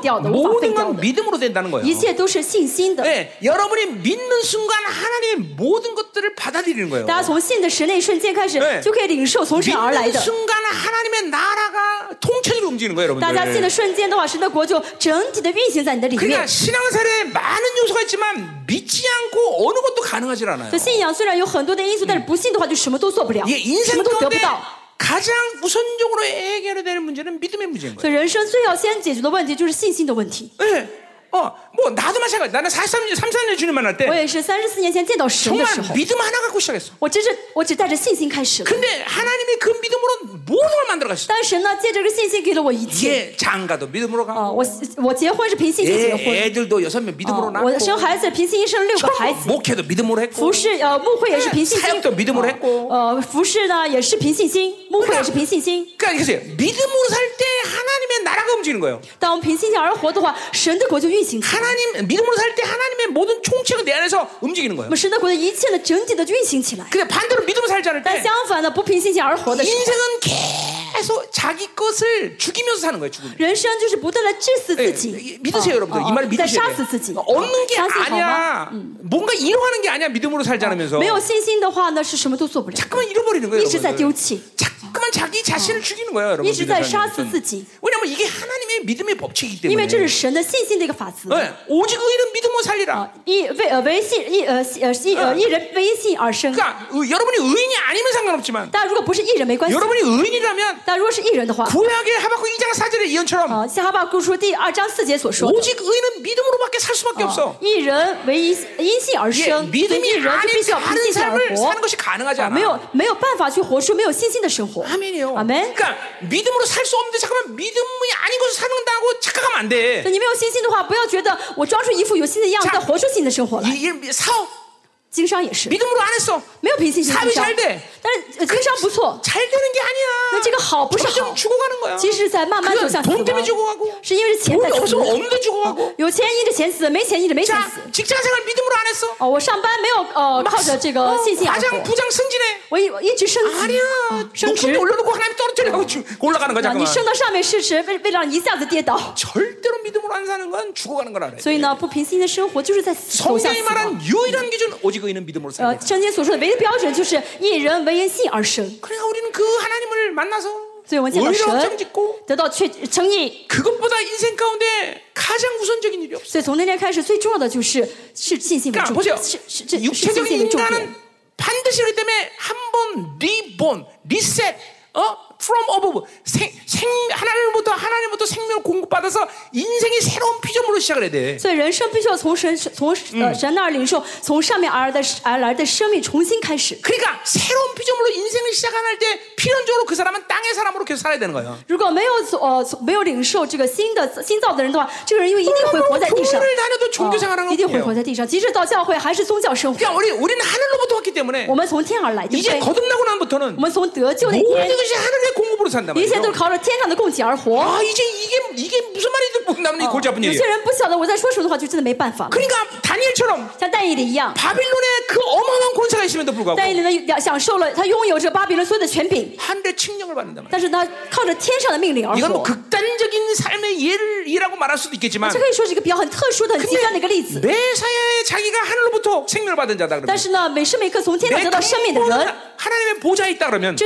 掉的. 모든 건 믿음으로 된다는 거예요. 一切都是信心的. 네, 여러분이 믿는 순간 하나님의 모든 것들을 받아들이는 거예요. 大家从信的时那一瞬间开始就可以领受从神而来的. 믿는 순간 하나님의 나라가 통째로 움직이는 거예요, 여러분들. 大家信的瞬间的话，神的国就整体的运行在你的里面. 그러니까 신앙생활에 많은 요소가 있지만 믿지 않고 어느 것도 가능하지 않아요. 信仰虽然有很多的因素，但是不信的话就什么都做不了， 什么都得不到。 가장 우선적으로 해결해야 되는 문제는 믿음의 문제인 거예요. 人生最要先解决的问题就是信心的问题。 네. 뭐 나도 마찬가지. 나는 33년 주님 만날 때 我也是34年前见到神的时候 정말 믿음 하나 갖고 시작했어. 我只带着信心开始. 근데 하나님이 그 믿음으로 모든 걸 만들어 가셨어. 但神呢借这个信心给了我一切. 예, 장가도 믿음으로 가고. 我结婚是凭信心结婚. 예, 애들도 6명 믿음으로 낳고. 我生孩子凭信心生6个孩子. 목회도 믿음으로 했고. 服侍牧会也是凭信心. 사역도 믿음으로 했고. 服侍呢也是凭信心. 牧会也是凭信心. 그러니까 이게 믿음으로 살 때 하나님의 나라가 움직이는 거예요. 当我们凭信心而活的话，神的国就运 하나님 믿음으로 살 때 하나님의 모든 총체가 내 안에서 움직이는 거예요. 근데 반대로 믿음으로 살지 않을 때 인생은 계속 자기 것을 죽이면서 사는 거예요. 예, 믿으세요 여러분들. 이 말을 믿으셔야 돼요. 얻는 게 아니야. 뭔가 이루어가는 게 아니야. 믿음으로 살지 않으면서 자꾸만 잃어버리는 거예요. 자꾸만 자기 자신을 죽이는 거예요. 여러분. 왜냐하면 이게 하나님의 하나님의 믿음의 법칙이기 때문에. 네, 오직 의인은 믿음으로 살리라. 그러니까 여러분이 의인이 아니면 상관없지만 여러분이 의인이라면 구약의 하박국 2장 4절의 예언처럼 오직 의인은 믿음으로밖에 살 수밖에 없어. 예, 믿음이 아닌 다른 삶을 사는 것이 가능하지 않아. 아멘이요. 아멘. 그러니까 믿음으로 살 수 없는데 잠깐만 믿음이 아닌 것을 산다고 착각하면 안 돼. 你没有信心的话，不要觉得我装出一副有信的样子，活出信的生活来。 经商也是 믿음으로 안 했어. 没有凭信心经商. 但是经商不错.잘 되는 게 아니야. 那这个好不是好. 죽어가는 거야. 其实在慢慢走向死亡. 돈 때문에 죽어가고. 是因为钱在死。有钱없는데 죽어가고. 有钱因着钱死，没钱因着没钱死. 직장생활 믿음으로 안 했어. 我上班没有靠着这个信心而活。 我一直升职. 아니야. 높은 데 올려놓고 하나님 떨어뜨리라고 올라가는 거야. 你升到上面是为了让一下子跌倒. 절대로 믿음으로 안 사는 건 죽어가는 거라. 所以呢，不凭信心的生活就是在走向死亡。성경이 말한 유일한 기준 오직 의인은 믿음으로 살리라. 그러니까 우리는 그 하나님을 만나서 오히려 정직고 그것보다 인생 가운데 가장 우선적인 일이 없어. 그러니까 보세요. 육체적인 인간은 반드시 그렇기 때문에 한번 리본, 리셋, from above, 하나님부터 생명을 공급받아서 인생이 새로운 피조물로 시작을 해야 돼. 所以人生必须要从神那儿领受从上面而来的生命重新开始. 그러니까 새로운 피조물로 인생을 시작할 때 필연적으로 그 사람은 땅의 사람으로 계속 살아야 되는 거야. 如果没有领受这个新造的人的话，这个人又一定会活在地上. 교회를 다녀도 종교 생활하는 거야. 一定会活在地上，即使到教会还是宗教生活. 그러니까 우리는 하늘로부터 왔기 때문에. 我们从天而来. 이제 거듭나고 난부터는. 我们从得救那天. 모든 것이 하늘의 공급으로 산단 말이에요. 아, 이게 무슨 말인지 남는 골치 아픈 일이에요. 그러니까 다니엘처럼 바빌론에 그 어마어마한 권세가 있음에도 불구하고 하늘의 칙령을 받는단 말이에요. 이건 뭐 극단적인 삶의 예라고 말할 수도 있겠지만 매사에 자기가 하늘로부터 생명을 받은 자다 그러면 내 근본은 하나님의 보좌에 있다 그러면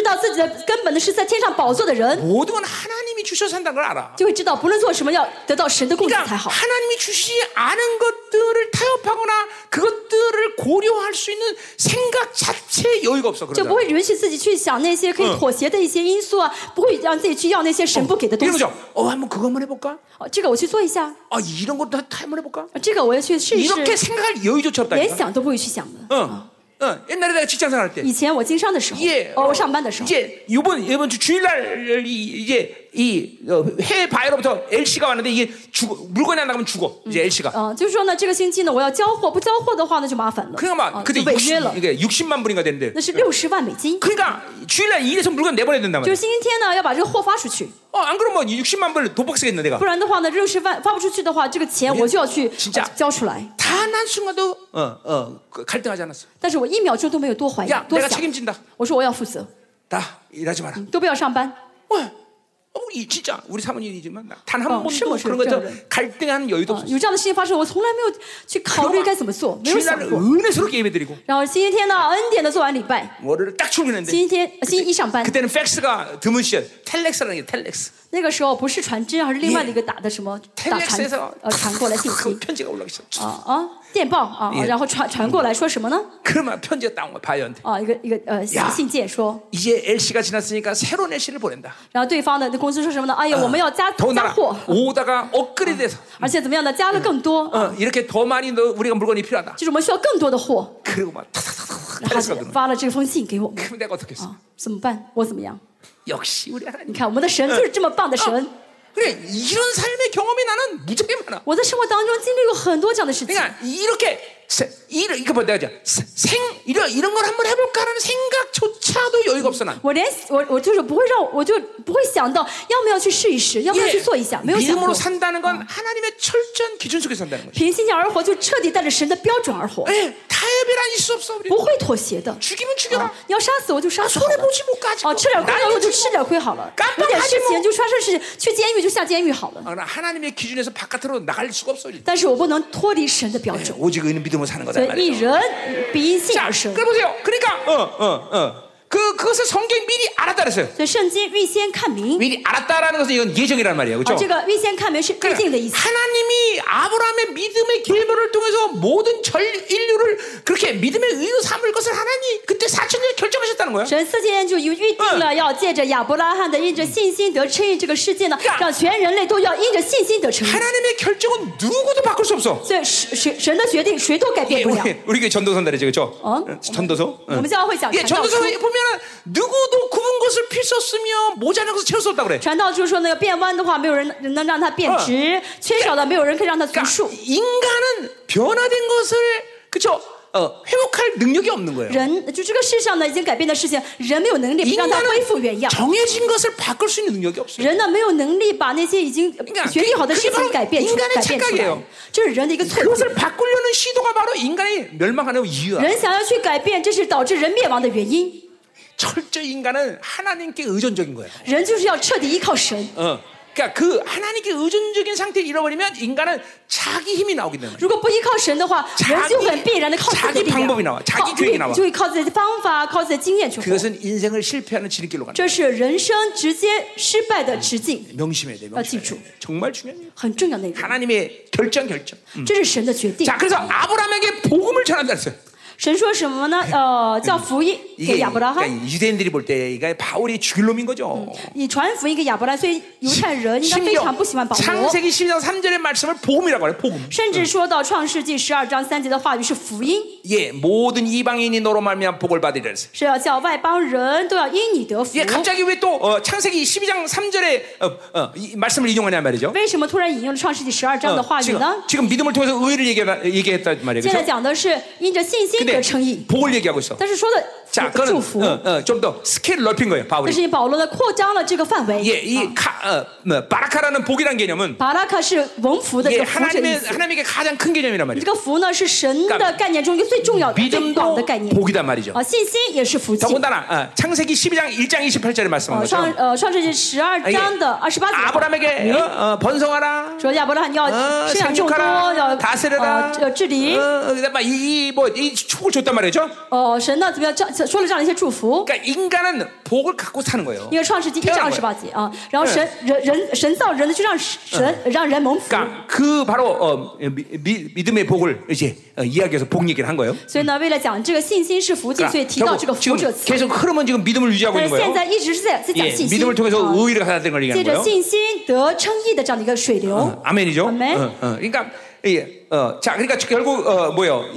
根本的是在天上宝座的人. 모든 건 하나님이 주셔 산다는 걸 알아. 就会知道不论做什么要得到神的供给才好. 그러니까 하나님이 주시지 않은 것들을 타협하거나 그것들을 고려할 수 있는 생각 자체에 여유가 없어. 就不会允许自己去想那些可以妥协的一些因素啊，不会让自己去要那些神不给的东西. 한번 그거 한번 해볼까? 这个我去做一下. 아 이런 것도 한번 해볼까? 这个我也去试一试. 이렇게 생각할 여유조차 없다. 连想都不会去想的. 옛날에 내가 직장생활할 때, 以前我经商的时候, 어上班的时候, 이제 이번 주 주일날 이제 이 해외 바이로부터 LC가 왔는데 이게 물건이 안 나가면 죽어. 이제 LC가. 就是说呢，这个星期呢，我要交货，不交货的话呢就麻烦了. 그러니까 막 그때 60만 불인가 되는데. 那是60万美金. 그러니까 주일날 일해서 물건 내보내야 된단 말이야. 就是星期天呢要把这个货发出去. 안 그러면 60만 불 도박쓰겠네 내가. 不然的话呢，60万发不出去的话，这个钱我就要去交出来. 단 한 순간도 갈등하지 않았어. 但是我一秒钟都没有多怀疑. 야, 내가 책임진다. 我说我要负责. 다 일하지 마라. 都不要上班. 이 진짜 우리 사모님이지만 단 한 번도 그런 것들 갈등하는 여유도 없어. 요즘에 시기 발생, 我从来没有去考虑该怎么做，没有想过. 은혜스럽게 예배드리고. 然后星期天呢，恩典的做完礼拜. 월요일 딱 출근했는데. 星期一上班. 그때는 팩스가 드문 시절, 텔렉스라는 게 텔렉스. 那个时候不是传真，而是另外的一个打的什么打传电报啊，然后传过来说什么呢？ 그러면 편지가 딱 와요. 一个信件说 이제 LC가 지났으니까 새로운 LC를 보낸다. 然后对方的公司说什么呢？哎呀，我们要加货。 오다가 업그레이드해서. 而且怎么样呢？加了更多。 이렇게 더 많이 우리가 물건이 필요하다. 就是我们需要更多的货。 그리고 막 탁탁탁탁. 发了这封信给我们。 그럼 내가 어떻게 했어? 怎么办？我怎么样？ 역시 우리 하나님. 그래 이런 삶의 경험이 나는 무지하게 많아. 그러니까 이렇게 이런 걸 한번 해볼까라는 생각조차도 여유가 없어 난. 我就是不会想到要不要去试一试，要不要去做一下，没有想过。 믿음으로 산다는 건 하나님의 철저한 기준 속에 산다는 거지. 凭信心而活，就彻底带着神的标准而活。 타협이란 있을 없어. 不会妥协的。 죽이면 죽여라. 要杀死我就杀死。 손해보지 못까지. 吃点亏好了，有点事情就发生事情，去监狱就下监狱好了。 하나님의 기준에서 바깥으로 나갈 수가 없어. 但是我不能脱离神的标准。 오직 의인은 믿음으로 사는 거다 말이에요. 자, 그래 보세요. 그러니까 그것을 성경이 미리 알았다 그랬어요. 미리 알았다라는 것은 이건 예정이란 말이에요. 그렇죠? 그러니까 하나님이 아브라함의 믿음의 길모를 통해서 모든 전 인류를 그렇게 믿음의 의로 삼을 것을 하나님이 그때 4000년 결정하셨다는 거예요. 하나님의 결정은 누구도 바꿀 수 없어. 우리 교회 전도서인다죠, 그렇죠? 전도서. 예, 전도서에 보면은 누구도 굽은 것을 필 수 없으며 모자란 것을 채울 수 없다 그래. 그러니까 인간은 변화된 것을 그렇죠? 회복할 능력이 없는 거예요. 인간은 정해진 것을 바꿀 수 있는 능력이 없어요. 그러니까 인간의 착각이에요. 그것을 바꾸려는 시도가 바로 인간이 멸망하는 이유야. 철저히 인간은 하나님께 의존적인 거예요. 그러니까 그 하나님께 의존적인 상태를 잃어버리면 인간은 자기 힘이 나오게 되는 거예요. 자기 방법이 나와. 자기 계획이 나와. 그것은 인생을 실패하는 지름길로 가는 거예요. 명심해야 돼요. 정말 중요해요. 하나님의 결정. 자, 그래서 아브라함에게 복음을 전한다 했어요. 神说什么呢？叫福音给亚伯拉罕。 유대인들이 볼 때 이게 바울이 죽일 놈인 거죠. 이 전복음이 야브라所以犹太人应该非常不喜欢保罗。 창세기 12장 3절의 말씀을 복음이라고 해요. 복음. 甚至说到创世纪12章3节的话语是福音。 예, 모든 이방인이 너로 말미암아 복을 받으리라. 是要叫外邦人都要因你得福。 예, 갑자기 왜 또 창세기 12장 3절의 이 말씀을 인용하냐 말이죠. 为什么突然引用了创世纪12章的话语呢？ 지금 믿음을 통해서 의를 얘기했다 말이죠. 现在讲的是因着信心。 근데 복을 얘기하고 있어. 자, 그건 좀 더 스케일을 넓힌 거예요, 바울이. 예, 이 바라카라는 복이란 개념은 예, 하나님에게 가장 큰 개념이란 말이에요. 그러니까 믿음도 복이란 말이죠. 더군다나 창세기 12장 1장 28절에 말씀한 것처럼 아브라함에게 번성하라, 생육하라, 다스려라, 이 축복을 줬단 말이죠. 그러니까 인간은 복을 갖고 사는 거예요. 그러니까 그 바로 믿음의 복을 이제 이야기해서 복 얘기를 한 거예요. 그러니까 계속 흐름은 지금 믿음을 유지하고 있는 거예요. 예, 믿음을 통해서 의의를 가야 되는 걸 얘기하는 거예요. 아멘이죠. 그러니까 예, 자, 그러니까 결국 뭐예요?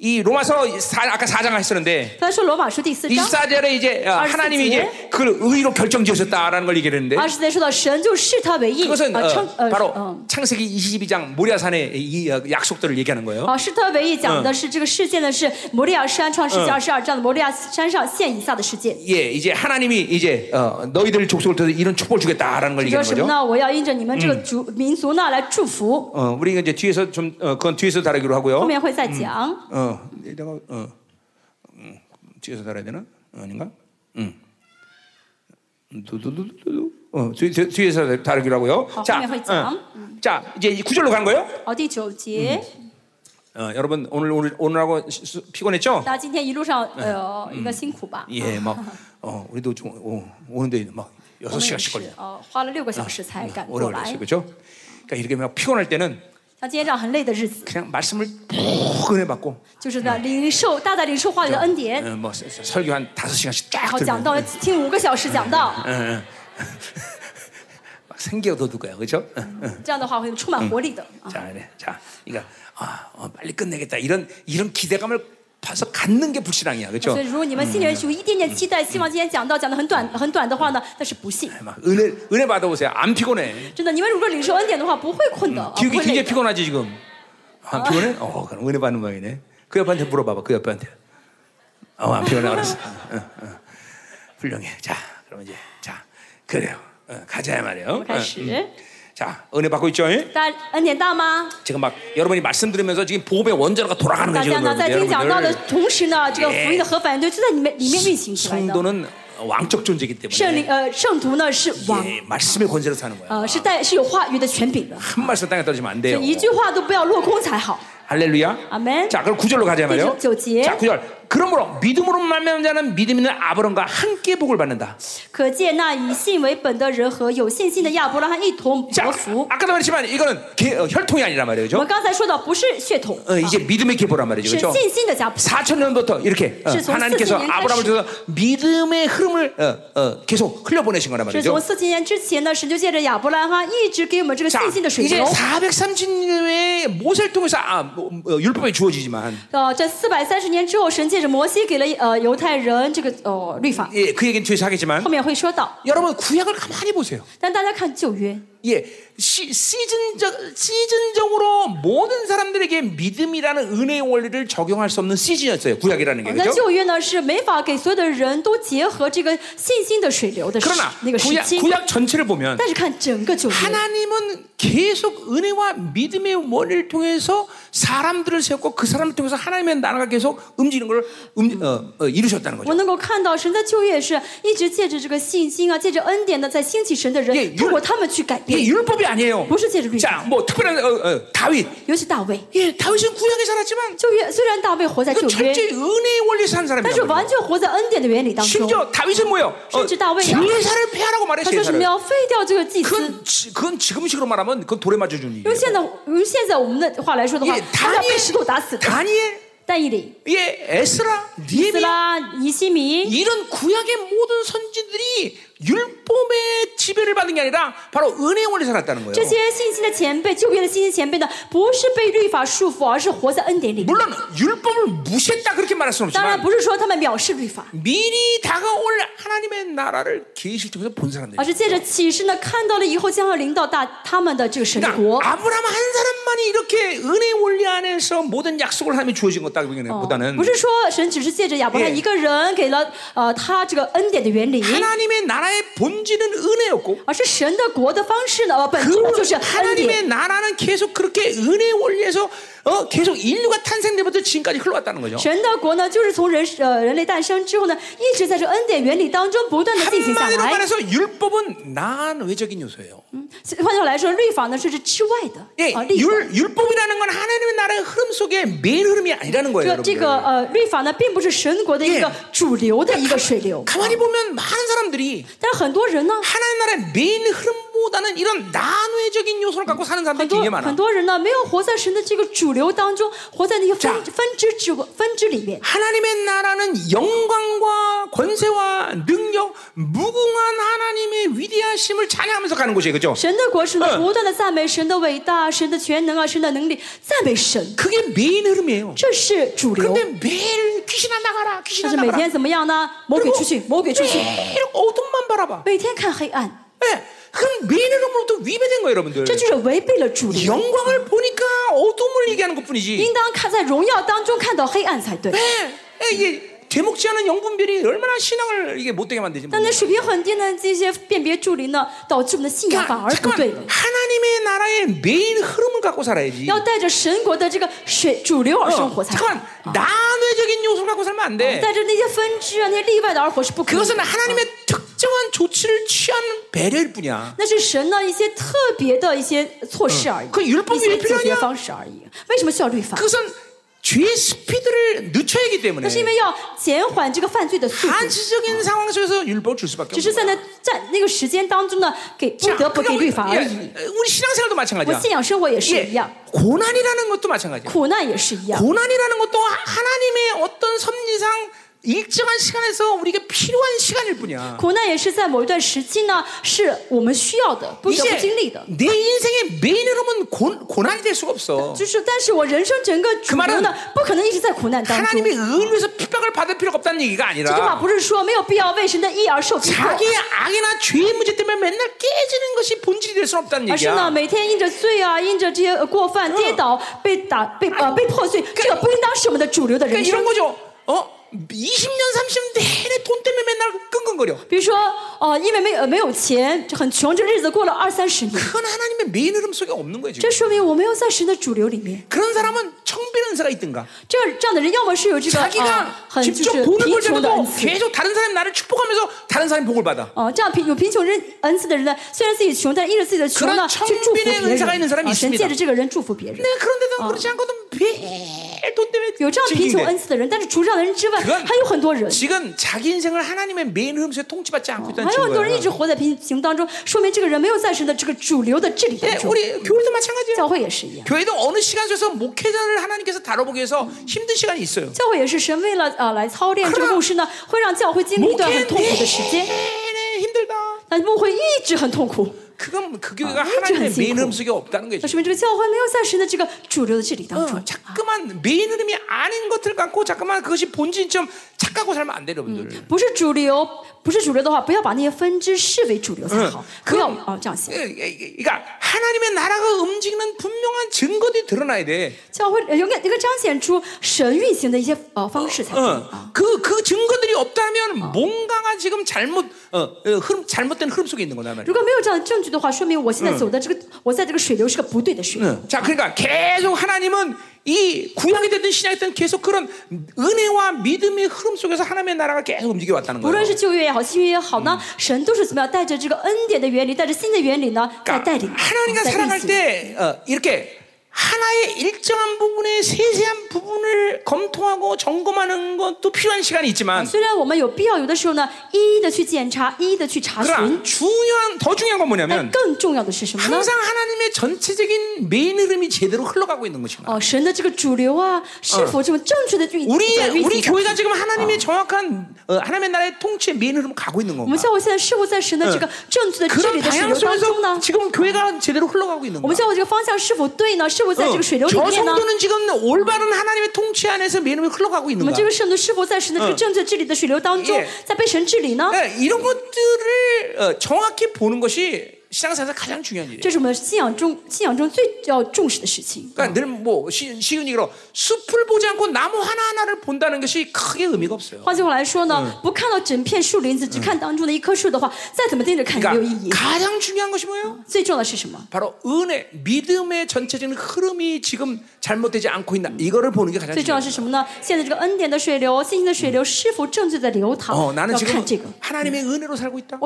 이 로마서 아까 4장 했었는데 24절에 이제 하나님이 이제 그걸 의로 결정지으셨다라는 걸 얘기했는데 그것은 바로 창세기 22장 모리아산의 이 약속들을 얘기하는 거예요. 예, 이제 하나님이 이제 너희들 족속을 통해서 이런 축복을 주겠다라는 걸 얘기하는 거죠. 우리가 이제 뒤에서 좀 그건 뒤에서 다루기로 하고요. 내가 뒤에서 달아야 되나? 아닌가? 뒤에서 다루기로 하고요. 자, 이제 구절로 가는 거예요? 어디 조지? 여러분 오늘하고 피곤했죠? 나 오늘 이루상 이거 힘들다. 예, 막 우리도 좀 오는데 막 6시간씩 걸려. 花了6个小时才赶过来. 그렇죠? 그러니까 이렇게 막 피곤할 때는 그냥 말씀을 푹 은혜받고 뭐 설교 한 5시간씩 쫙 들으면 생기가 돋을 거야. 그렇죠? 자, 그러니까 빨리 끝내겠다 이런 기대감을 봐서 갖는 게 불신앙이야, 그렇죠? 은혜 받아보세요. 안 피곤해. 기억이 굉장히 피곤하지 지금. 안 피곤해? 그럼 은혜 받는 모양이네. 그 옆한테 물어봐봐. 그 옆한테. 안 피곤해 그랬어. 훌륭해. 자, 그럼 이제 자 그래요. 가자 말이에요. 자, 은혜 받고 있죠? 지금 막 여러분이 말씀 들으면서 지금 보배 원자로가 돌아가는 거죠. 성도는 왕적 존재이기 때문에 말씀의 권세로 사는 거예요. 한 말씀 땅에 떨어지면 안 돼요. 할렐루야. 아멘. 자, 그럼 9절로 가자 말이에요. 자, 9절. 그러므로 믿음으로 말미암는 자는 믿음 있는 아브람과 함께 복을 받는다. 자, 아까도 말했지만 이거는 혈통이 아니란 말이죠. 이제 믿음의 계보란 말이죠. 4,000년부터 이렇게 하나님께서 아브람을 통해서 믿음의 흐름을 계속 흘려보내신 거란 말이죠. 자, 이제 430년의 모세를 통해서 율법이 주어지지만 430年之后神借着摩西给了犹太人这个律法 예, 그 얘기는 뒤에서 하겠지만 后面会说到 여러분 구약을 가만히 보세요. 但大家看旧约 예, 시즌적으로 모든 사람들에게 믿음이라는 은혜의 원리를 적용할 수 없는 시즌이었어요. 구약이라는 게 그렇죠? 그러나 구약 전체를 보면 하나님은 계속 은혜와 믿음의 원리를 통해서 사람들을 세웠고 그 사람을 통해서 하나님의 나라가 계속 움직이는 걸 이루셨다는 거죠. 예, 율법이 아니에요. 자, 뭐 특별한 다윗. 예, 다윗은 구약에 살았지만 그 철저히 은혜의 원리에 산 사람이에요. 심지어 다윗은 뭐예요? 제사를 폐하라고 말했어요. 그건 지금식으로 말하면 그건 돌에 맞아주는 일이에요. 다니엘 예, 에스라, 니에미야 이런 구약의 모든 선지들이 율법의 지배를 받는 게 아니라 바로 은혜의 원리에 살았다는 거예요. 물론 율법을 무시했다 그렇게 말할 수는 없지만 미리 다가올 하나님의 나라를 계시를 통해서 본 사람들이에요. 그러니까 아브라함 한 사람만이 이렇게 은혜의 원리 안에서 모든 약속을 하나님이 주어진 것보다는 하나님의 나라 본질은 은혜였고 하나님의 나라는 계속 그렇게 은혜의 원리에서 계속 인류가 탄생되부터 지금까지 흘러왔다는 거죠. 한마디로 말해서 율법은 난외적인 요소예요. 예, 율법이라는 건 하나님의 나라의 흐름 속에 메인 흐름이 아니라는 거예요. 가만히 보면 많은 사람들이 但很多人呢 하나님 나라의 메인 흐름보다는 이런 난외적인 요소를 갖고 사는 사람들이 되게 많아. 很多人呢没有活在神的这个主流当中，活在那些分支里面。 하나님의 나라는 영광과 권세와 능력, 무궁한 하나님의 위대하심을 찬양하면서 가는 곳이에요, 그렇죠? 神的国是不断的赞美神的伟大、神的全能啊、神的能力，赞美神。 그게 메인 흐름이에요. 这是主流。 근데 매일 귀신아 나가라, 귀신아 나가라. 但是每天怎么样呢？魔鬼出去，魔鬼出去。 매일 어둠만 바라봐. 每天看黑暗。 네, 그럼 메인 흐름으로부터 위배된 거예요, 여러분들. 영광을 보니까 어둠을 얘기하는 것뿐이지. 네, 이게 제목지 않은 영분별이 얼마나 신앙을 이게 못되게 만드지. 그러니까 하나님의 나라의 메인 흐름을 갖고 살아야지. 잠깐만, 난외적인 요소를 갖고 살면 안 돼. 그것은 하나님의 특정한 조치를 취한 배려일 뿐이야. 그 율법이 필요하냐? 그것은 죄의 스피드를 늦춰야 하기 때문에 한시적인 상황 속에서 율법을 줄 수밖에 없는 거야. 우리 신앙생활도 마찬가지야. 고난이라는 것도 마찬가지야. 고난이라는 것도 하나님의 어떤 섭리상 일정한 시간에서 우리가 필요한 시간일 뿐이야. 이제 내 인생의 메인 흐름은 고난이 될 수가 없어. 그 말은 하나님의 은혜에서 핍박을 받을 필요가 없다는 얘기가 아니라 자기의 악이나 죄의 문제 때문에 맨날 깨지는 것이 본질이 될 수는 없다는 얘기야. 그러니까 이런 거죠. 20년 30년 내내 돈 때문에 맨날 끙끙거려. 比如说，因为没有钱，很穷，这日子过了20-30年。 그건 하나님의 메인 흐름 속에 없는 거예요. 这说明我没有在神的主流里面。 그런 사람은 청빈 은사가 있든가. 这样的人要么是有这个 자기가 직접 돈을 벌더라도 계속 다른 사람이 나를 축복하면서 다른 사람이 복을 받아. 这样有贫穷恩赐的人呢，虽然自己穷，但依着自己的穷呢去祝福别人。 그런 청빈의 은사가 있는 사람이 있습니다. 神借着这个人祝福别人。 네, 그런데도 그렇지 않고도 有这样贫穷恩赐的人但是除这样的人之外还有很多人 지금 자기 인생을 하나님의 메인 흐름에 통치받지 않고 있다는 증거예요. 우리 교회도 마찬가지예요. 교회도 어느 시간 속에서 목회자를 하나님께서 다뤄보기 위해서 힘든 시간이 있어요. 목회는 힘들다. 但牧会一直很痛苦 그건 그 교회가 하나님의 메인 흐름 속에 없다는 거죠. 자꾸만 메인 흐름이 아닌 것을 갖고 자꾸만 그것이 본질처럼 착각하고 살면 안 돼요, 여러분들. 不是主流的话，不要把那些分支视为主流才好。不要这样想。 그러니까 하나님의 나라가 움직이는 분명한 증거들이 드러나야 돼. 教会应该彰显出神运行的一些方式才。그 증거들이 없다면 뭔가가 지금 잘못된 흐름 속에 있는 거란 말이에요. 如果没有这样证据的话，说明我现在走的这个，我在这个水流是个不对的水流。자 그러니까 계속 하나님은 이 구약이 되든 신약이 되든 계속 그런 은혜와 믿음의 흐름 속에서 하나님의 나라가 계속 움직여 왔다는 거예요. 无论是旧约也好，新约也好呢，神都是怎么样带着这个恩典的原理，带着新的原理呢，在带领。 하나님과 살아갈 때 이렇게 하나의 일정한 부분의 세세한 부분을 검토하고 점검하는 것도 필요한 시간이 있지만, 그러나 더 중요한 건 뭐냐면 항상 하나님의 전체적인 메인 흐름이 제대로 흘러가고 있는 것입니다. 우리 교회가 지금 하나님의 정확한 하나님의 나라의 통치의 메인 흐름을 가고 있는 건가? 그런 방향 속에서 지금 교회가 제대로 흘러가고 있는 건가? 저 성도는 지금 올바른 하나님의 통치 안에서 메인으로 흘러가고 있는 거야. 이런 것들을 정확히 보는 것이 신앙사에서 가장 중요한 일이에요. 그러니까 늘 뭐 시윤이 그러 숲을 보지 않고 나무 하나하나를 본다는 것이 크게 의미가 없어요. 그러니까 가장 중요한 것이 뭐예요? 바로 은혜, 믿음의 전체적인 흐름이 지금 잘못되지 않고 있나 이거를 보는 게 가장 중요해요. 나는 지금 하나님의 은혜로 살고 있다.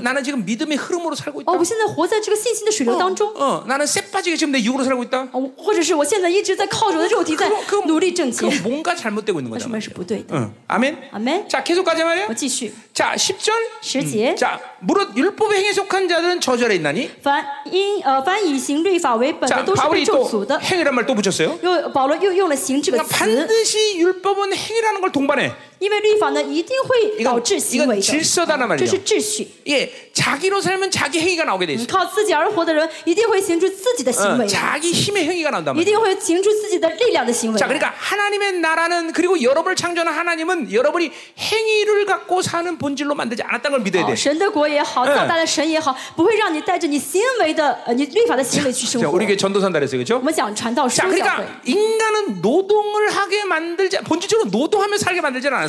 나는 지금 믿음의 흐름으로 살고 있다. 나는 쇠빠지게 지금 내 육으로 살고 있다. 그럼 뭔가 잘못되고 있는 거잖아. 아멘. 자, 계속 가자 말이야. 자, 10절. 자, 무릇 율법의 행에 속한 자들은 저절에 있나니. 자, 바울이 또 행이란 말 또 붙였어요. 그러니까 반드시 율법은 행이라는 걸 동반해. 이건 질서다란 말이야. 예, 자기로 살면 자기 행위가 나오게 돼 있어. 자기 힘의 행위가 나온단 말이야. 자, 그러니까 하나님의 나라는 그리고 여러분을 창조한 하나님은 여러분이 행위를 갖고 사는 본질로 만들지 않았다는 걸 믿어야 돼. 자, 우리 전도산다 그랬어요, 그렇죠? 자, 그러니까 인간은 노동을 하게 만들지 본질적으로 노동하면서 살게 만들지 않았어.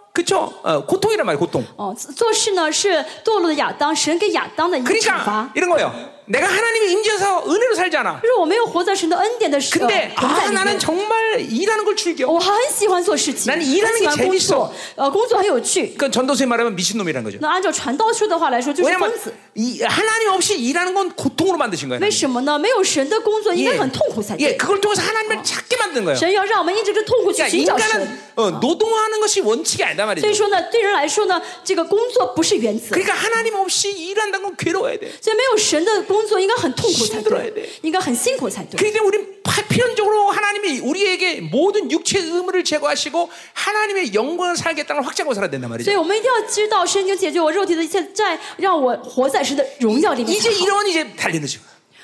그렇죠? 고통이란 말이에요. 고통. 做事呢是堕落的亚当，神给亚当的一个惩罚。 그러니까 이런 거예요. 내가 하나님이 임재해서 은혜로 살잖아. 근데 나는 정말 일하는 걸 즐겨. 나는 일하는 게 재밌어. 그건 전도서에 말하면 미친놈이라는 거죠. 왜냐하면 하나님 없이 일하는 건 고통으로 만드신 거예요. 예, 그걸 통해서 하나님을 찾게 만든 거예요. 그러니까 인간은 노동하는 것이 원칙이 아니다 말이죠. 그러니까 하나님 없이 일한다는 건 괴로워야 돼. 工作应该很痛苦才对，应该很辛苦才对。 그러니까 우리 필연적으로 하나님이 우리에게 모든 육체의 의무를 제거하시고 하나님의 영광을 살겠다는 확장하고 살아야 된단 말이죠. 所以我们一定要知道，圣经解决我肉体的一切债，让我活在神的荣耀里面。 이제 이런 이제 달리는 중.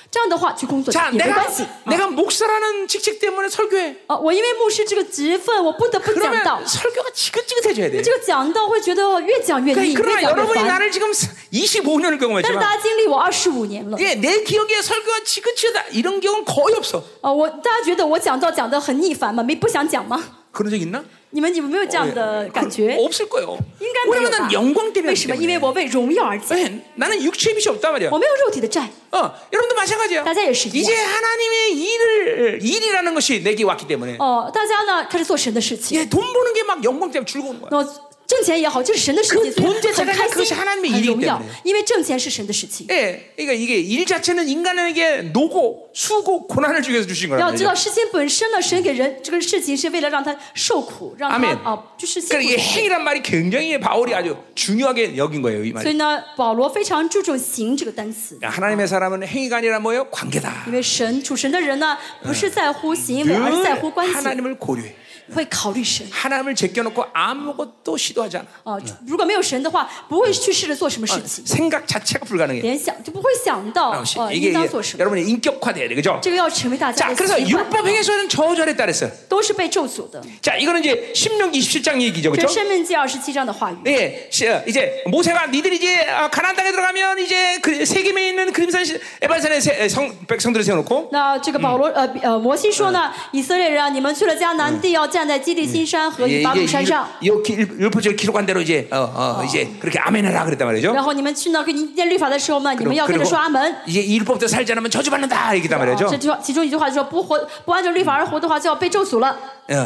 这样的话去工作也没关系。내가 목사라는 직책 때문에 설교해. 我因为牧师这个职分，我不得不讲道。 설교가 지긋지긋해져야 돼. 这个讲道会觉得越讲越腻。 그러나 여러분이 나를 지금 25년을 경험했지만, 但是大家经历我25年了。 예, 내 기억에 설교가 지긋지다 이런 경우는 거의 없어. 大家觉得我讲道讲得很逆反吗？没不想讲吗？ 그런 적 있나? 你们有没有这样的感觉? 없을 거예요. 왜냐면 난 영광 때문에. 为什么？因为我为荣耀而建。 나는 육체의 빚이 없단 말이야. 我没有肉体的债。 여러분도 마찬가지야. 이제 하나님의 일이라는 것이 내게 왔기 때문에. 大家呢开始做神的事情。예, 돈 버는 게 막 영광 때문에 즐거운 거야. 그 돈 자체가 그것이 하나님의 일이기 때문에. 예, 그러니까 이게 일 자체는 인간에게 노고, 수고, 고난을 주기 위해서 주신 거예요. 아멘. 그러니까 이 행이란 말이 굉장히 바울이 아주 중요하게 여긴 거예요, 이 말이. 하나님의 사람은 행위가 아니라 뭐예요? 관계다. 늘 하나님을 고려해. 하나님을 제껴놓고 아무것도 시도하지 않아. 생각 자체가 불가능해. 이게 여러분의 인격화돼야 돼, 그죠? 자, 그래서 율법 행위에서는 저절에 따랐어요. 자, 이거는 이제 신명기 27장 얘기죠, 그죠? 네, 이제 모세가 니들이 이제 가나안 땅에 들어가면 이제 그 세겜에 있는 그림산 에발산에 성 백성들을 세워놓고. 나 지금 바울로 모세는 이스라엘아, 너희는 去了迦南地要 站在基利新山和以巴布山上율법적으로 기록한 대로 이제 이제 그렇게 아멘하라 그랬단 말이죠. 然后你们去那个律法的时候嘛，你们要跟着说阿门。 이제 율법대로 살지 않으면 저주받는다 이랬단 말이죠. 这其中一句话就说不按照律法而活的话就要被咒诅了。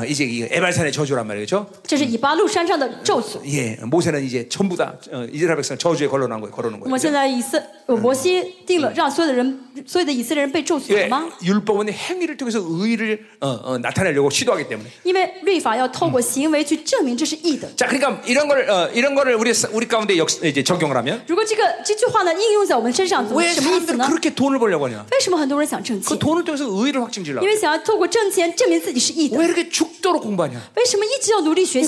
이제 이 에발산의 저주란 말이죠. 这是以巴路山上的咒诅。 예, 모세는 이제 전부 다 이스라엘 백성 저주에 걸어놓은 거예요. 걸어놓은 거예요. 我现在以色列，摩西定了让所有的人，所有的以色列人被咒诅了吗？ 율법은 행위를 통해서 의를 나타내려고 시도하기 때문에. 因为律法要透过行为去证明这是义的。 자, 그러니까 이런 거를 우리 가운데 이제 적용을 하면. 如果这句话呢应用在我们身上，什么意思呢？왜 그렇게 돈을 벌려고 하냐? 为什么很多人想挣钱？ 그 돈을 통해서 의를 확증질라. 因为想要透过挣钱证明自己是义的。 왜 이렇게 죽도록 공부하냐?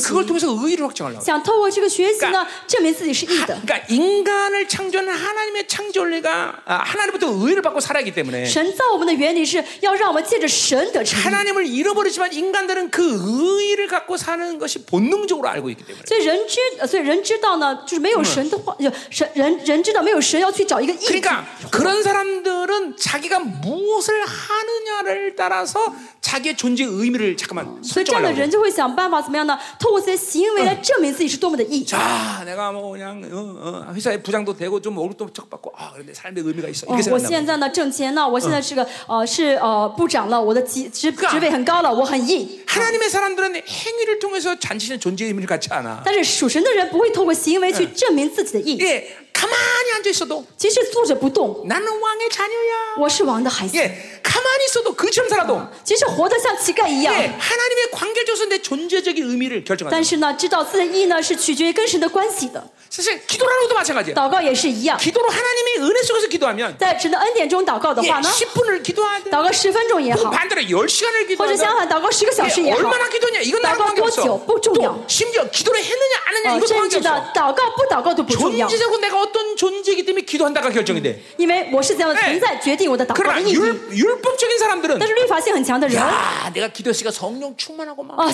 그걸 통해서 의의를 확증하려고. 그러니까 인간을 창조하는 하나님의 창조 원리가 하나님부터 의의를 받고 살아야기 때문에. 하나님을 잃어버리지만 인간들은 그 의의를 갖고 사는 것이 본능적으로 알고 있기 때문에. 그러니까 그런 사람들은 자기가 무엇을 하느냐를 따라서 자기의 존재의 의미를 잠깐만 설정하려고. 자, 내가 뭐 그냥 회사의 부장도 되고 좀 월급도 적 받고, 아, 근데 삶의 의미가 있어. 이게 생각나요. 하나님의 사람들은 행위를 통해서 자신의 존재의 의미를 갖지 않아. 예, 가만히 앉아 있어도 나는 왕의 자녀야. 예, 가만히 있어도 그처럼 살아도. 네, 하나님의 관계를 통해서 내 존재적인 의미를 결정한다. 사실 기도라고도 마찬가지예요. 기도로 하나님의 은혜 속에서 기도하면 10분을 기도하든 반대로 10시간을 기도하든 얼마나 기도냐 이건 나랑 관계없어. 또 심지어 기도를 했느냐 안 했냐 이것도 관계없어. 존재적으로 내가 어떤 존재이기 때문에 기도한다가 결정이 돼. 그러나 율법적인 사람들은 야, 내가 기도했으니까 성령 충만하고 막. 야,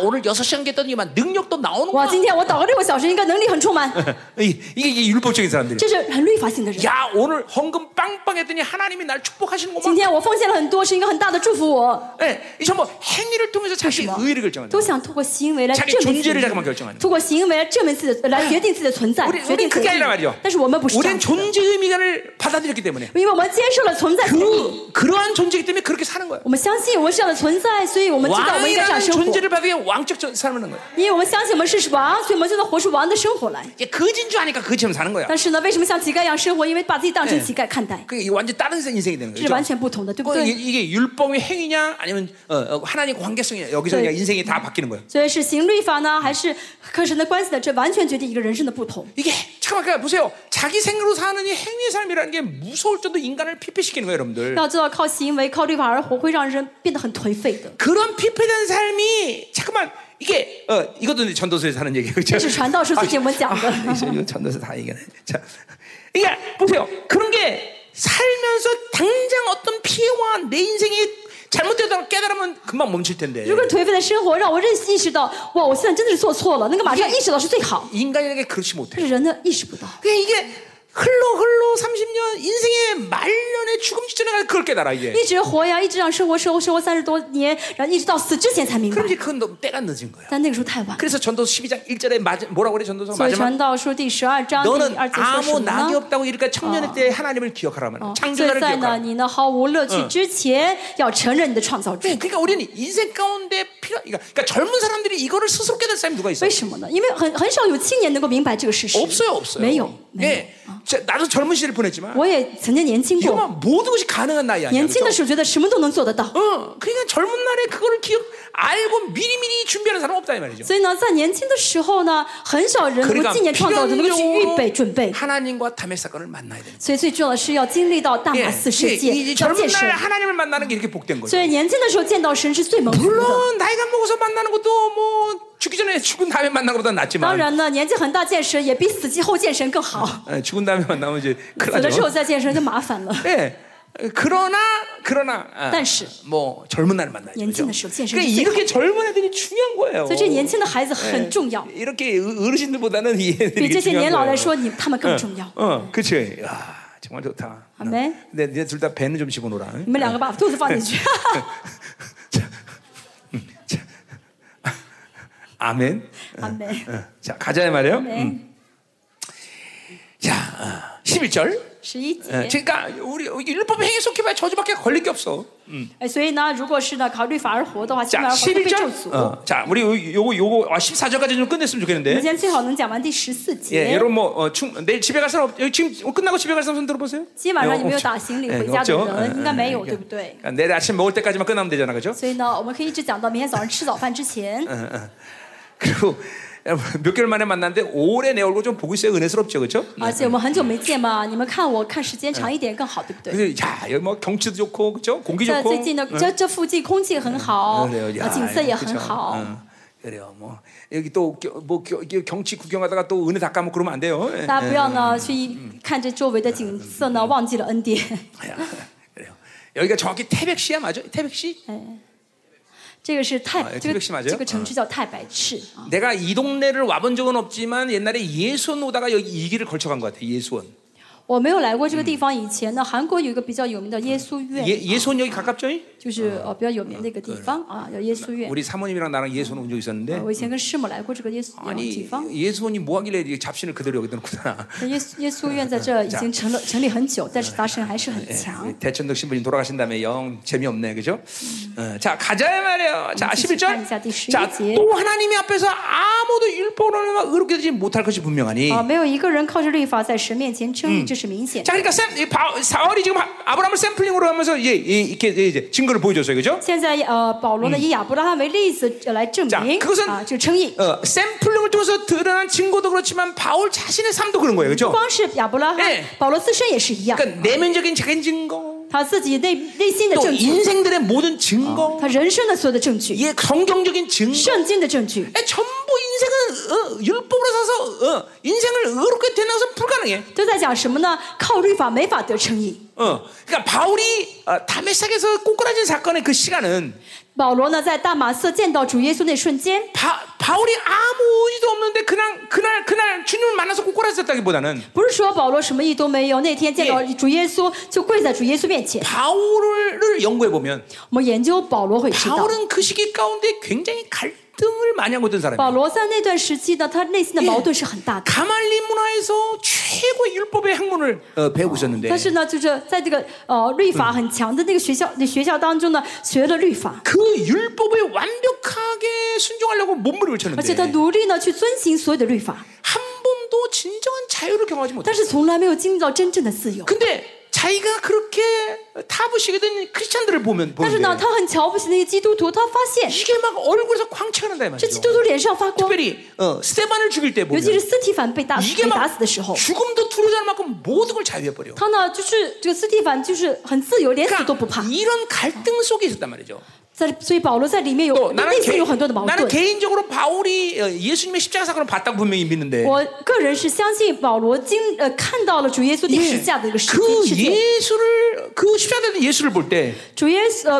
오늘 6시간 기도했더니만 능력도 나오는 거야. 今天我祷告六个小时，应该能力很充满。 이게 율법적인 사람들. 这是很律法性的人。 야, 오늘 헌금 빵빵했더니 하나님이 날 축복하시는구만. 今天我奉献了很多，是应该很大的祝福我。 예, 이 전부 행위를 통해서 자기 의를 결정한다. 都想通过行为来证明自己。자기 존재를 잠깐만 결정한다. 通过行为来证明自己，来决定自己的存在。 우리 그게 아니라 말이죠. 但是我们不是。 우리는 존재 의미를 받아들였기 때문에. 因为我们接受了存在的意义。 그러한 존재이기 때문에 그렇게 사는 거야. 我们相信我们这样的存在，所以我们知道我们应该这样生活。 존재를 받기 위해 왕적 삶을 사는 거야. 因为我们相信我们是。 거진 줄 아니까 그처럼 사는 거야. 但是呢，为什么像乞丐一样生活？因为把自己当成乞丐看待。 그게 완전 다른 인생이 되는 거죠. 是完全不同的，对不对？ 이게 율법의 행위냐 아니면 하나님의 관계성이냐 여기서 그냥 인생이 다 바뀌는 거예요. 所以是行律法呢，还是和神的关系呢？这完全决定一个人生的不同。 이게 잠깐만 보세요. 자기 생각으로 사는 이 행위의 삶이라는 게 무서울 정도 인간을 피폐시키는 거예요, 여러분들. 要知道靠行为、靠律法而活，会让人变得很颓废的。 그런 피폐된 삶이 잠깐만. 이게 이것도 전도서에서 하는 얘기예요. 그렇죠? 이거 전도서 다 얘기하네. 자, 이게 보세요. 그런 게 살면서 당장 어떤 피해와 내 인생이 잘못되던 걸 깨달으면 금방 멈출 텐데. 如果颓废的生活让我认识意识到，哇，我现在真的是做错了，那个马上意识到是最好。인간에게 그렇지 못해. 人呢意识不到。 이게 흘러 30년 인생의 말년에 죽음 직전에 그걸 깨달아 이제. 一直活呀，一直这样生活，生活三十多年，然后一直到死之前才明白。 그럼 이제 그건 때가 늦은 거야. 但那个时候太晚。 그래서 전도 12장 1절에 뭐라고 그래 전도서 마지막. 所以传道书第12章 너는 아무 낙이 없다고 이르니까 청년의 때 하나님을 기억하라면 창조자를 기억하라. 所以在呢，你呢毫无乐趣之前要承认你的创造主。 그러니까 우리는 인생 가운데 필요. 그러니까 젊은 사람들이 이거를 스스로 깨달을 사람이 누가 있어? 为什么呢？因为很少有青年能够明白这个事实。 없어요. 没有。 나도 젊은 시절을 보냈지만, 我也曾经年轻过. 모든 것이 가능한 나이 아니야. 年轻的时候觉得什么都能做得到. 그러니까 젊은 날에 그거를 기억, 알고 미리미리 준비하는 사람 없다 이 말이죠. 所以呢，在年轻的时候呢，很少人能够今年创造能够去预备准备. 하나님과 다메섹 사건을 만나야 돼. 所以最重要的是要经历到大马士世界，要见识. 하나님을 만나는 게 이렇게 복된 거죠. 所以年轻的时候见到神是最蒙福的. 물론 나이가 먹어서 만나는 것도 뭐. 죽기 전에 죽은 다음에 만나는 것보다 낫지만. 当然呢，年纪很大见神也比死之后见神更好。 죽은 다음에 만나면 이제 큰일 나죠. 死了之后再见神就麻烦了。 네, 그러나 但是뭐 젊은 날 만나야죠. 年轻的时候见神。 그러니까 이렇게 젊은 애들이 중요한 거예요. 所以这年轻的孩子很重要。 이렇게 어르신들보다는 이 애들이 중요해요. 그렇지. 정말 좋다. 아멘. 근데 니네 둘 다 배는 좀 집어넣어라. 你们两个把肚子放进去。 아멘. 아멘. 자, 가자 말이에요. 자, 11절. 11절. 그러니까 우리 율법 행위 속해봐야 저주밖에 걸릴 게 없어. 所以呢，如果是呢考虑法而活的话，起码 11절. 자, 우리 요거 14절까지 좀 끝냈으면 좋겠는데. 今天最好能讲完第14节. 예, 여러분 뭐 내일 집에 갈 사람 지금 끝나고 집에 갈 사람 손 들어보세요. 今晚上你没有打行李回家的人，应该没有，对不对？ 내일 아침 먹을 때까지만 끝나면 되잖아, 그렇죠? 所以呢，我们可以一直讲到明天早上吃早饭之前。 그리고 몇 개월 만에 만났는데 오래 내 얼굴 좀 보고 있어야 은혜스럽죠, 그렇죠? 맞아요, 뭐 한참 못 봐. 你们看我看时间长一点更好，对不对？ 자, 여기 뭐 경치도 좋고, 그렇죠? 공기 좋고. 最近的这附近空气很好，景色也很好。 그래요, 뭐 여기 또 뭐 경치 구경하다가 또 은혜 다 까먹고 그러면 안 돼요. 大家不要呢去看这周围的景色呢，忘记了恩典。 그래요. 여기가 정확히 태백시야, 맞죠? 태백시? 这个是泰，这个城区叫太白市。 내가 이 동네를 와본 적은 없지만 옛날에 예수원 오다가 여기 이 길을 걸쳐간 것 같아. 예수원. 我没有来过这个地方以前呢，韩国有一个比较有名的耶稣院。 예수원역이 가깝죠? 就是比较有名的一个地方啊，有耶稣院。 우리 사모님이랑 나랑 예수원 온 적 있었는데. 我以前跟师母来过这个耶稣地方。 예수원이 뭐하길래 잡신을 그대로 여기다 놓고 살아? 예수院在这已经成立很久，但是他神还是很强。 대천덕 신부님 돌아가신 다음에 영 재미없네, 그죠? 자 가자 말이에요. 자 11절. 자 또 하나님이 앞에서 아무도 율법으로는 의롭게 되지 못할 것이 분명하니. 没有一个人靠着律法在神面前。 자, 그러니까 사울이 지금 아브라함을 샘플링으로 하면서 이렇게 이제 증거를 보여줬어요, 그렇죠? 자, 그것은 샘플링을 통해서 드러난 증거도 그렇지만 바울 자신의 삶도 그런 거예요, 그렇죠? 그러니까 내면적인 자기 증거. 他自己内心的证据, 他人生的所有的证据, 圣经的证据, 都在讲什么呢？靠律法没法得称义。 그러니까 바울이 다메섹에서 꼬꾸라진 사건의 그 시간은 保罗呢在大马色见到主耶稣那瞬间 바울이 아무 의도 없는데 그날 주님을 만나서 꼬꾸라졌다기보다는 不是说保罗什么意都没有，那天见到主耶稣就跪在主耶稣面前。 바울을 연구해 보면 我们研究保罗会知道 바울은 그 시기 가운데 굉장히 갈등을 많이 하고 있던 사람이에요. 保罗在那段时期呢，他内心的矛盾是很大的。 가말리 문화에서 최고 율법의 학문을 배우고 있었는데. 但是呢，就是在这个律法很强的那个学校当中呢，学了律法。 그 율법에 완벽하게 순종하려고 몸부림을 쳤는데. 而且他努力呢去遵行所有的律法。 한 번도 진정한 자유를 경험하지 못. 但是从来没有经历到真正的自由。 근데 자기가 그렇게 타부시게 된 크리스찬들을 보면 이게 막 얼굴에서 광채가 난다 이 말이죠. 특별히 스테반을 죽일 때 보면 이게 막 죽음도 두려워할 만큼 모든 걸 자유해버려. 그러니까 이런 갈등 속에 있었단 말이죠. 所以保罗在里面有 나는 개인적으로 바울이 예수님의 십자가 사건을 봤다고 분명히 믿는데. 我个人是相信保罗看到了主耶稣的十字架的一个事件. 그 예수를 그 십자가에 예수를 볼 때.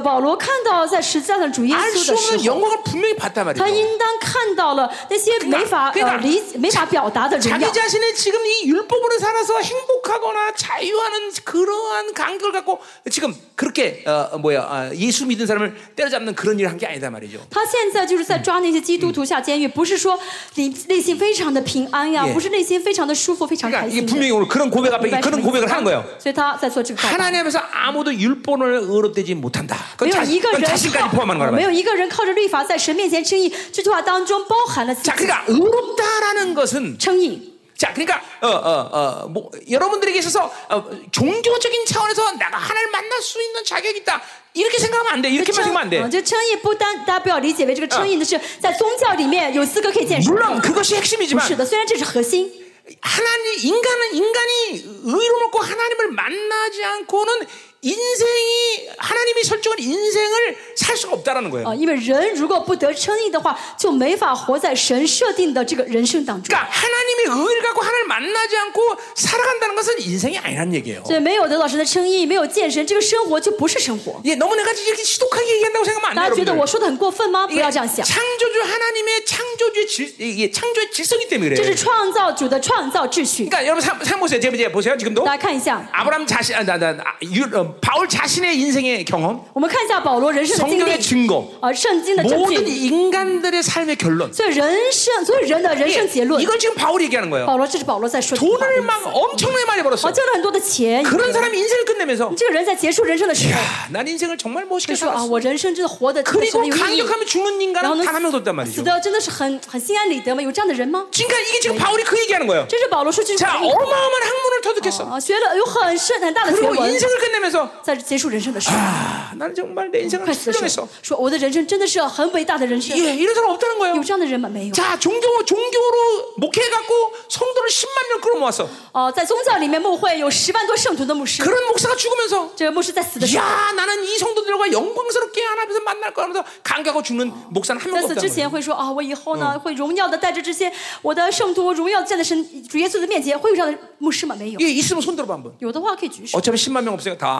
保罗看到在十字架上主耶稣的时候. 영광을 분명히 봤단 말이에요. 他应当看到了那些没法表达的荣耀. 자기 자신의 지금 이 율법으로 살아서 행복하거나 자유하는 그러한 감격을 갖고 지금 그렇게 예수 믿은 사람을 잡는 그런 일을 한 게 아니다 말이죠. 他现在就是在抓那些基督徒下监狱，不是说你内心非常的平安呀，不是内心非常的舒服，非常开心。 그러니까 분명히 오늘 그런 고백 앞에 그런 고백을 한 거예요. 하나님에서 아무도 율법을 의롭되지 못한다. 그건 자신까지 포함하는 거란 말이에요. 没有一个人靠着律法在神面前称义，这句话当中包含了 자, 그러니까 의롭다라는 것은 자, 그러니까 뭐 여러분들에게 있어서 종교적인 차원에서 내가 하나님을 만날 수 있는 자격이 있다. 이렇게 생각하면 안 돼. 이렇게만 생각하면 안 돼. 물론 그것이 핵심이지만. 하나님 인간이 의로 먹고 하나님을 만나지 않고는 인생이 하나님이 설정한 인생을 살 수가 없다라는 거예요. 因为人如果不得称义的话，就没法活在神设定的这个人生当中。 그러니까 하나님이 의를 갖고 하나님을 만나지 않고 살아간다는 것은 인생이 아니란 얘기예요. 所以没有得到神的称义，没有见神，这个生活就不是生活。 예, 너무 내가 이렇게 지독하게 얘기한다고 생각하면 안 돼요. 大家觉得我说的很过分吗？不要这样想。 창조주 하나님의 창조주의 질서이기 때문에 그래요. 这是创造主的创造秩序。 그러니까 여러분 상 보세요, 제발 보세요 지금도. 大家看一下。 아브라함 자신, 바울 자신의 인생의 경험, 성경의 증거, 모든 인간들의 삶의 결론. 이걸 지금 바울이 얘기하는 거예요. 돈을 막 엄청나게 많이 벌었어. 그런 사람이 인생을 끝내면서 이야, 난 인생을 정말 멋있게 살았어. 그리고 강력하며 죽는 인간은 단 한 명도 없단 말이죠. 그러니까 이게 지금 바울이 그 얘기하는 거예요. 자, 어마어마한 학문을 터득했어. 그리고 인생을 끝내면서 아, 나는 정말 내 인생을 훌륭했어. 예, 이런 사람 없다는 거예요. 자, 종교로 목회해갖고 성도를 10만 명 끌어모았어. 그런 목사가 죽으면서 야, 나는 이 성도들과 영광스럽게 하나님께서 만날 거야 하면서 강격하고 죽는 목사는 한 명도 없다는 거예요. 예, 있으면 손 들어봐 한번. 어차피 10만 명 없으니까 다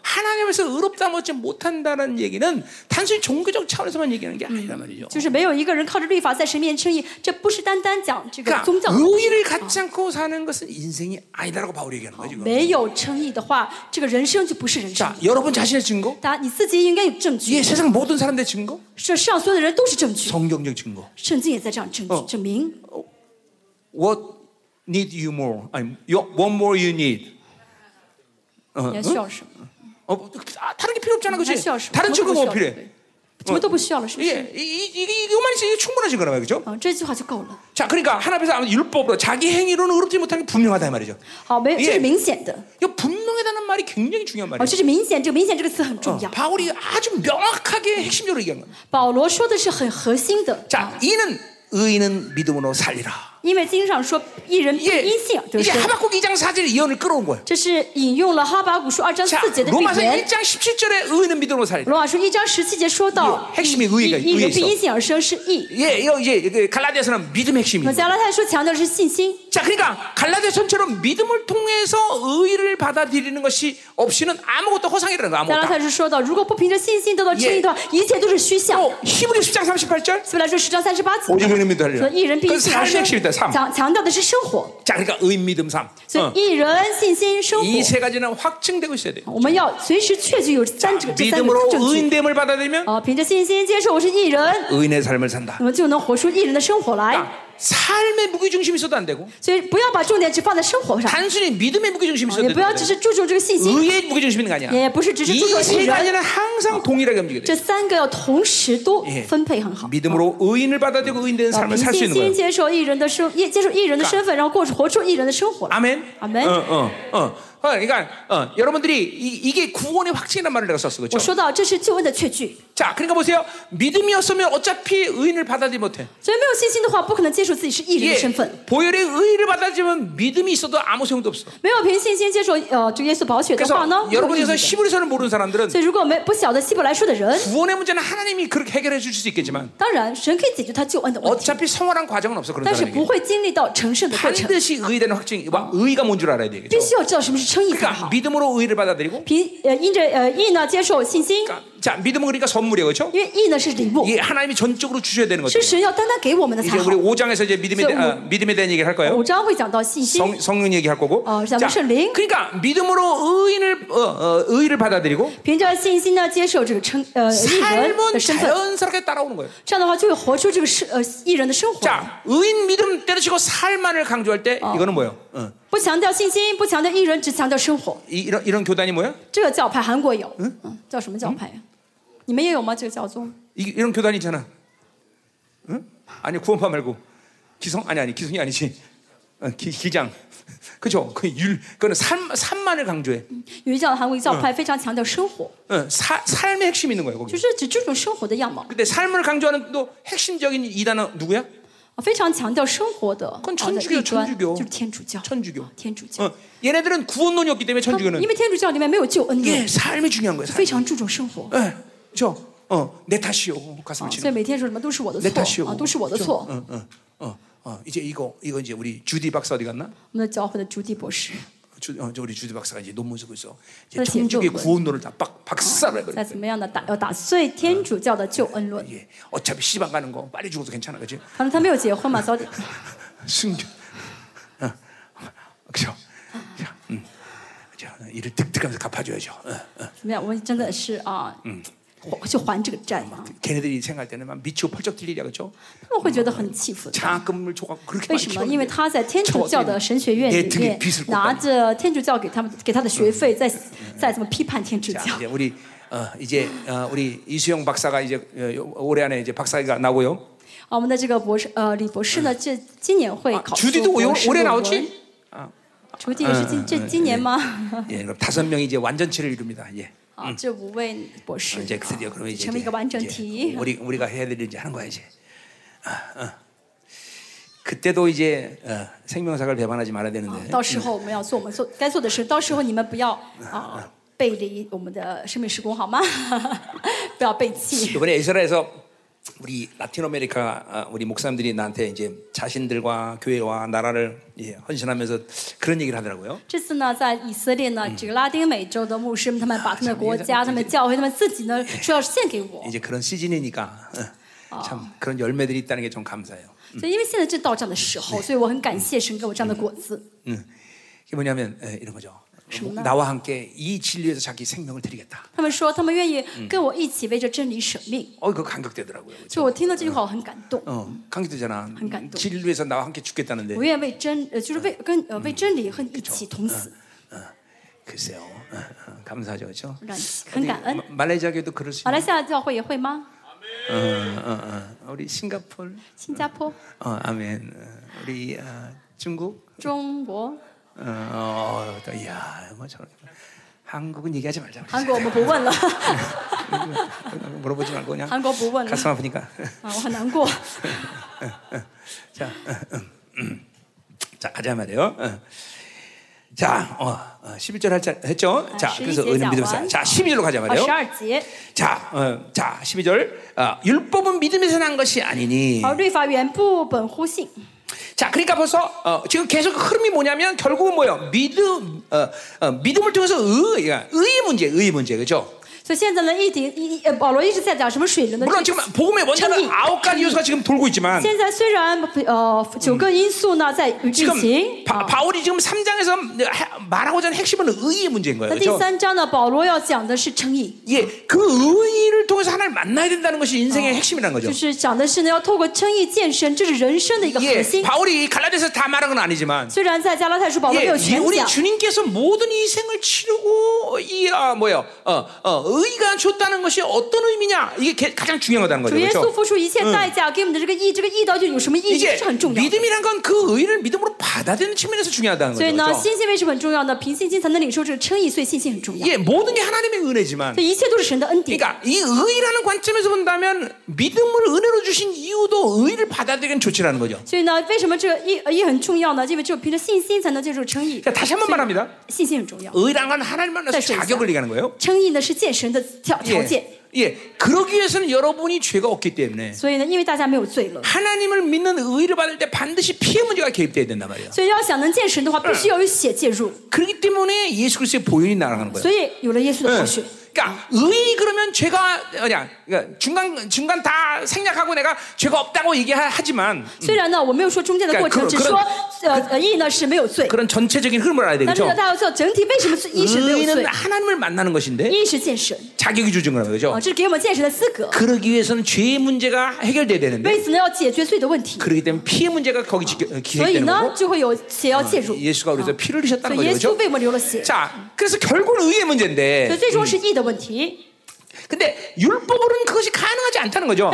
하나님에서 의롭다 못지 못한다는 얘기는 단순히 종교적 차원에서만 얘기하는 게 아니란 말이죠. 就是没有一个人靠着律法在神面称义，这不是单单讲这个宗教。 의의를 갖지 않고 사는 것은 인생이 아니다라고 바울이 얘기하는 거죠. 没有称义的话，这个人生就不是人生。 자, 여러분 자신의 증거? 你自己应该有证据。 예, 세상 모든 사람들의 증거? 这上所有的人都是证据。 성경적 증거. 圣经也在这样证明。 What need you more? 아니, what more you need? 你还需要什么? 다른 게 필요 없잖아, 그렇지? 다른 증거가 뭐 필요해? 什么都不需要了，是不是？ 이거만 있으면 충분하지 그러나 그렇죠? 这句话就够了。 자, 그러니까 하나님께서 아무 율법으로 자기 행위로는 의롭지 못하는 게 분명하다 이 말이죠. 好，没有，这是明显的。 이거 분명하다는 말이 굉장히 중요한 말이에요. 这是明显，这个词很重要。 바울이 아주 명확하게 핵심적으로 얘기한 거예요. 保罗说的是很核心的。 자, 이는 의인은 믿음으로 살리라. 因为经上说一人因信得生 하박국 2장 4절 예언을 끌어온 거예요. 这是引用了哈巴谷书2章4节的预言。 로마서 1장 17절에 의인은 믿음으로 살리라. 로마서 1장 17节说到 핵심이 의가 의인은必因信而生是义. 예, 이제 갈라디아서는 믿음 핵심이에요. 갈라디아서强调的是信心. 자, 그러니까 갈라디아서처럼 믿음을 통해서 의를 받아들이는 것이 없이는 아무것도 허상이라는 거 아무것도. 갈라디아서说到如果不凭着信心得到真理的话，一切都是虚像. 히브리서 10장 38절. 10장 38节. 오직 의인은 믿음으로 살리라. 强调的是生活. 자, 그러니까 의인 믿음 삶. 所以一人信心生活. 이 세 가지는 확증되고 있어야 돼. 我们要随时确据有三者。 믿음으로 의인됨을 받아들이면 凭着信心接受我是义人. 의인의 삶을 산다. 我们就能活出义人的生活来. 삶의 무게 중심이 있어도 안 되고. 所以不要把重点只放在生活上. 단순히 믿음의 무게 중심이 있어도 안 되고. 也不要只是注重这个信心. 의의 무게 중심이 있는 거 아니야. 也不是只是注重义人. 이 세 가지는 항상 동일하게 움직여야 돼. 这三个要同时都分配很好. 믿음으로 의인을 받아들이고 의인된 삶을 살 수 있는 거야. 接受义人的身份，然后活出义人的生活。 아멘. 아멘. 그러니까 여러분들이 이게 구원의 확증이라는 말을 내가 썼어, 그렇죠? 我说到这是救恩的确据。 자, 그러니까 보세요. 믿음이 없으면 어차피 의인을 받아들이지 못해. 예, 보혈의 의를 받아들이면 믿음이 있어도 아무 소용도 없어. 그래서 여러분에서 히브리서를 모르는 사람들은 구원의 문제는 하나님이 그렇게 해결해 줄 수 있겠지만 어차피 성화란 과정은 없어. 그런 사람에게 반드시 의의라는 확증이 의의가 뭔 줄 알아야 되겠죠. 그러니까 믿음으로 의의를 받아들이고 자, 믿음은 그러니까 선물이에요, 그렇죠? 예, 하나님이 전적으로 주셔야 되는 거죠. 이제 우리 5장에서 이제 믿음에 대한 얘기를 할 거예요. 성령 얘기할 거고. 자, 그러니까 믿음으로 의의를 받아들이고 삶은 자연스럽게 따라오는 거예요. 자, 의인 믿음 때려치고 삶만을 강조할 때 이거는 뭐예요? 이런 교단이 뭐야? 이런 교단이 있잖아. 응? 아니 구원파 말고 기성 아니 기성이 아니지. 기장. 그죠? 그거는 삶만을 강조해. 삶의 핵심이 있는 거예요, 거기. 근데 삶을 강조하는 또 핵심적인 이단은 누구야? 非常强调生活的，就是天主教。 얘네들은 구원론이 없기 때문에 천주교는. 因为天主教里面没有救恩。 예, 삶이 중요한 거예요. 非常注重生活。 예, 내 탓이요. 가슴을 치는. 所以每天说什么都是我的错。내 탓이요. 都是我的错。 이제 이거 이제 우리 주디 박사 어디 갔나? 我们的教会的朱迪博士。 우리 주디 박사가 이제 논문 쓰고 있어. 이제 천주교의 구원론을 다 박살을 해버려. 예, 어차피 시방 가는 거 빨리 죽어도 괜찮아, 그렇지? 순교. 그렇죠. 자, 이를 득득하면서 갚아줘야죠. 걔네들이 생각할 때는 막 미치고 펄쩍 뛸리야, 그렇죠? 장학금을 줘서 그렇게 많이 키웠는데 내 등에 빚을 꽂아. 우리 이제 우리 이수영 박사가 이제 올해 안에 이제 박사가 나고요. 주디도 올해 나오지? 주디也是今年吗? 예, 5명이 이제 완전체를 이룹니다. 예. 이제 드디어 그럼 이제 우리가 해야 될 일이 하는 거야 이제. 그때도 이제 생명사를 배반하지 말아야 되는데. 到时候我们要做我们该做的事，到时候你们不要背离我们的生命时空好吗？不要背弃。 이번에 에스라에서 우리 라틴 아메리카 우리 목사님들이 나한테 이제 자신들과 교회와 나라를 예, 헌신하면서 그런 얘기를 하더라고요. 这次呢在以色列呢这个拉丁美洲的牧师们他们把他们的国家他们教会他们自己呢说要献给我 이제 그런 시즌이니까 참 그런 열매들이 있다는 게 좀 감사해요. 因为现在正到这样的时候所以我很感谢神给我这样的果子。 이게 뭐냐면 이런 거죠. 나와 함께 이 진리에서 자기 생명을 드리겠다. 他们说他们愿意跟我一起为这真理舍命. 그거 감격되더라고요. 所以我听到这句话我很感动. 감격되잖아. 很感动. 진리에서 나와 함께 죽겠다는데. 我愿为真理和一起同死. 글쎄요. 감사하죠, 그렇죠? 很感恩. 말레이시아교도 그럴 수 있나? 말레이시아教会也会吗? 우리 싱가포르. 싱가포르. 아멘. 우리 중국. 중국. 야, 뭐 저런. 한국은 얘기하지 말자. 한국 뭐 보관라. 물어보지 말고 그냥. 한국 보관. 가슴 아프니까. 아, 화난고. 자, 자 가자 말이에요. 자, 11절 했죠? 자, 그래서 은혜 믿음사. 자, 12절로 가자 말이에요. 자, 자, 12절. 율법은 믿음에서 난 것이 아니니. 자, 그러니까 벌써 지금 계속 흐름이 뭐냐면 결국은 뭐예요? 믿음을 통해서 의의 문제, 그렇죠? 물론 지금 복음의 원자는 9가지 요소가 지금 돌고 있지만 지금 바울이 지금 3장에서 말하고자 하는 핵심은 의의 문제인 거예요. 그렇죠? 예, 그 의의를 통해서 하나님을 만나야 된다는 것이 인생의 핵심이라는 거죠. 예, 바울이 갈라디아서 다 말한 건 아니지만 예, 우리 주님께서 모든 이 생을 치르고 이 뭐예요? 의가 줬다는 것이 어떤 의미냐? 이게 가장 중요한 거라는 거죠. 이제 믿음이란 건 그 의를 믿음으로 받아들이는 측면에서 중요하다는 거죠. 重要的平信心才能领受这个称义，所以信心很重要。 예, 모든 게 하나님의 은혜지만. 这一切都是神的恩典。 그러니까 이 의라는 관점에서 본다면 믿음을 은혜로 주신 이유도 의를 받아들이는 조치라는 거죠. 所以呢，为什么这个义很重要呢？因为只有凭着信心才能接受称义。 다시 한번 말합니다. 信心很重要。 의라는 건 하나님만으로서 자격을 얘기하는 거예요. 称义呢是见神的条件。 예, 그러기 위해서는 여러분이 죄가 없기 때문에. 所以呢，因为大家没有罪了。 하나님을 믿는 의를 받을 때 반드시 피해 문제가 개입돼야 된단 말이에요. 所以要想能见神的话，必须要有血介入。 그렇기 때문에 예수 그리스도의 보혈이 날아가는 거예요. 所以有了耶稣的宝血。 그러니까 의의 그러면 죄가 아니야. 그러니까 중간 다 생략하고 내가 죄가 없다고 얘기하지만. 虽然呢，我没有说中间的过程，只说义呢是没有罪。 그런 전체적인 흐름을 알아야 되죠. 但是呢，大家要知道整体为什么义是没有罪。의는 하나님을 만나는 것인데. 义是见神。 자격이 주증하는 거죠. 这给我们见神的资格。 그러기 위해서는 죄의 문제가 해결돼야 되는데. 为此呢，要解决罪的问题。 그러기 때문에 피의 문제가 거기 기해되는 거고. 所以呢，就会有血要介入。 예수가 우리에서 피를 흘리셨다는 거죠. 자, 그래서 결국은 의의 문제인데. 所以最终是义的。 근데 율법으로는 그것이 가능하지 않다는 거죠.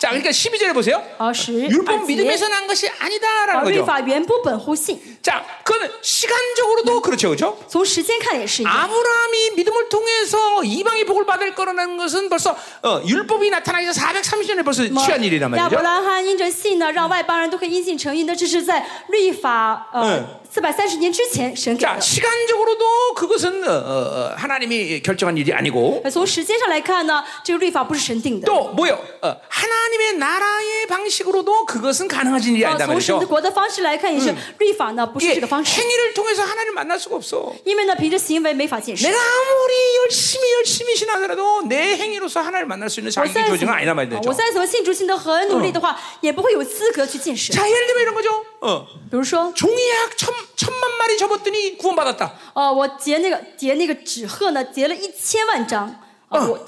자, 그러니까 12절에 보세요. 율법 믿음에서 난 것이 아니다라는 거죠. 자, 그건 시간적으로도 그렇죠, 그렇죠? 아브라함이 믿음을 통해서 이방의 복을 받을 거라는 것은 벌써 율법이 나타나기 전 430년에 벌써 취한 일이란 말이죠. 자, 시간적으로도 그것은 하나님이 결정한 일이 아니고. 또 뭐요? 하나님의 나라의 방식으로도 그것은 가능하지 일이 아니다 말이죠. 행위를 통해서 하나님을 만날 수가 없어. 내가 아무리 열심히 신하더라도 내 행위로서 하나님을 만날 수 있는 자격이 조증은 아니란 말이죠. 자, 예를 들면 이런 거죠. 종이학 천만 마리 접었더니 구원받았다. 我结那个纸鹤呢，结了1000万张。 我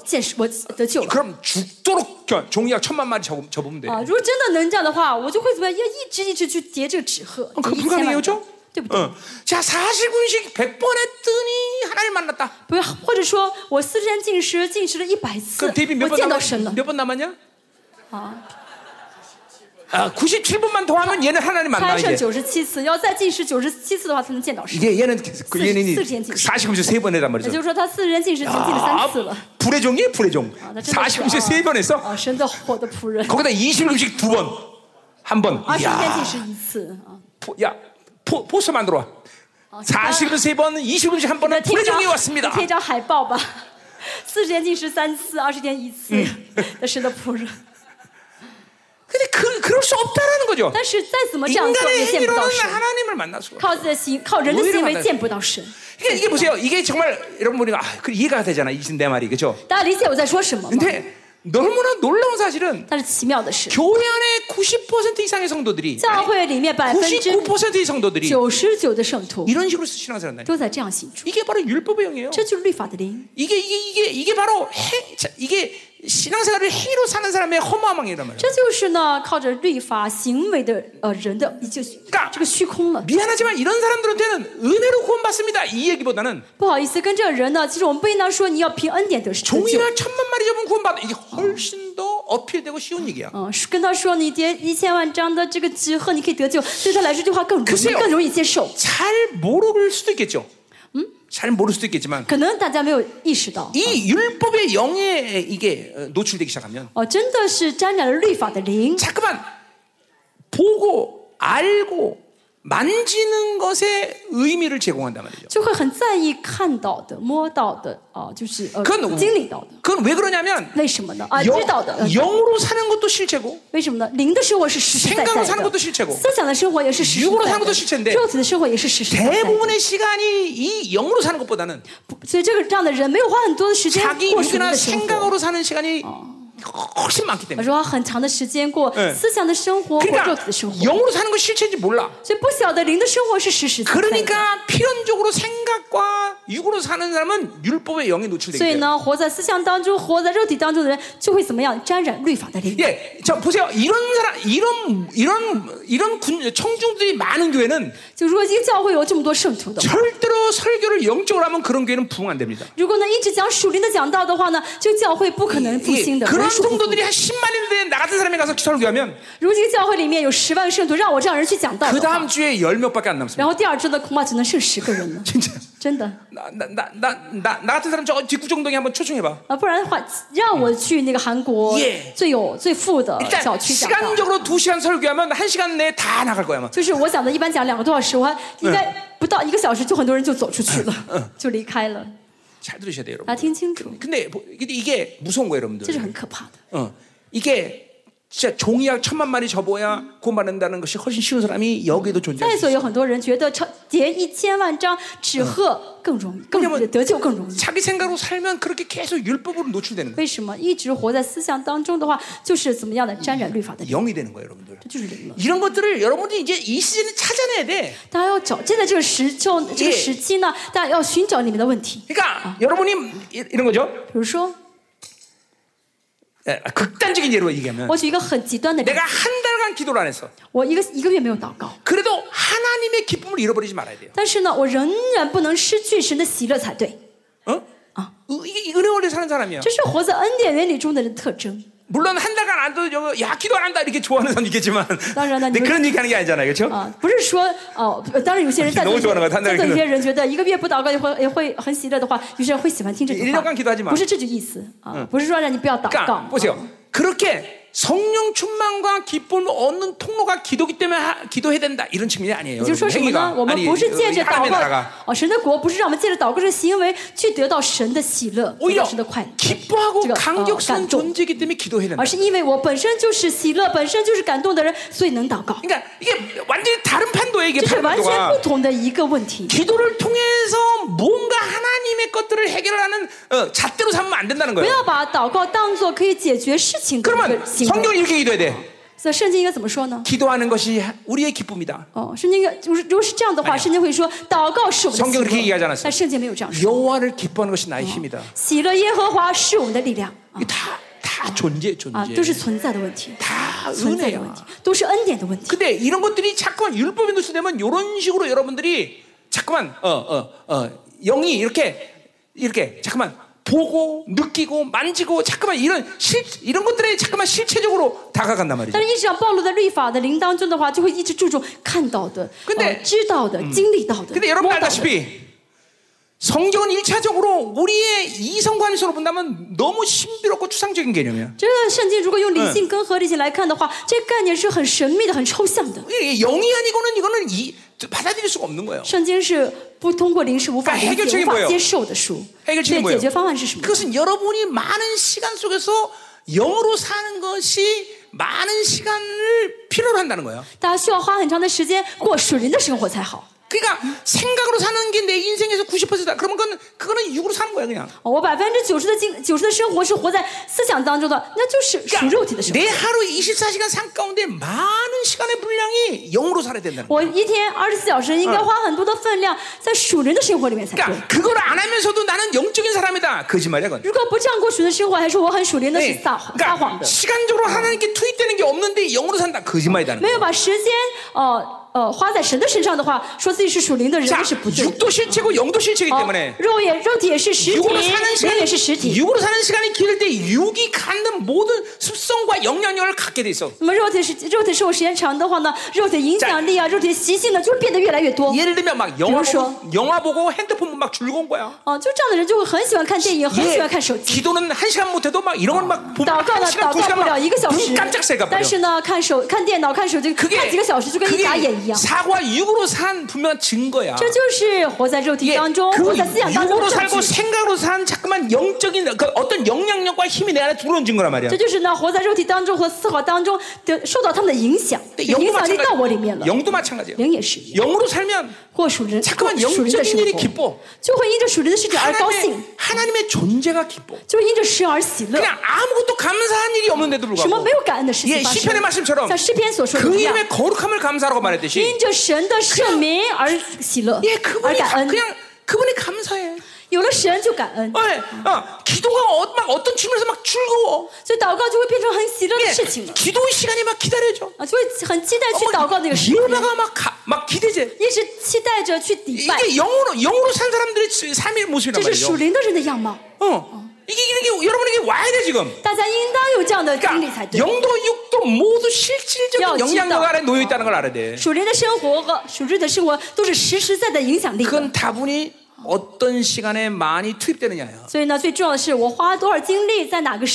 得救了。 그럼 죽도록 종이학 1000만 마리 접으면 돼. 如果真的能这样的话，我就会怎么样？要一直去叠这个纸鹤。 그럼 불가능해요? 对不对？ 자, 40분씩 100번 했더니 하나님 만났다. 或者说我43进食了100次。 我见到神了。몇번 남았냐? 97분만 더 하면 얘는 하나님 만나 이제. 97次要再进食97次的话才能见到神. 이게 얘는 얘는 40분씩 3번 했단 말이죠. 也就是说他四人进食进了3次了. 불의 종이에요, 불의 종. 40분씩 3번 했어. 거기다 20분씩 2번. 한 번. 야. 야, 포스 만들어 와. 40분 3번, 20분씩 한 번은 불의 종이 왔습니다. 贴张海报吧。40天进食3次，20天1次的神的仆人。 근데 그럴 수 없다라는 거죠. 인간의 행위로는 하나님을 만날 수가 없어요. 이게 보세요. 이게 정말 여러분이 이해가 되잖아. 내 말이 그렇죠? 근데 너무나 놀라운 사실은 교회 안에 90% 이상의 성도들이 99%의 성도들이 이런 식으로 신앙생활을 한다. 이게 바로 율법의 영이에요. 이게 바로 이게 신앙생활을 행위로 사는 사람의 허무함이란 말이에요. 这就是呢靠着律法行为的人的这个虚空了. 미안하지만 이런 사람들한테는 은혜로 구원받습니다. 이 얘기보다는 不好意思跟这个人呢，其实我们不应当说你要凭恩典得救. 종이나 1000만 마리 접은 구원받아. 이게 훨씬 더 어필되고 쉬운 얘기야. 跟他说你叠1000万张的这个纸鹤你可以得救，对他来说这句话更容易接受。잘 모를 수도 있겠죠. 잘 모를 수도 있겠지만 이 율법의 영에 이게 노출되기 시작하면 자꾸만 보고 알고 만지는 것에 의미를 제공한단 말이죠. 그건 왜 그러냐면 영으로 사는 것도 실체고 생각으로 사는 것도 실체고 육으로 사는 것도 실체인데 대부분의 시간이 이 영으로 사는 것보다는 자기 육이나 생각으로 사는 시간이 훨씬 많기 때문에. 그러니까 영으로 사는 것이 실체인지 몰라. 그러니까 필연적으로 생각과 육으로 사는 사람은 율법의 영에 노출되기 때문에. 所以呢，活在思想当中、活在肉体当中的人，就会怎么样？沾染律法的灵。 예, 자 보세요. 이런 사람, 이런 청중들이 많은 교회는. 就如果一个教会有这么多圣徒的。 절대로 설교를 영적으로 하면 그런 교회는 부흥 안 됩니다. 如果呢一直讲属灵的讲道的话呢，这个教会不可能复兴的。 그런 성도들이 한 10만인데 나 같은 사람이 가서 설교하면. 如果一个教会里面有10万圣徒，让我这样人去讲道的话，그 다음 주에 10명밖에 안 남습니다. 然后第二周呢，恐怕只能剩10个人了。 진짜. 真的，那 같은 사람 저 뒷구정동에 한번 초청해봐. 不然的话，让我去那个韩国最有最富的小区。 시간적으로 2시간 설교하면 1시간 내에 다 나갈 거야. 就是我讲的一般讲两个多小时，我应该不到一个小时就很多人就走出去了，就离开了。잘 들으셔야 돼요, 여러분. 听清楚。근데 이게 무서운 거예요, 여러분들. 这是很可怕的。 이게 진짜 종이약 1000만 마리 접어야 구원받는다는 것이 훨씬 쉬운 사람이 여기도 존재해요. 그래서 有很多人觉得叠1000万张纸鹤更容易得救更容易。 자기 생각으로 살면 그렇게 계속 율법으로 노출되는 거예요. 为什么一直活在思想当中的话，就是怎么样的沾染律法的 영이 되는 거예요, 여러분들. 이런 것들을 여러분들이 이제 이 시즌에 찾아내야 돼. 大家要找，现在这个时期呢，大家要寻找里面的问题。 그러니까 여러분이 이런 거죠. 比如说 극단적인 예로 얘기하면 내가 한 달간 기도를 안 했어. 그래도 하나님의 기쁨을 잃어버리지 말아야 돼요. 어? 이게 은혜 원리 사는 사람이야. 물론 한 달간 안 해도 야 기도 안 한다 이렇게 좋아하는 사람 있겠지만 근데 그런 얘기하는 게 아니잖아요, 그렇죠? 너무 좋아하는 것 같아요. 어떤 사람들은 1년 기도하지 마. 그러니까 보세요. 그렇게 성령 충만과 기쁨을 얻는 통로가 기도기 때문에 기도해야 된다 이런 측면이 아니에요. 행위가 아니 하나님의 나라가 오히려 기뻐하고 감격스러운 존재이기 때문에 기도해야 된다. 그러니까 이게 완전히 다른 판도예요. 이게 판도가 기도를 통해서 뭔가 하나님의 것들을 해결하는 잣대로 삼으면 안 된다는 거예요. 그러면 성경은 이렇게 기도해야 돼. 기도하는 것이 우리의 기쁨이다. 성경은 그렇게 얘기하지 않았어요. 여호와를 기뻐하는 것이 나의 힘이다. 다 존재. 다 은혜야. 근데 이런 것들이 자꾸만 율법에 노출되면 이런 식으로 여러분들이 자꾸만 영이 이렇게 자꾸만. 보고 느끼고 만지고 잠깐만 이런 것들에 잠깐만 실체적으로 다가간단 말이죠. 근데 여러분 알다시피 성경은 1차적으로 우리의 이성 관점으로 본다면 너무 신비롭고 추상적인 개념이야. 영이 아니고는 이거는 받아들일 수가 없는 거예요. 그러니까 해결책이 뭐예요? 해결책이 뭐예요? 그것은 여러분이 많은 시간 속에서 영으로 사는 것이 많은 시간을 필요로 한다는 거예요. 그러니까 생각으로 사는 게 내 인생에서 90%다. 그러면 그거는 육으로 사는 거야 그냥. 90%的生活是活在思想当中的，那就是属肉体的生活。내 하루 24시간 삶 가운데 많은 시간의 분량이 영으로 살아야 된다는 거야. 我一天24小时应该花很多的分量在属灵的生活里面才对。 그러니까 그걸 안 하면서도 나는 영적인 사람이다. 거짓말이야 그건. 如果不这样过属灵的生活，还说我很属灵的是撒谎的。 시간적으로 하나님께 투입되는 게 없는데 영으로 산다. 거짓말이다는 거야. 花在神的身上的话，说自己是属灵的人是不对。 육도 실체고 영도 실체이기 때문에. 肉也肉体也是实体，灵也是实体。 육으로 사는 시간이 길을 때 육이 갖는 모든 습성과 영향력을 갖게 돼 있어. 肉体生活时间长的话呢，肉体影响力啊，肉体习性呢就变得越来越多。 예를 들면 막 영화 보고 핸드폰 막 줄고 온 거야. 就这样的人就会很喜欢看电影，很喜欢看手机。 기도는 1시간 못해도 막 이런 걸 막 보면 1시간 2시간 깜짝 새가 버려. 但是呢，看电脑看手机看几个小时。 그게 사과 육으로 산 분명한 증거야. 这就是活在肉体当中, 活在思想当中. 육으로 살고 생각으로 산 자꾸만 영적인 그 어떤 영향력과 힘이 내 안에 들어온 증거란 말이야. 这就是呢活在肉体当中和思考当中受到他们的影响. 影响力到我里面了. 영도 마찬가지야. 灵也是. 영으로 살면 자꾸만 영적인 일이 기뻐. 就会因着属灵的事情而高兴. 하나님의 존재가 기뻐. 就因着神而喜乐. 그냥 아무것도 감사한 일이 없는데도 불구하고. 什么没有感恩的事情. 예, 시편의 말씀처럼. 像诗篇所说的. 그 이름의 거룩함을 감사하라고 말했듯이. 因着神的圣名而喜乐. 예, 그분이 그냥 그분이 감사해. 有了神就感恩. 기도가 막 어떤 측면에서 막 즐거워. 所以祷告就会变成很喜乐的事情了. 기도의 시간이 막 기다려져. 就会很期待去祷告那个时间. 막 기대돼. 一直期待着去礼拜. 이게 영으로 산 사람들의 삶의 모습이란 말이죠. 这是属灵的人的样貌. 이게 여러분에게 와야 돼 지금. 大家应当有这样的经历才对. 영도 육도 모두 실질적인 영향력 아래 놓여 있다는 걸 알아야 돼. 属灵的生活和属日的生活都是实实在在的影响力. 그건 다분히 어떤 시간에 많이 투입되느냐야. 所以呢，最重要的是我花多少精力在哪个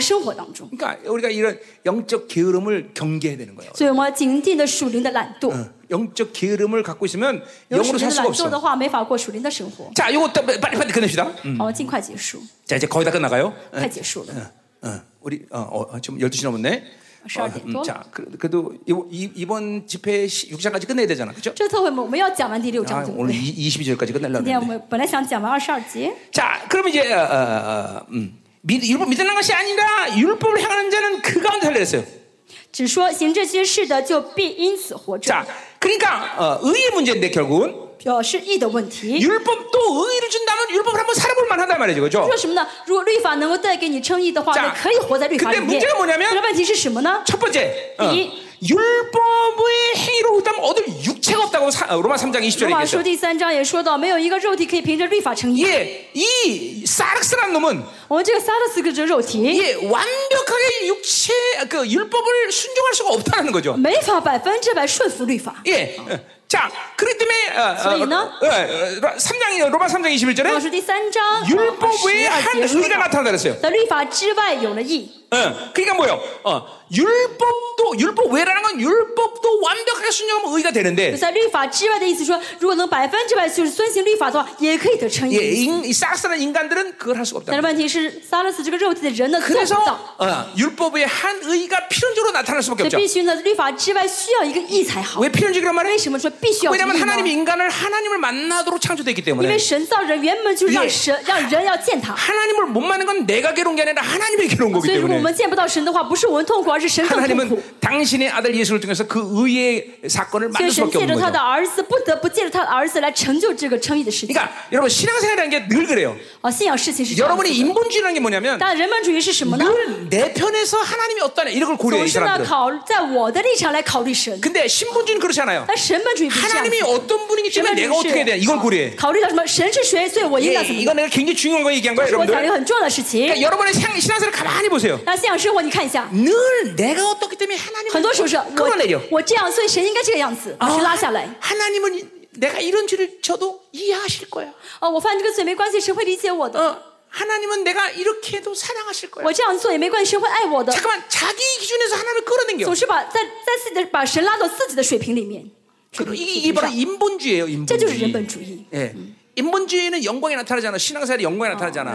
生活当中。 그러니까 우리가 이런 영적 게으름을 경계해야 되는 거예요. 所以我们警惕的属灵的懒惰。 영적 게으름을 갖고 있으면 영으로 살 수가 없어. 有属灵的懒惰的话，没法过属灵的生活。 자, 이거 빨리 끝냅시다. 好，尽快结束。 자, 이제 거의 다 끝나가요. 快结束了。 우리 지금 12시 넘었네. 자, 그래도 이번 집회 6장까지 끝내야 되잖아, 그렇죠? 오늘 22절까지 끝내려고 했는데. 자, 그럼 이제 믿는 것이 아니라 율법을 행하는 자는 그 가운데 살리라 했어요. 자, 그러니까 의의 문제인데 결국은. 表示义的问题. 율법도 의를 준다면 율법을 한번 살아볼 만하단 말이죠, 그렇죠? 说什么呢？如果律法能够带给你称义的话，你可以活在律法里面. 근데 문제가 뭐냐면? 问题是什么呢? 첫 번째, 율법의 행위로 훑으면 얻을 육체가 없다고 로마 3장 20절에 얘기했어요. 로마서 第3章也说到，没有一个肉体可以凭着律法称义. 예, 이 사르스라는 놈은, 我们这个萨勒斯这个肉体, 예, 완벽하게 육체 그 율법을 순종할 수가 없다는 거죠. 没法100%顺服律法. 예. 자, 그렇기 때문에 3장 로마 3장 21절에 율법 외에 한 의가 나타난다 그랬어요. 그러니까 뭐예요? 율법도 율법 외라는 건 율법도 완벽하게 순종하면 의가 되는데. 이 사르스라는 인간들은 그걸 할 수가 없다. 그래서 율법 외에 한 의가 필연적으로 나타날 수밖에 없죠. 왜 필연적이란 말이에요? 왜냐하면 하나님이 인간을 하나님을 만나도록 창조됐기 때문에. 하나님을 못 만난 건 내가 괴로운 게 아니라 하나님이 괴로운 거기 때문에. 我们见不到神的话，不是我们痛苦，而是神更痛苦。 당신의 아들 예수를 통해서 그 의의 사건을 만들 수밖에 없는 거예요. 그러니까 여러분 신앙생활이라는 게 늘 그래요. 여러분이 인본주의라는 게 뭐냐면 늘 내 편에서 하나님이 어떠냐 이런 걸 고려해 사람들. 근데 신본주의는 그렇지 않아요. 하나님이 어떤 분이기 때문에 내가 어떻게 해야 되냐 이걸 고려해. 이건 내가 굉장히 중요한 거 얘기한 거예요, 여러분들. 그러니까 여러분의 신앙생활을 가만히 보세요. 那现实生活你看一下，늘 내가 어떻기 때문에 하나님 很多时候是我这样，所以神应该这个样子，是拉下来。 하나님은 내가 이런 죄를 저도 이해하실 거야. 我犯这个罪没关系，神会理解我的。 하나님은 내가 이렇게 해도 사랑하실 거야. 我这样做也没关系，神会爱我的。 잠깐만 자기 기준에서 하나님을 끌어당겨. 总是把自己拉到自己的水平里面。 이게 바로 인본주의예요, 인본주의. 예. 인본주의는 영광이 나타나잖아. 신앙생활이 영광이 나타나잖아.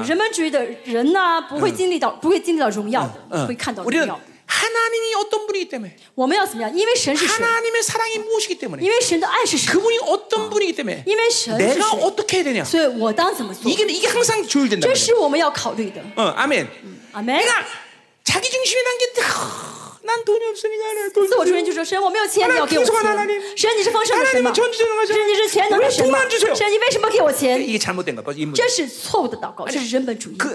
우리는 하나님이 어떤 분이기 때문에. 하나님의 사랑이 무엇이기 때문에. 그분이 어떤 분이기 때문에. 내가 어떻게 해야 되냐. 이게 항상 조율된다. 아멘. 그러니까 자기 중심에 담긴. 自我成为就是神，我没有钱，你要给我钱。神你是丰盛的神吗？神你为什么给我钱？这是错误的祷告，这是人本主义。这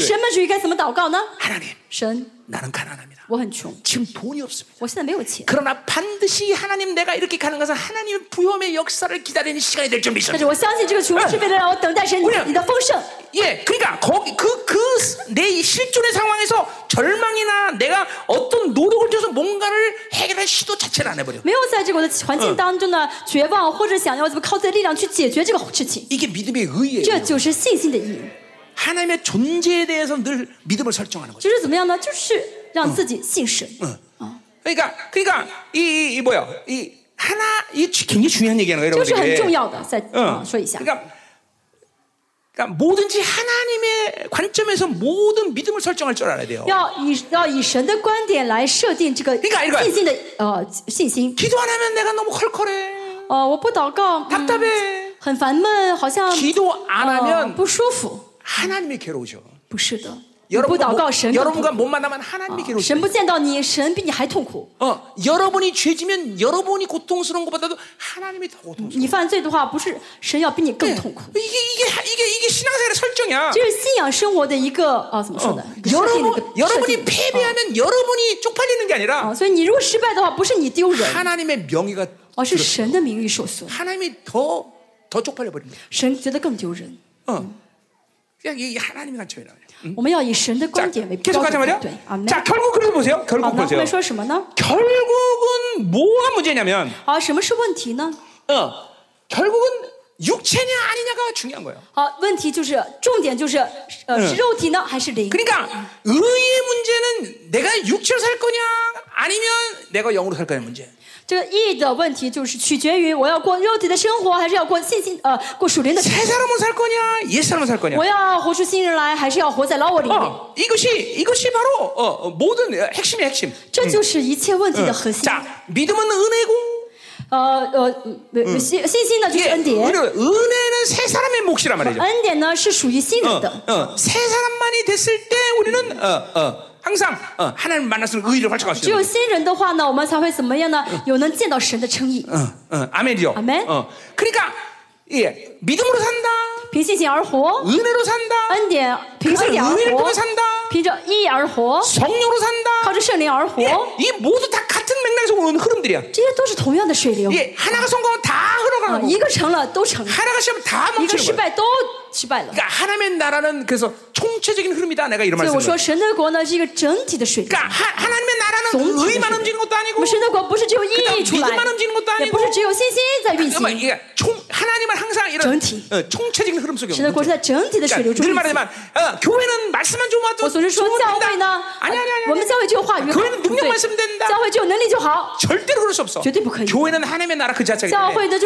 是人本主义该怎么祷告呢？ 나는 가난합니다. 我很穷，지금 돈이 없습니다. 我现在没有钱. 그러나 반드시 하나님 내가 이렇게 가는 것은 하나님의 부요함의 역사를 기다리는 시간이 될 줄을 믿습니다. 但是我相信这个穷是为了让我等待神你的丰盛. 예, 그러니까 거기 내 실존의 상황에서 절망이나 내가 어떤 노력을 통해서 뭔가를 해결할 시도 자체를 안 해버려. 没有在这个环境当中呢，绝望或者想要靠自己的力量去解决这个事情. 이게 믿음의 의예요. 这就是信心的意义。 하나님의 존재에 대해서 늘 믿음을 설정하는 거죠. 就是怎么样呢？就是让自己信神。 그러니까 이 뭐야? 이 하나 이 굉장히 중요한 얘기하는 거예요, 여러분들. 就是很重要的，再说一下。 그러니까 뭐든지 하나님의 관점에서 모든 믿음을 설정할 줄 알아야 돼요. 要以神的观点来设定这个信心的信心。 기도 안 하면 내가 너무 컬컬해. 我不祷告， 답답해. 很烦闷，好像。 기도 안 하면 不舒服。 하나님이 괴로우셔. 不是的. 여러분과 못 만나면 하나님이 괴로워요. 여러분이 죄지면 여러분이 고통스러운 것보다도 하나님이 더 고통스러워요. 이게 신앙생활의 설정이야. 여러분이 패배하면 여러분이 쪽팔리는 게 아니라 하나님의 명의가 하나님이 더 쪽팔려 버립니다. 그냥 이 하나님의 관점이라. 계속 가자 말이야. 자, 결국 그래서 보세요. 결국 보세요. 결국은 뭐가 문제냐면 결국은 육체냐 아니냐가 중요한 거예요. 그러니까 의의 문제는 내가 육체로 살 거냐 아니면 내가 영으로 살 거냐 문제. 这义的问题就是取决于我要过肉体的生活还是要过信心过属灵的生活새 사람은 살 거냐 옛 사람은 살 거냐 我要活出新人来还是要活在老我里面 이것이 바로 모든 핵심의 핵심. 这就是一切问题的核心. 자, 믿음은 은혜고 신신의 은혜는 세 사람의 몫이란 말이죠. 세 사람만이 됐을 때 우리는 항상 하나님 만났을 때 의의를 발휘할 수 있어요. 只有新人的话呢，我们才会怎么样呢？有能见到神的诚意。 아멘이요. 아멘. 그러니까 예, 믿음으로 산다. 凭信心而活. 은혜로 산다. 恩典凭恩典而活. 성령으로 산다. 이 모두 다 같은 맥락에서 오는 흐름들이야. 예, 하나가 성공하면 다 흘러가고 하나가 실패하면 다 망치는 거야. 그러니까 하나님의 나라는 그래서 총체적인 흐름이다. 내가 이런 말씀을 드렸어요. 그러니까 하나님의 나라는 의만 움직이는 것도 아니고 믿음만 움직이는 것도 아니고 하나님은 항상 이런 총체적인 흐름 속에 오는 거죠. 그러니까 늘 말하지만 교회는 말씀만 좀 와도 我们教会呢我们教会只有话语教会只有能力就好절대로 그럴 수 없어. 교회는 하나님의 나라 그 자체이기 때문에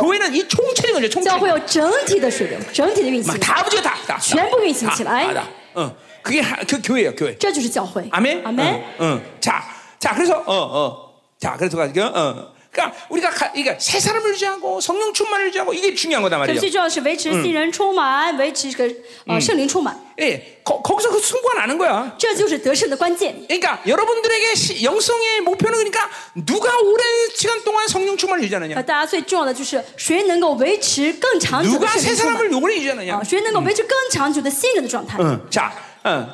교회는 이 총체적인 거죠. 다 부지가 다 그게 교회예요. 교회. 아멘. 아멘. 자 그래서 자 그래서 그러니까 우리가 새 사람을 유지하고 성령 충만을 유지하고 이게 중요한 거다 말이에요. 예, 거기서 그 승부가 나는 거야. 그러니까 여러분들에게 영성의 목표는 그러니까 누가 오랜 시간 동안 성령 충만을 유지하느냐. 누가 새 사람을 오래 유지하느냐. 자.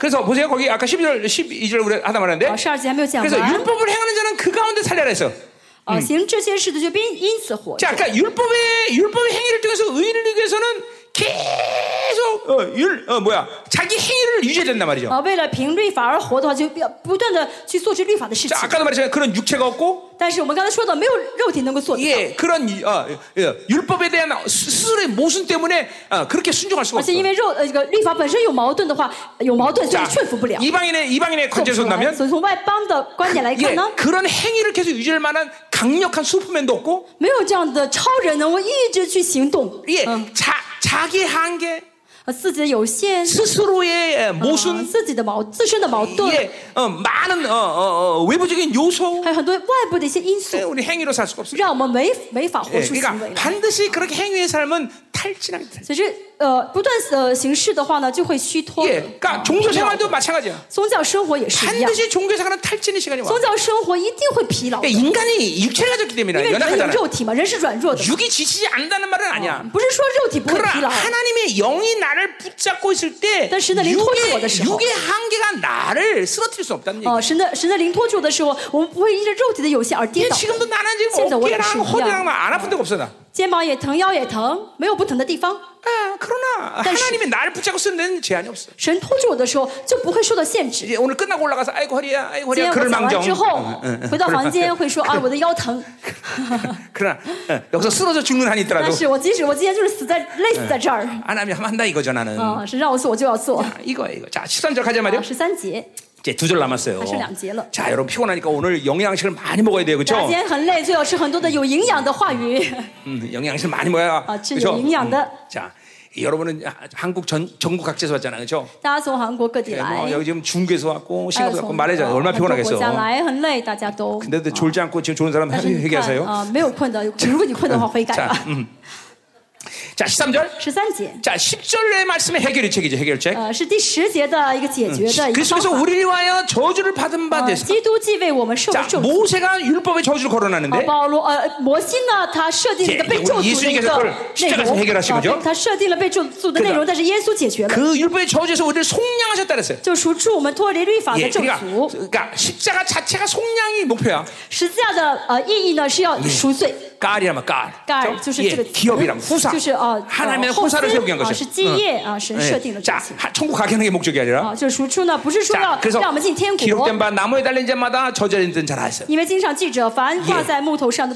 그래서 보세요. 거기 아까 12절 우리 하다 말았는데. 그래서 율법을 행하는 자는 그 가운데 살려라 했어. 자, 그러니까 율법의 행위를 통해서 의인을 이루기 위해서는 계속 자기 행위를 유지해야 된단 말이죠. 자, 아까도 말했지만 그런 육체가 없고. 예, 그런 율법에 대한 스스로의 모순 때문에 그렇게 순종할 수가 없어. 이방인의 관점에서 본다면 그런 행위를 계속 유지할 만한 강력한 슈퍼맨도 없고. 예, 자기의 한계. 스스로의 모순, 예, 많은 외부적인 요소, 우리 행위로 살 수가 없습니다. 그러니까 반드시 그렇게 행위의 삶은 탈진하게 됩니다. 예, 그러니까 종교 생활도 마찬가지야. 반드시 종교 생활은 탈진의 시간이 와. 그러니까 인간이 육체를 가졌기 때문에 연약하잖아. 육이 지치지 않는다는 말은 아니야. 그러나 하나님의 영이 나를 붙잡고 있을 때 육의 한계가 나를 쓰러뜨릴 수 없다는 얘기야. 지금도 나는 지금 어깨랑 허리랑 안 아픈 데가 없어 나. 肩膀也疼腰也疼没有不疼的地方 그러나 하나님이 나를 붙잡고 쓰는 데는 제한이 없어. 오늘 끝나고 올라가서 아이고 허리야 아이고 허리야 그럴 망정. 그러나 여기서 쓰러져 죽는 한이 있더라도 안 하면 한다 이거죠 나는. 이거. 자 13절 가자 말이요. 13절 이제 2절 남았어요. 자, 여러분 피곤하니까 오늘 영양식을 많이 먹어야 돼요. 그렇죠? 영양식을 많이 먹어야. 그렇죠? 자, 여러분은 한국 전국 각지에서 왔잖아요. 그렇죠? 여기 지금 중국에서 왔고 싱가포르 왔고 말레이시아 얼마나 피곤하겠어. 근데도 졸지 않고 지금 좋은 사람 회개하세요. 자, 자, 13절. 13절. 자, 10절의 말씀의 해결책이죠. 해결책. 是第十节的一个解决的一个方法. 그리스도께서 우리를 위하여 저주를 받은 바 되사. 자, 모세가 율법의 저주를 걸어놨는데. 예수님께서 그걸 십자가에서 해결하신 거죠. 그 율법의 저주에서 우리를 속량하셨다 그랬어요. 예, 그러니까 십자가 자체가 속량이 목표야. 깔이라면 깔. 깔, 예, 기업이라면 후사. 하나님의 후사를 세우기 위한 것이죠. 자, 천국 가게 하는 게 목적이 아니라. 자, 그래서 기록된 바 나무에 달린 자마다 저절인든 자라 했어요.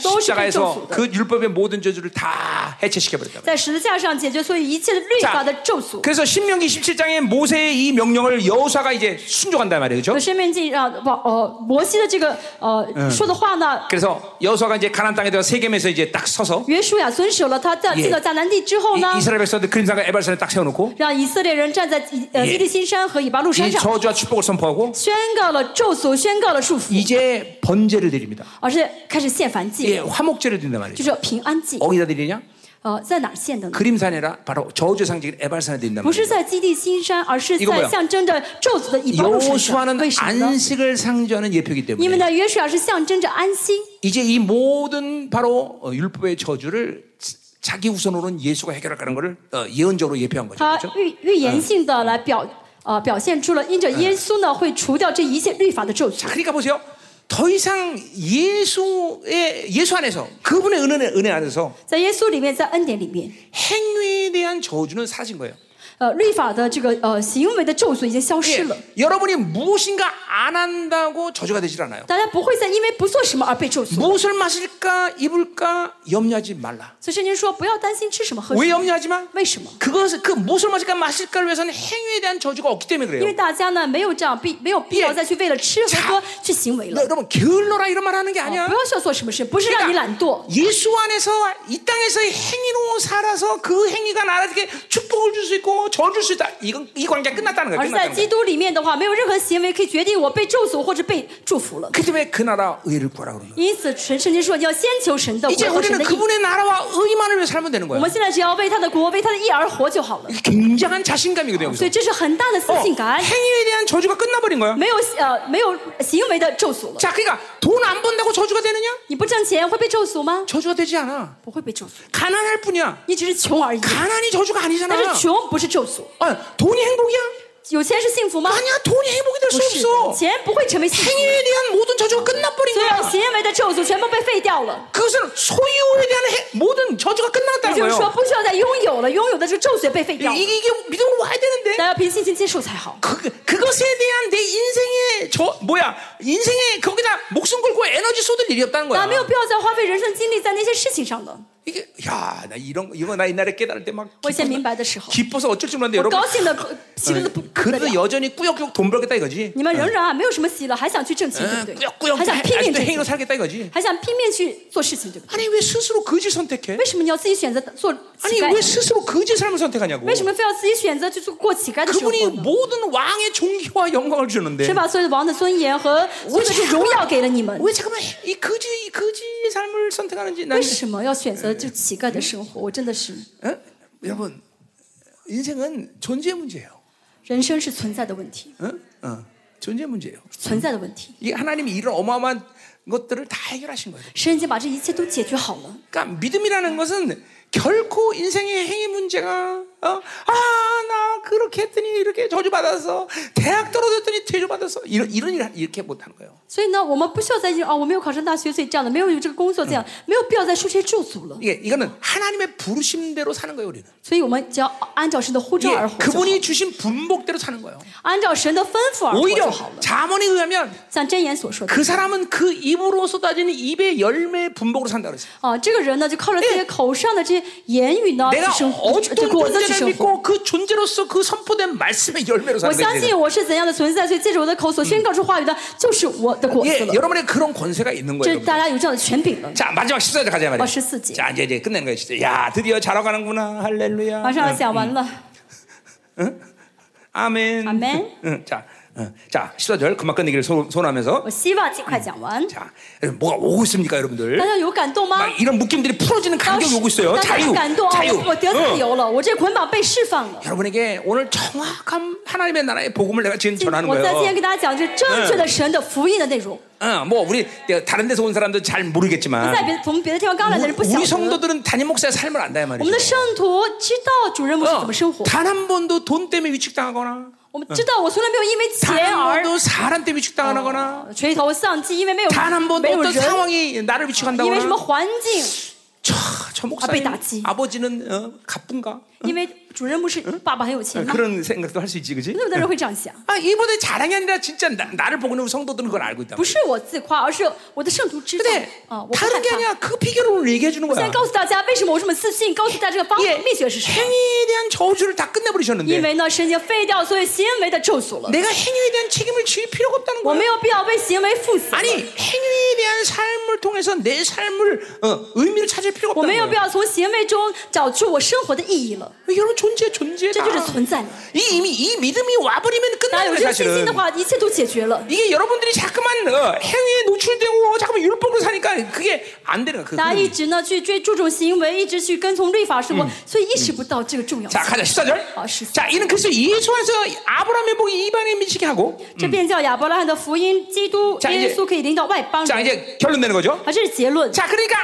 십자가에서 그 율법의 모든 저주를 다 해체시켜버렸다. 그래서 신명기 17장에 모세의 이 명령을 여호수아가 이제 순종한단 말이에요. 그래서 여호수아가 이제 가나안 땅에 들어가 세겜에서 이제 딱 서서 이스라엘 백성들 그림산과 에발산에 딱 세워놓고 이 저주와 축복을 선포하고 이제 번제를 드립니다. 예, 화목제를 드린단 말이죠. 어디다 드리냐? 그림산에라 바로 저주 상징인 에발산에 드린단 말이에요. 여호수아는 안식을 상징하는 예표이기 때문에 이제 이 모든 바로 율법의 저주를 자기 후손으로는 예수가 해결하는 것을 예언적으로 예표한 거죠. 그렇죠? 表现出了因着耶稣呢会除掉这一切律法的咒诅。 그러니까 보세요. 더 이상 예수 안에서 그분의 은혜 안에서 在耶稣里面在恩典里面 행위에 대한 저주는 사라진 거예요. 律法的这个行为的咒诅已经消失了 여러분이 무엇인가 안 한다고 저주가 되질 않아요. 大家不会在因为不做什么而被咒诅。 무엇을 마실까 입을까 염려하지 말라. 所以圣经说不要担心吃什么喝什么。 왜 염려하지 마? 为什么? 그것을 그 무엇을 마실까 마실까를 위해서는 행위에 대한 저주가 없기 때문에 그래요. 因为大家呢没有必要再去为了吃和喝去行为了。 여러분 게을러라 이런 말 하는 게 아니야. 不要做什么事，不是让你懒惰。 예수 안에서 이 땅에서의 행위로 살아서 그 행위가 나에게 축복을 줄 수 있고 저주를 수 있다. 이 관계가 끝났다는 거예요. 而在基督里面的话，没有任何行为可以决定我被咒诅或者被祝福了。그 때문에 그 나라 의를 구하라고 그래요. 因此，圣经说你要先求神的国和神的义。 이제 우리는 그분의 나라와 의만을 위해 살면 되는 거예요. 我们现在只要为他的国、为他的义而活就好了。 굉장한 자신감이거든요. 所以这是很大的自信感。 행위에 대한 저주가 끝나버린 거예요. 没有行为的咒诅了。 자, 그러니까 돈 안 번다고 저주가 되느냐? 你不挣钱会被咒诅吗？ 저주가 되지 않아. 不会被咒诅。 가난할 뿐이야. 你只是穷而已。 가난이 저주가 아니잖아. 但是穷不是咒诅。 아, 돈이 행복이야? 有钱是幸福吗? 아니야, 돈이 행복이 될 수 없어. 钱不会成为幸福。 행위에 대한 모든 저주가 끝나버린 거야. 所有行为的咒诅全部被废掉了。 그것은 소유에 대한 모든 저주가 끝났다는 거예요. 就是说不需要再拥有了，拥有的这个咒诅被废掉。 이게 믿음으로 와야 되는데. 那要凭信心接受才好。 그것에 대한 내 인생의 인생에 거기다 목숨 걸고 에너지 쏟을 일이 없다는 거야. 那没有必要再花费人生精力在那些事情上的。 이게 야, 나 이거 나 옛날에 깨달을 때 막 기뻐서 어쩔 줄 모르는데 여러분. 그래도 여전히 꾸역꾸역 돈 벌겠다 이거지. 你们仍然没有什么喜乐，还想去挣钱，对不对？还想拼命去 행위로 살겠다 이거지. 还想拼命去做事情，对不对？ 아니 왜 스스로 그 질 선택해? 为什么你要自己选择做？ 아니 왜 스스로 그 질 삶을 선택하냐고. 为什么非要自己选择去过乞丐的生活？ 그분이 모든 왕의 존귀와 영광을 주는데. 是吧？所有王的尊严和所有的荣耀给了你们。 왜 잠깐만 이 그 질 삶을 선택하는지 나는. 为什么要选择？ 여러분 인생은 존재 문제예요. 人生是存在的问题. 존재 문제예요. 存在的问题. 이 하나님이 이런 어마어마한 것들을 다 해결하신 거예요. 神已经把这一切都解决好了. 그러니까 믿음이라는 것은 결코 인생의 행위 문제가 나 그렇게 했더니 이렇게 저주 받아서 대학 떨어졌더니 퇴조 받아서 이런 일 이렇게 못 하는 거예요. 所以呢，我们不需要再我没有考上大学，所以这样的，没有这个工作这样，没有必要再受这些咒诅了。 예, 이거는 하나님의 부르심대로 사는 거예요, 우리는. 所以我们只要按照神的呼召而活。 그분이 주신 분복대로 사는 거예요. 按照神的吩咐而活就好了。 오히려 잠언에 의하면 像箴言所说的，그 사람은 그 입으로 쏟아지는 입의 열매 분복으로 산다 그랬어요. 这个人呢就靠着这些口上的这 言语呢 내가 어떤 존재를 믿고 그 존재로서 그 선포된 말씀의 열매로 사는 거예요. 여러분의 그런 권세가 있는 거예요. 자, 마지막 14절 가자 말이에요. 자, 이제 끝낸 거예요. 야, 드디어 자러 가는구나. 할렐루야. 아멘. 자, 자, 14절 금방 끝내기를 소원하면서. 我希望尽快讲完. 자, 뭐가 오고 있습니까, 여러분들? 大家有感动吗? 이런 묶임들이 풀어지는 감격이 오고 있어요. 자유, 자유. 我得自由了，我这捆绑被释放了. 여러분에게 오늘 정확한 하나님의 나라의 복음을 내가 지금 전하는 거예요. 我今天跟大家讲这正确的神的福音的内容. 뭐 우리 다른 데서 온 사람도 잘 모르겠지만 우리 성도들은 담임 목사의 삶을 안다 이 말이죠. 단 한 번도 돈 때문에 위축당하거나 我们知道我从来没有因为钱而 사람 때문에 위축당하거나 垂头丧气因为没有 단 한 번도 어떤 상황이 나를 위축한다거나 因为什么环境 저 목사님 아버지는 가쁜가? 因为主任牧师爸爸很有钱 그런 생각도 할 수 있지, 그렇지? 이번에 자랑이 아니라 진짜 나를 보고 있는 성도들은 그걸 알고 있다. 不是我自夸，而是我的圣徒知道。 다른 게 아니야. 그 비결을 오늘 얘기해 주는 거야. 我现在告诉大家为什么我这么自信，告诉大家这个秘诀是什么。 행위에 대한 저주를 다 끝내버리셨는데. 因为呢，神已经废掉所有行为的咒诅了。 내가 행위에 대한 책임을 질 필요가 없다는 거야. 我没有必要为行为负责。 아니 행위에 대한 삶을 통해서 내 삶을 의미를 찾을 필요가 없다는 거야. 我没有必要从行为中找出我生活的意义了。 여러분 존재 존재다. 이 믿음이 와버리면 끝나는 거예요. 사실은. 이게 여러분들이 자꾸만 행위에 노출되고 자꾸만 율법으로 사니까 그게 안 되는 거예요. 자, 가자 14절. 자, 이는 그리스도 예수 안에서 아브라함의 복이 이방에 미치게 하고. 자, 이제 결론 내는 거죠. 자, 그러니까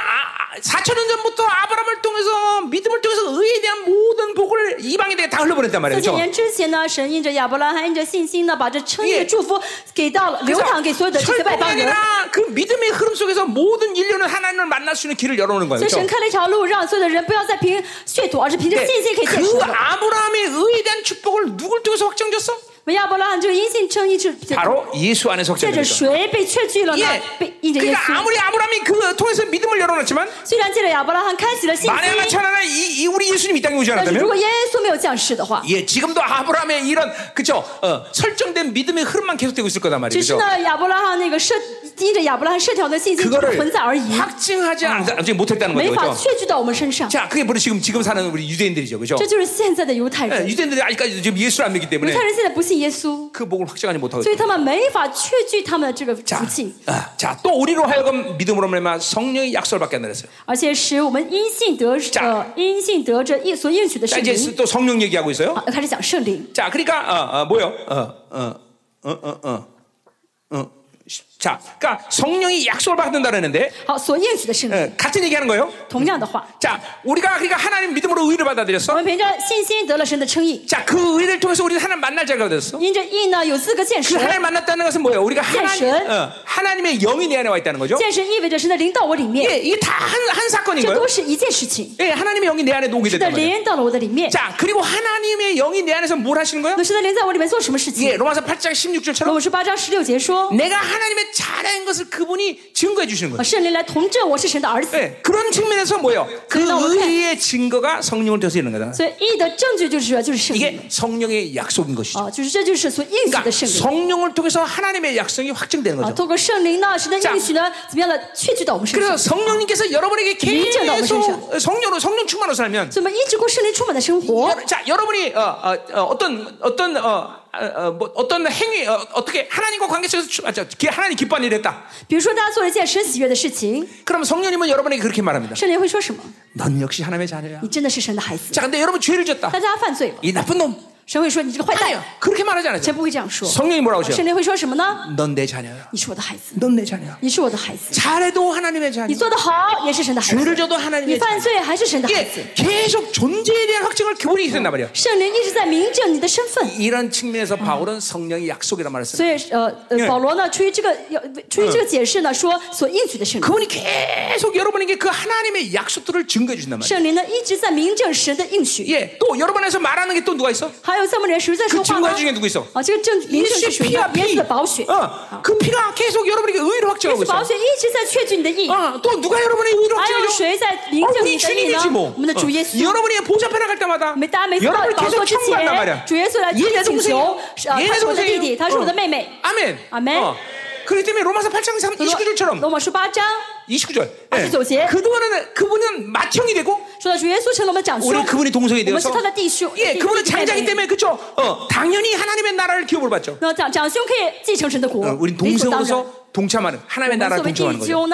4,000년 전부터 아브라함을 통해서 믿음을 통해서 의에 대한 모든 복을 이방인에게 다 흘려보냈단 말이에요. 4,000年之前呢，神因着亚伯拉罕因着信心呢，把这称义的祝福给到流淌给所有的这些外邦人。그 믿음의 흐름 속에서 모든 인류는 하나님을 만날 수 있는 길을 열어놓는 거예요. 所以神开了一条路，让所有的人不要再凭血统，而是凭着信心可以见主。그 아브라함의 의에 대한 축복을 누굴 통해서 확정졌어? 바로 예수 안에서 확정됐죠. 그러니까 아무리 아브라함이 그 통해서 믿음을 열어놨지만 만에 하나 천하나 이 우리 예수님이 이 땅에 오지 않았다면 예, 지금도 아브라함의 이런 그쵸 설정된 믿음의 흐름만 계속되고 있을 거다 말이죠. 그거를 확증하지 못했다는 거죠. 자, 그게 바로 지금 사는 우리 유대인들이죠, 그렇죠? 유대인들이 아직까지도 지금 예수를 안 믿기 때문에. 그 복을 확증하지 못하고. 자, 또 우리로 하여금 믿음으로 말미암아 성령의 약속을 받게 한다 그랬어요. 자, 이제 또 성령 얘기하고 있어요. 자, 그러니까 뭐요? 자, 그러니까 성령이 약속을 받는다 그랬는데 같은 얘기하는 거예요. 자, 우리가 그러니까 하나님 믿음으로 의를 받아들였어. 자, 그 의를 통해서 우리는 하나님 만날 자가 됐어. 그 하나님 만났다는 것은 뭐예요? 우리가 하나님의 영이 내 안에 와 있다는 거죠. 예, 이게 다 한 사건인 거예요. 예, 하나님의 영이 내 안에 오게 됐단 말이에요. 자, 그리고 하나님의 영이 내 안에서 뭘 하시는 거예요? 예, 로마서 8장 16절처럼 내가 하나님의 자라인 것을 그분이 증거해 주시는 거예요. 네, 그런 측면에서 뭐예요? 그 의의 증거가 성령을 통해서 있는 거다. 이게 성령의 약속인 것이죠. 그러니까 성령을 통해서 하나님의 약속이 확증되는 거죠. 자, 그래서 성령님께서 여러분에게 계속 성령 충만으로 살면 자, 여러분이 어떤 뭐 어떤 행위 어떻게 하나님과 관계 속에서 하나님 기뻐하는 일을 했다. 그럼 성령님은 여러분에게 그렇게 말합니다. 넌 역시 하나님의 자녀야. 자, 근데 여러분 죄를 졌다. 이 나쁜 놈. 아니요, 그렇게 말하지 않았죠. 성령이 뭐라고 하죠? 넌 내 자녀야. 넌 내 자녀야. 잘해도 하나님의 자녀야. 죄를 져도 하나님의 자녀야. 계속 존재에 대한 확증을 교훈이 있었단 말이에요. 이런 측면에서 바울은 성령이 약속이란 말을 했어요. 그분이 계속 여러분에게 그 하나님의 약속들을 증거해 주신단 말이에요. 예, 또 여러분 안에서 말하는 게 또 누가 있어? 그 증거 중에 누구 있어? 예수 피와 피. 그 피가 계속 여러분에게 의로 확증하고 있어. 또 누가 여러분의 의로 확증해요? 우리 주님이지 뭐. 여러분이 보좌편에 갈 때마다 여러분을 계속 청구한단 말이야. 얘네 동생이요. 얘네 동생이요. 아멘. 그렇기 때문에 로마서 8장 29절처럼 29절. 그분은 마청이 되고 우리 그분이 동성이 되어서 예, 그분은 장자이기 때문에 그렇죠. 당연히 하나님의 나라를 기업으로 받죠. 우리 동성으로서 동참하는 하나님의 나라를 동참하는 거죠.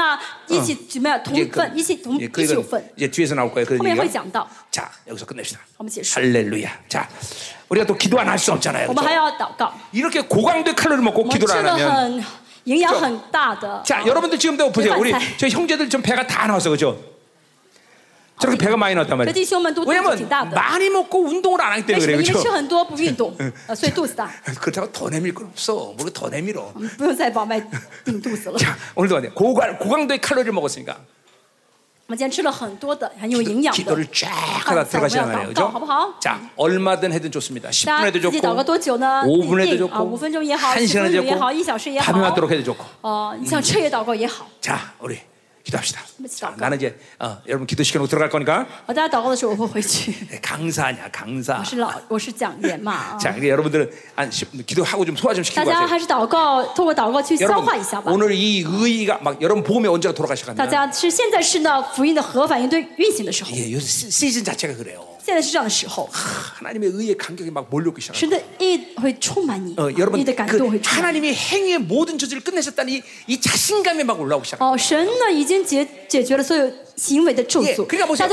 이제 뒤에서 나올 거예요. 자, 여기서 끝냅시다. 할렐루야. 자, 우리가 또 기도 안 할 수 없잖아요. 그렇죠? 이렇게 고강도 칼로리를 먹고 기도를 안 하면 자, 여러분들 지금도 보세요. 우리 저 형제들 좀 배가 다 나왔어, 그렇죠? 저렇게 배가 많이 나왔단 말이에요. 왜냐면 많이 먹고 운동을 안 하기 때문에 그래요. 그렇죠? 그렇다고 더 내밀 건 없어. 우리 더 내밀어. 자, 오늘도 고강도의 칼로리를 먹었으니까 기도를 쫙 하다 들어가시란 말이에요. 그렇죠? 자, 얼마든 해든 좋습니다. 10분 해도 좋고 5분 해도 좋고 1시간 해도 좋고 밤에 맞도록 해도 좋고 자, 우리 기도합시다. 자, 나는 이제 여러분 기도시켜놓고 들어갈 거니까. 네, 강사냐 강사. 자, 여러분들은 기도하고 좀 소화 좀 시키고 가세요. 여러분, 오늘 이 의의가 막 여러분 복음의 언제가 돌아가시거든요. 예, 요새 시즌 자체가 그래요. 하나님의 의의 간격이 막 몰려오기 시작합니다. 여러분, 그 하나님의 행위의 모든 저지를 끝내셨다는 이 자신감이 막 올라오기 시작합니다. 예, 그러니까 보세요.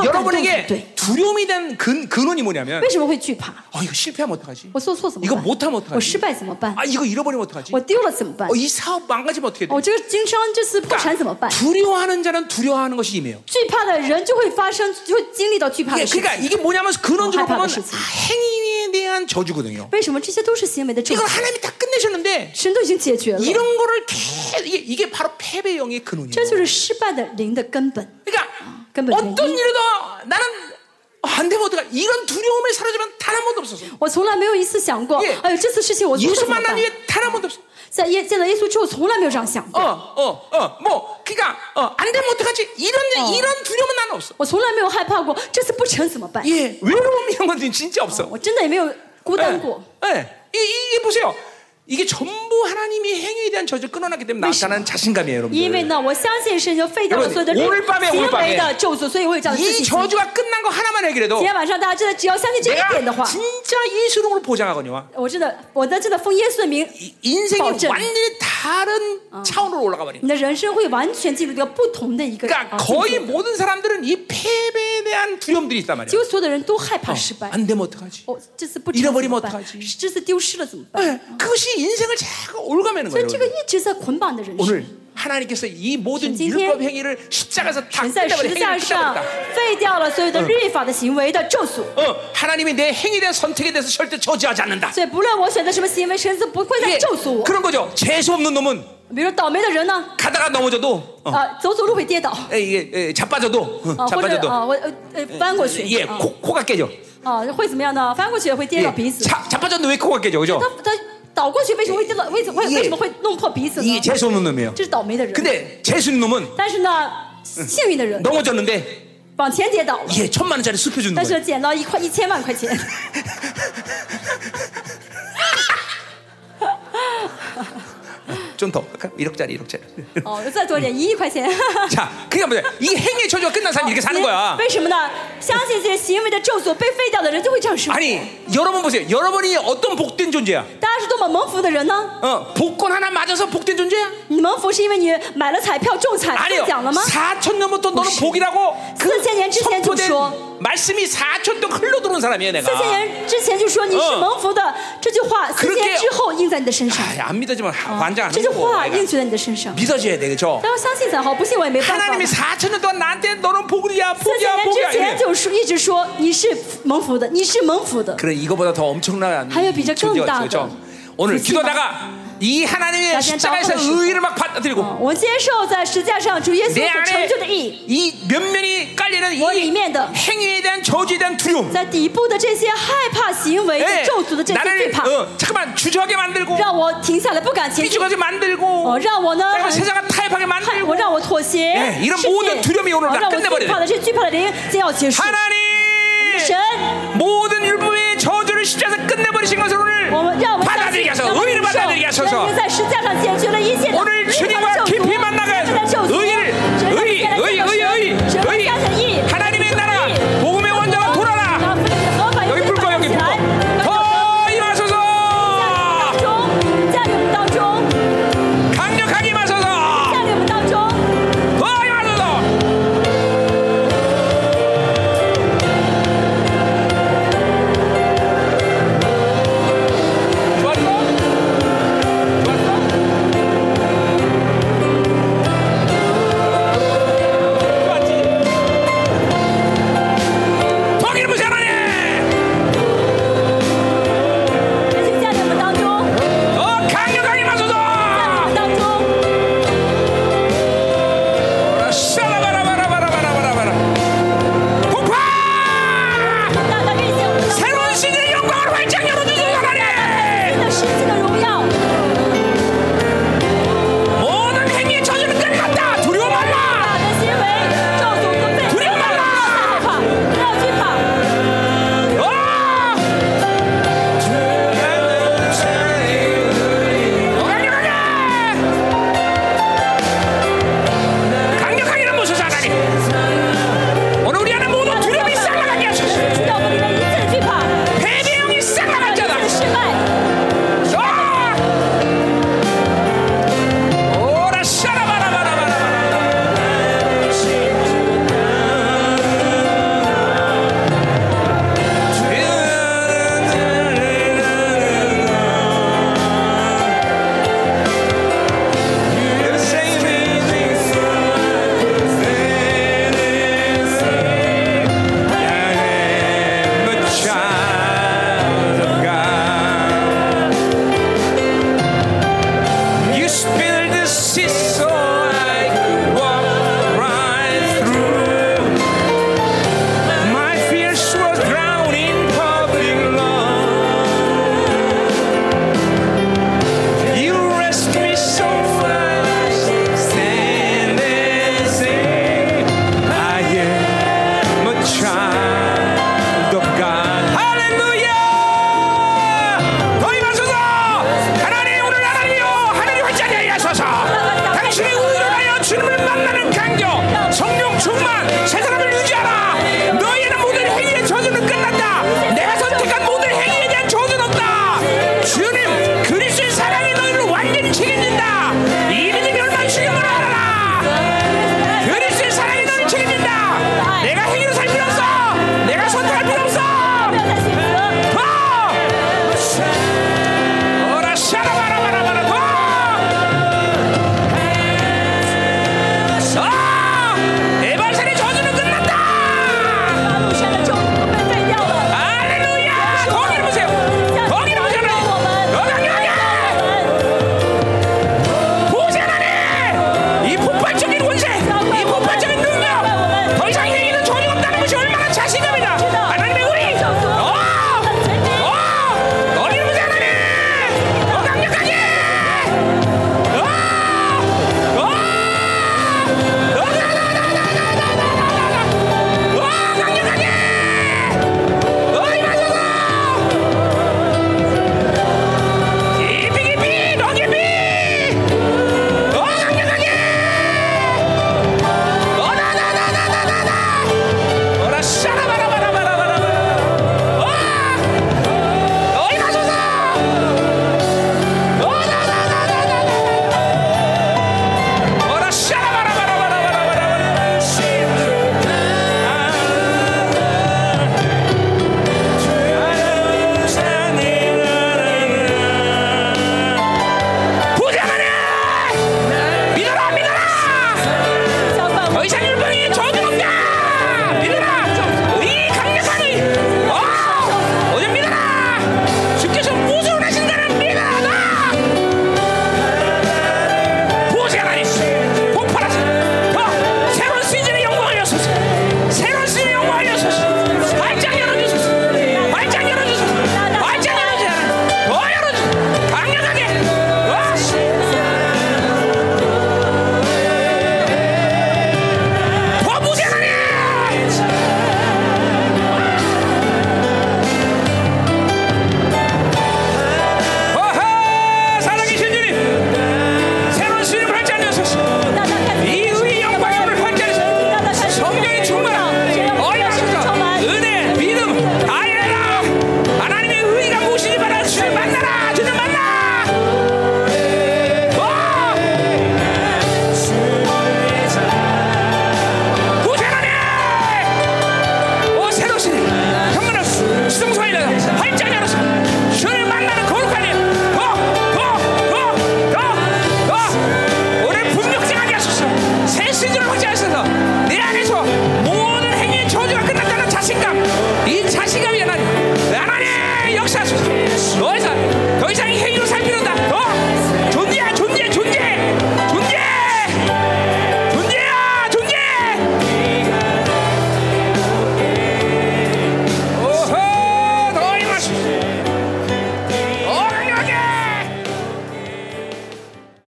여러분에게 두려움이 된 근원이 뭐냐면 이거 실패하면 어떡하지? 이거 못하면 어떡하지? 이거 잃어버리면 어떡하지? 이 사업 망가지면 어떻게 돼? 그러니까 두려워하는 자는 두려워하는 것이 임해요. 예, 그러니까 이게 뭐냐면 근원적으로 보면 행위에 대한 저주거든요. 이거 하나님이 다 끝내셨는데 이런 거를 이게 바로 패배의 영의 근원이에요. 그러니까 어떤 일도 나는 안 되면 어떡하지? 이런 두려움에 사로잡은 단 한 번도 없었어. 예수 만난 이후에 단 한 번도 없어. 그러니까 안 되면 어떡하지? 이런 두려움은 나는 없어. 예, 외로움 이런 건 진짜 없어. 이게 보세요. 이게 전부 하나님이 행위에 대한 저주를 끊어놨기 때문에 나타난 자신감이에요, 여러분들. 오늘 밤에 이 저주가 끝난 거 하나만 해결해도 내가 진짜 예수님으로 보장하거니와 인생이 완전히 다른 차원으로 올라가 버립니다. 그러니까 거의 모든 사람들은 이 패배에 대한 두려움들이 있단 말이에요. 안 되면 어떡하지? 잃어버리면 어떡하지? 그것이 인생을 자꾸 올가매는 거예요. 오늘 하나님께서 이 모든 율법 행위를 십자가에서 다 끝내버린 행위를 끝내버렸다. 하나님이 내 행위에 대한 선택에 대해서 절대 저지하지 않는다. 그런 거죠. 재수 없는 놈은 가다가 넘어져도 이게 자빠져도 예, 코가 깨져. 자빠졌는데 왜 코가 깨져? 그죠? 이게 재수 없는 놈이에요. 근데 재수 있는 놈은 넘어졌는데 예, 1000만 원짜리 수표주는 거예요. 좀 더, 1억짜리. 자, 그러니까 뭐야? 이 행위의 저주가 끝난 사람이 이렇게 사는 거야. 아니, 여러분 보세요. 여러분이 어떤 복된 존재야? 복권 하나 맞아서 복된 존재야? 아니요, 4천 년부터 너는 복이라고 선포된 말씀이 4천 년 흘러 들어온 사람이야, 내가. 그렇게 안 믿어지면 완전 안 믿어. 믿어줘야 돼, 그렇죠? 하나님이 4천 년 동안 나한테 너는 복이야, 복이야. 그래, 이거보다 더 엄청난 존재가 있죠. 오늘 기도하다가 이 하나님의 십자가에서 의의를 막 받아들이고 내 안에 이 면면이 깔리는 이 행위에 대한 저주에 대한 두려움, 나를 잠깐만 주저하게 만들고 삐죽하게 만들고 세상을 타협하게 만들고 이런 모든 두려움이 오늘 다 끝내버려요. 하나님, 모든 율법의 저주를 십자가에서 끝내버리신 것을 오늘 받아들이게 하소서. 의미를 받아들이게 하소서. 오늘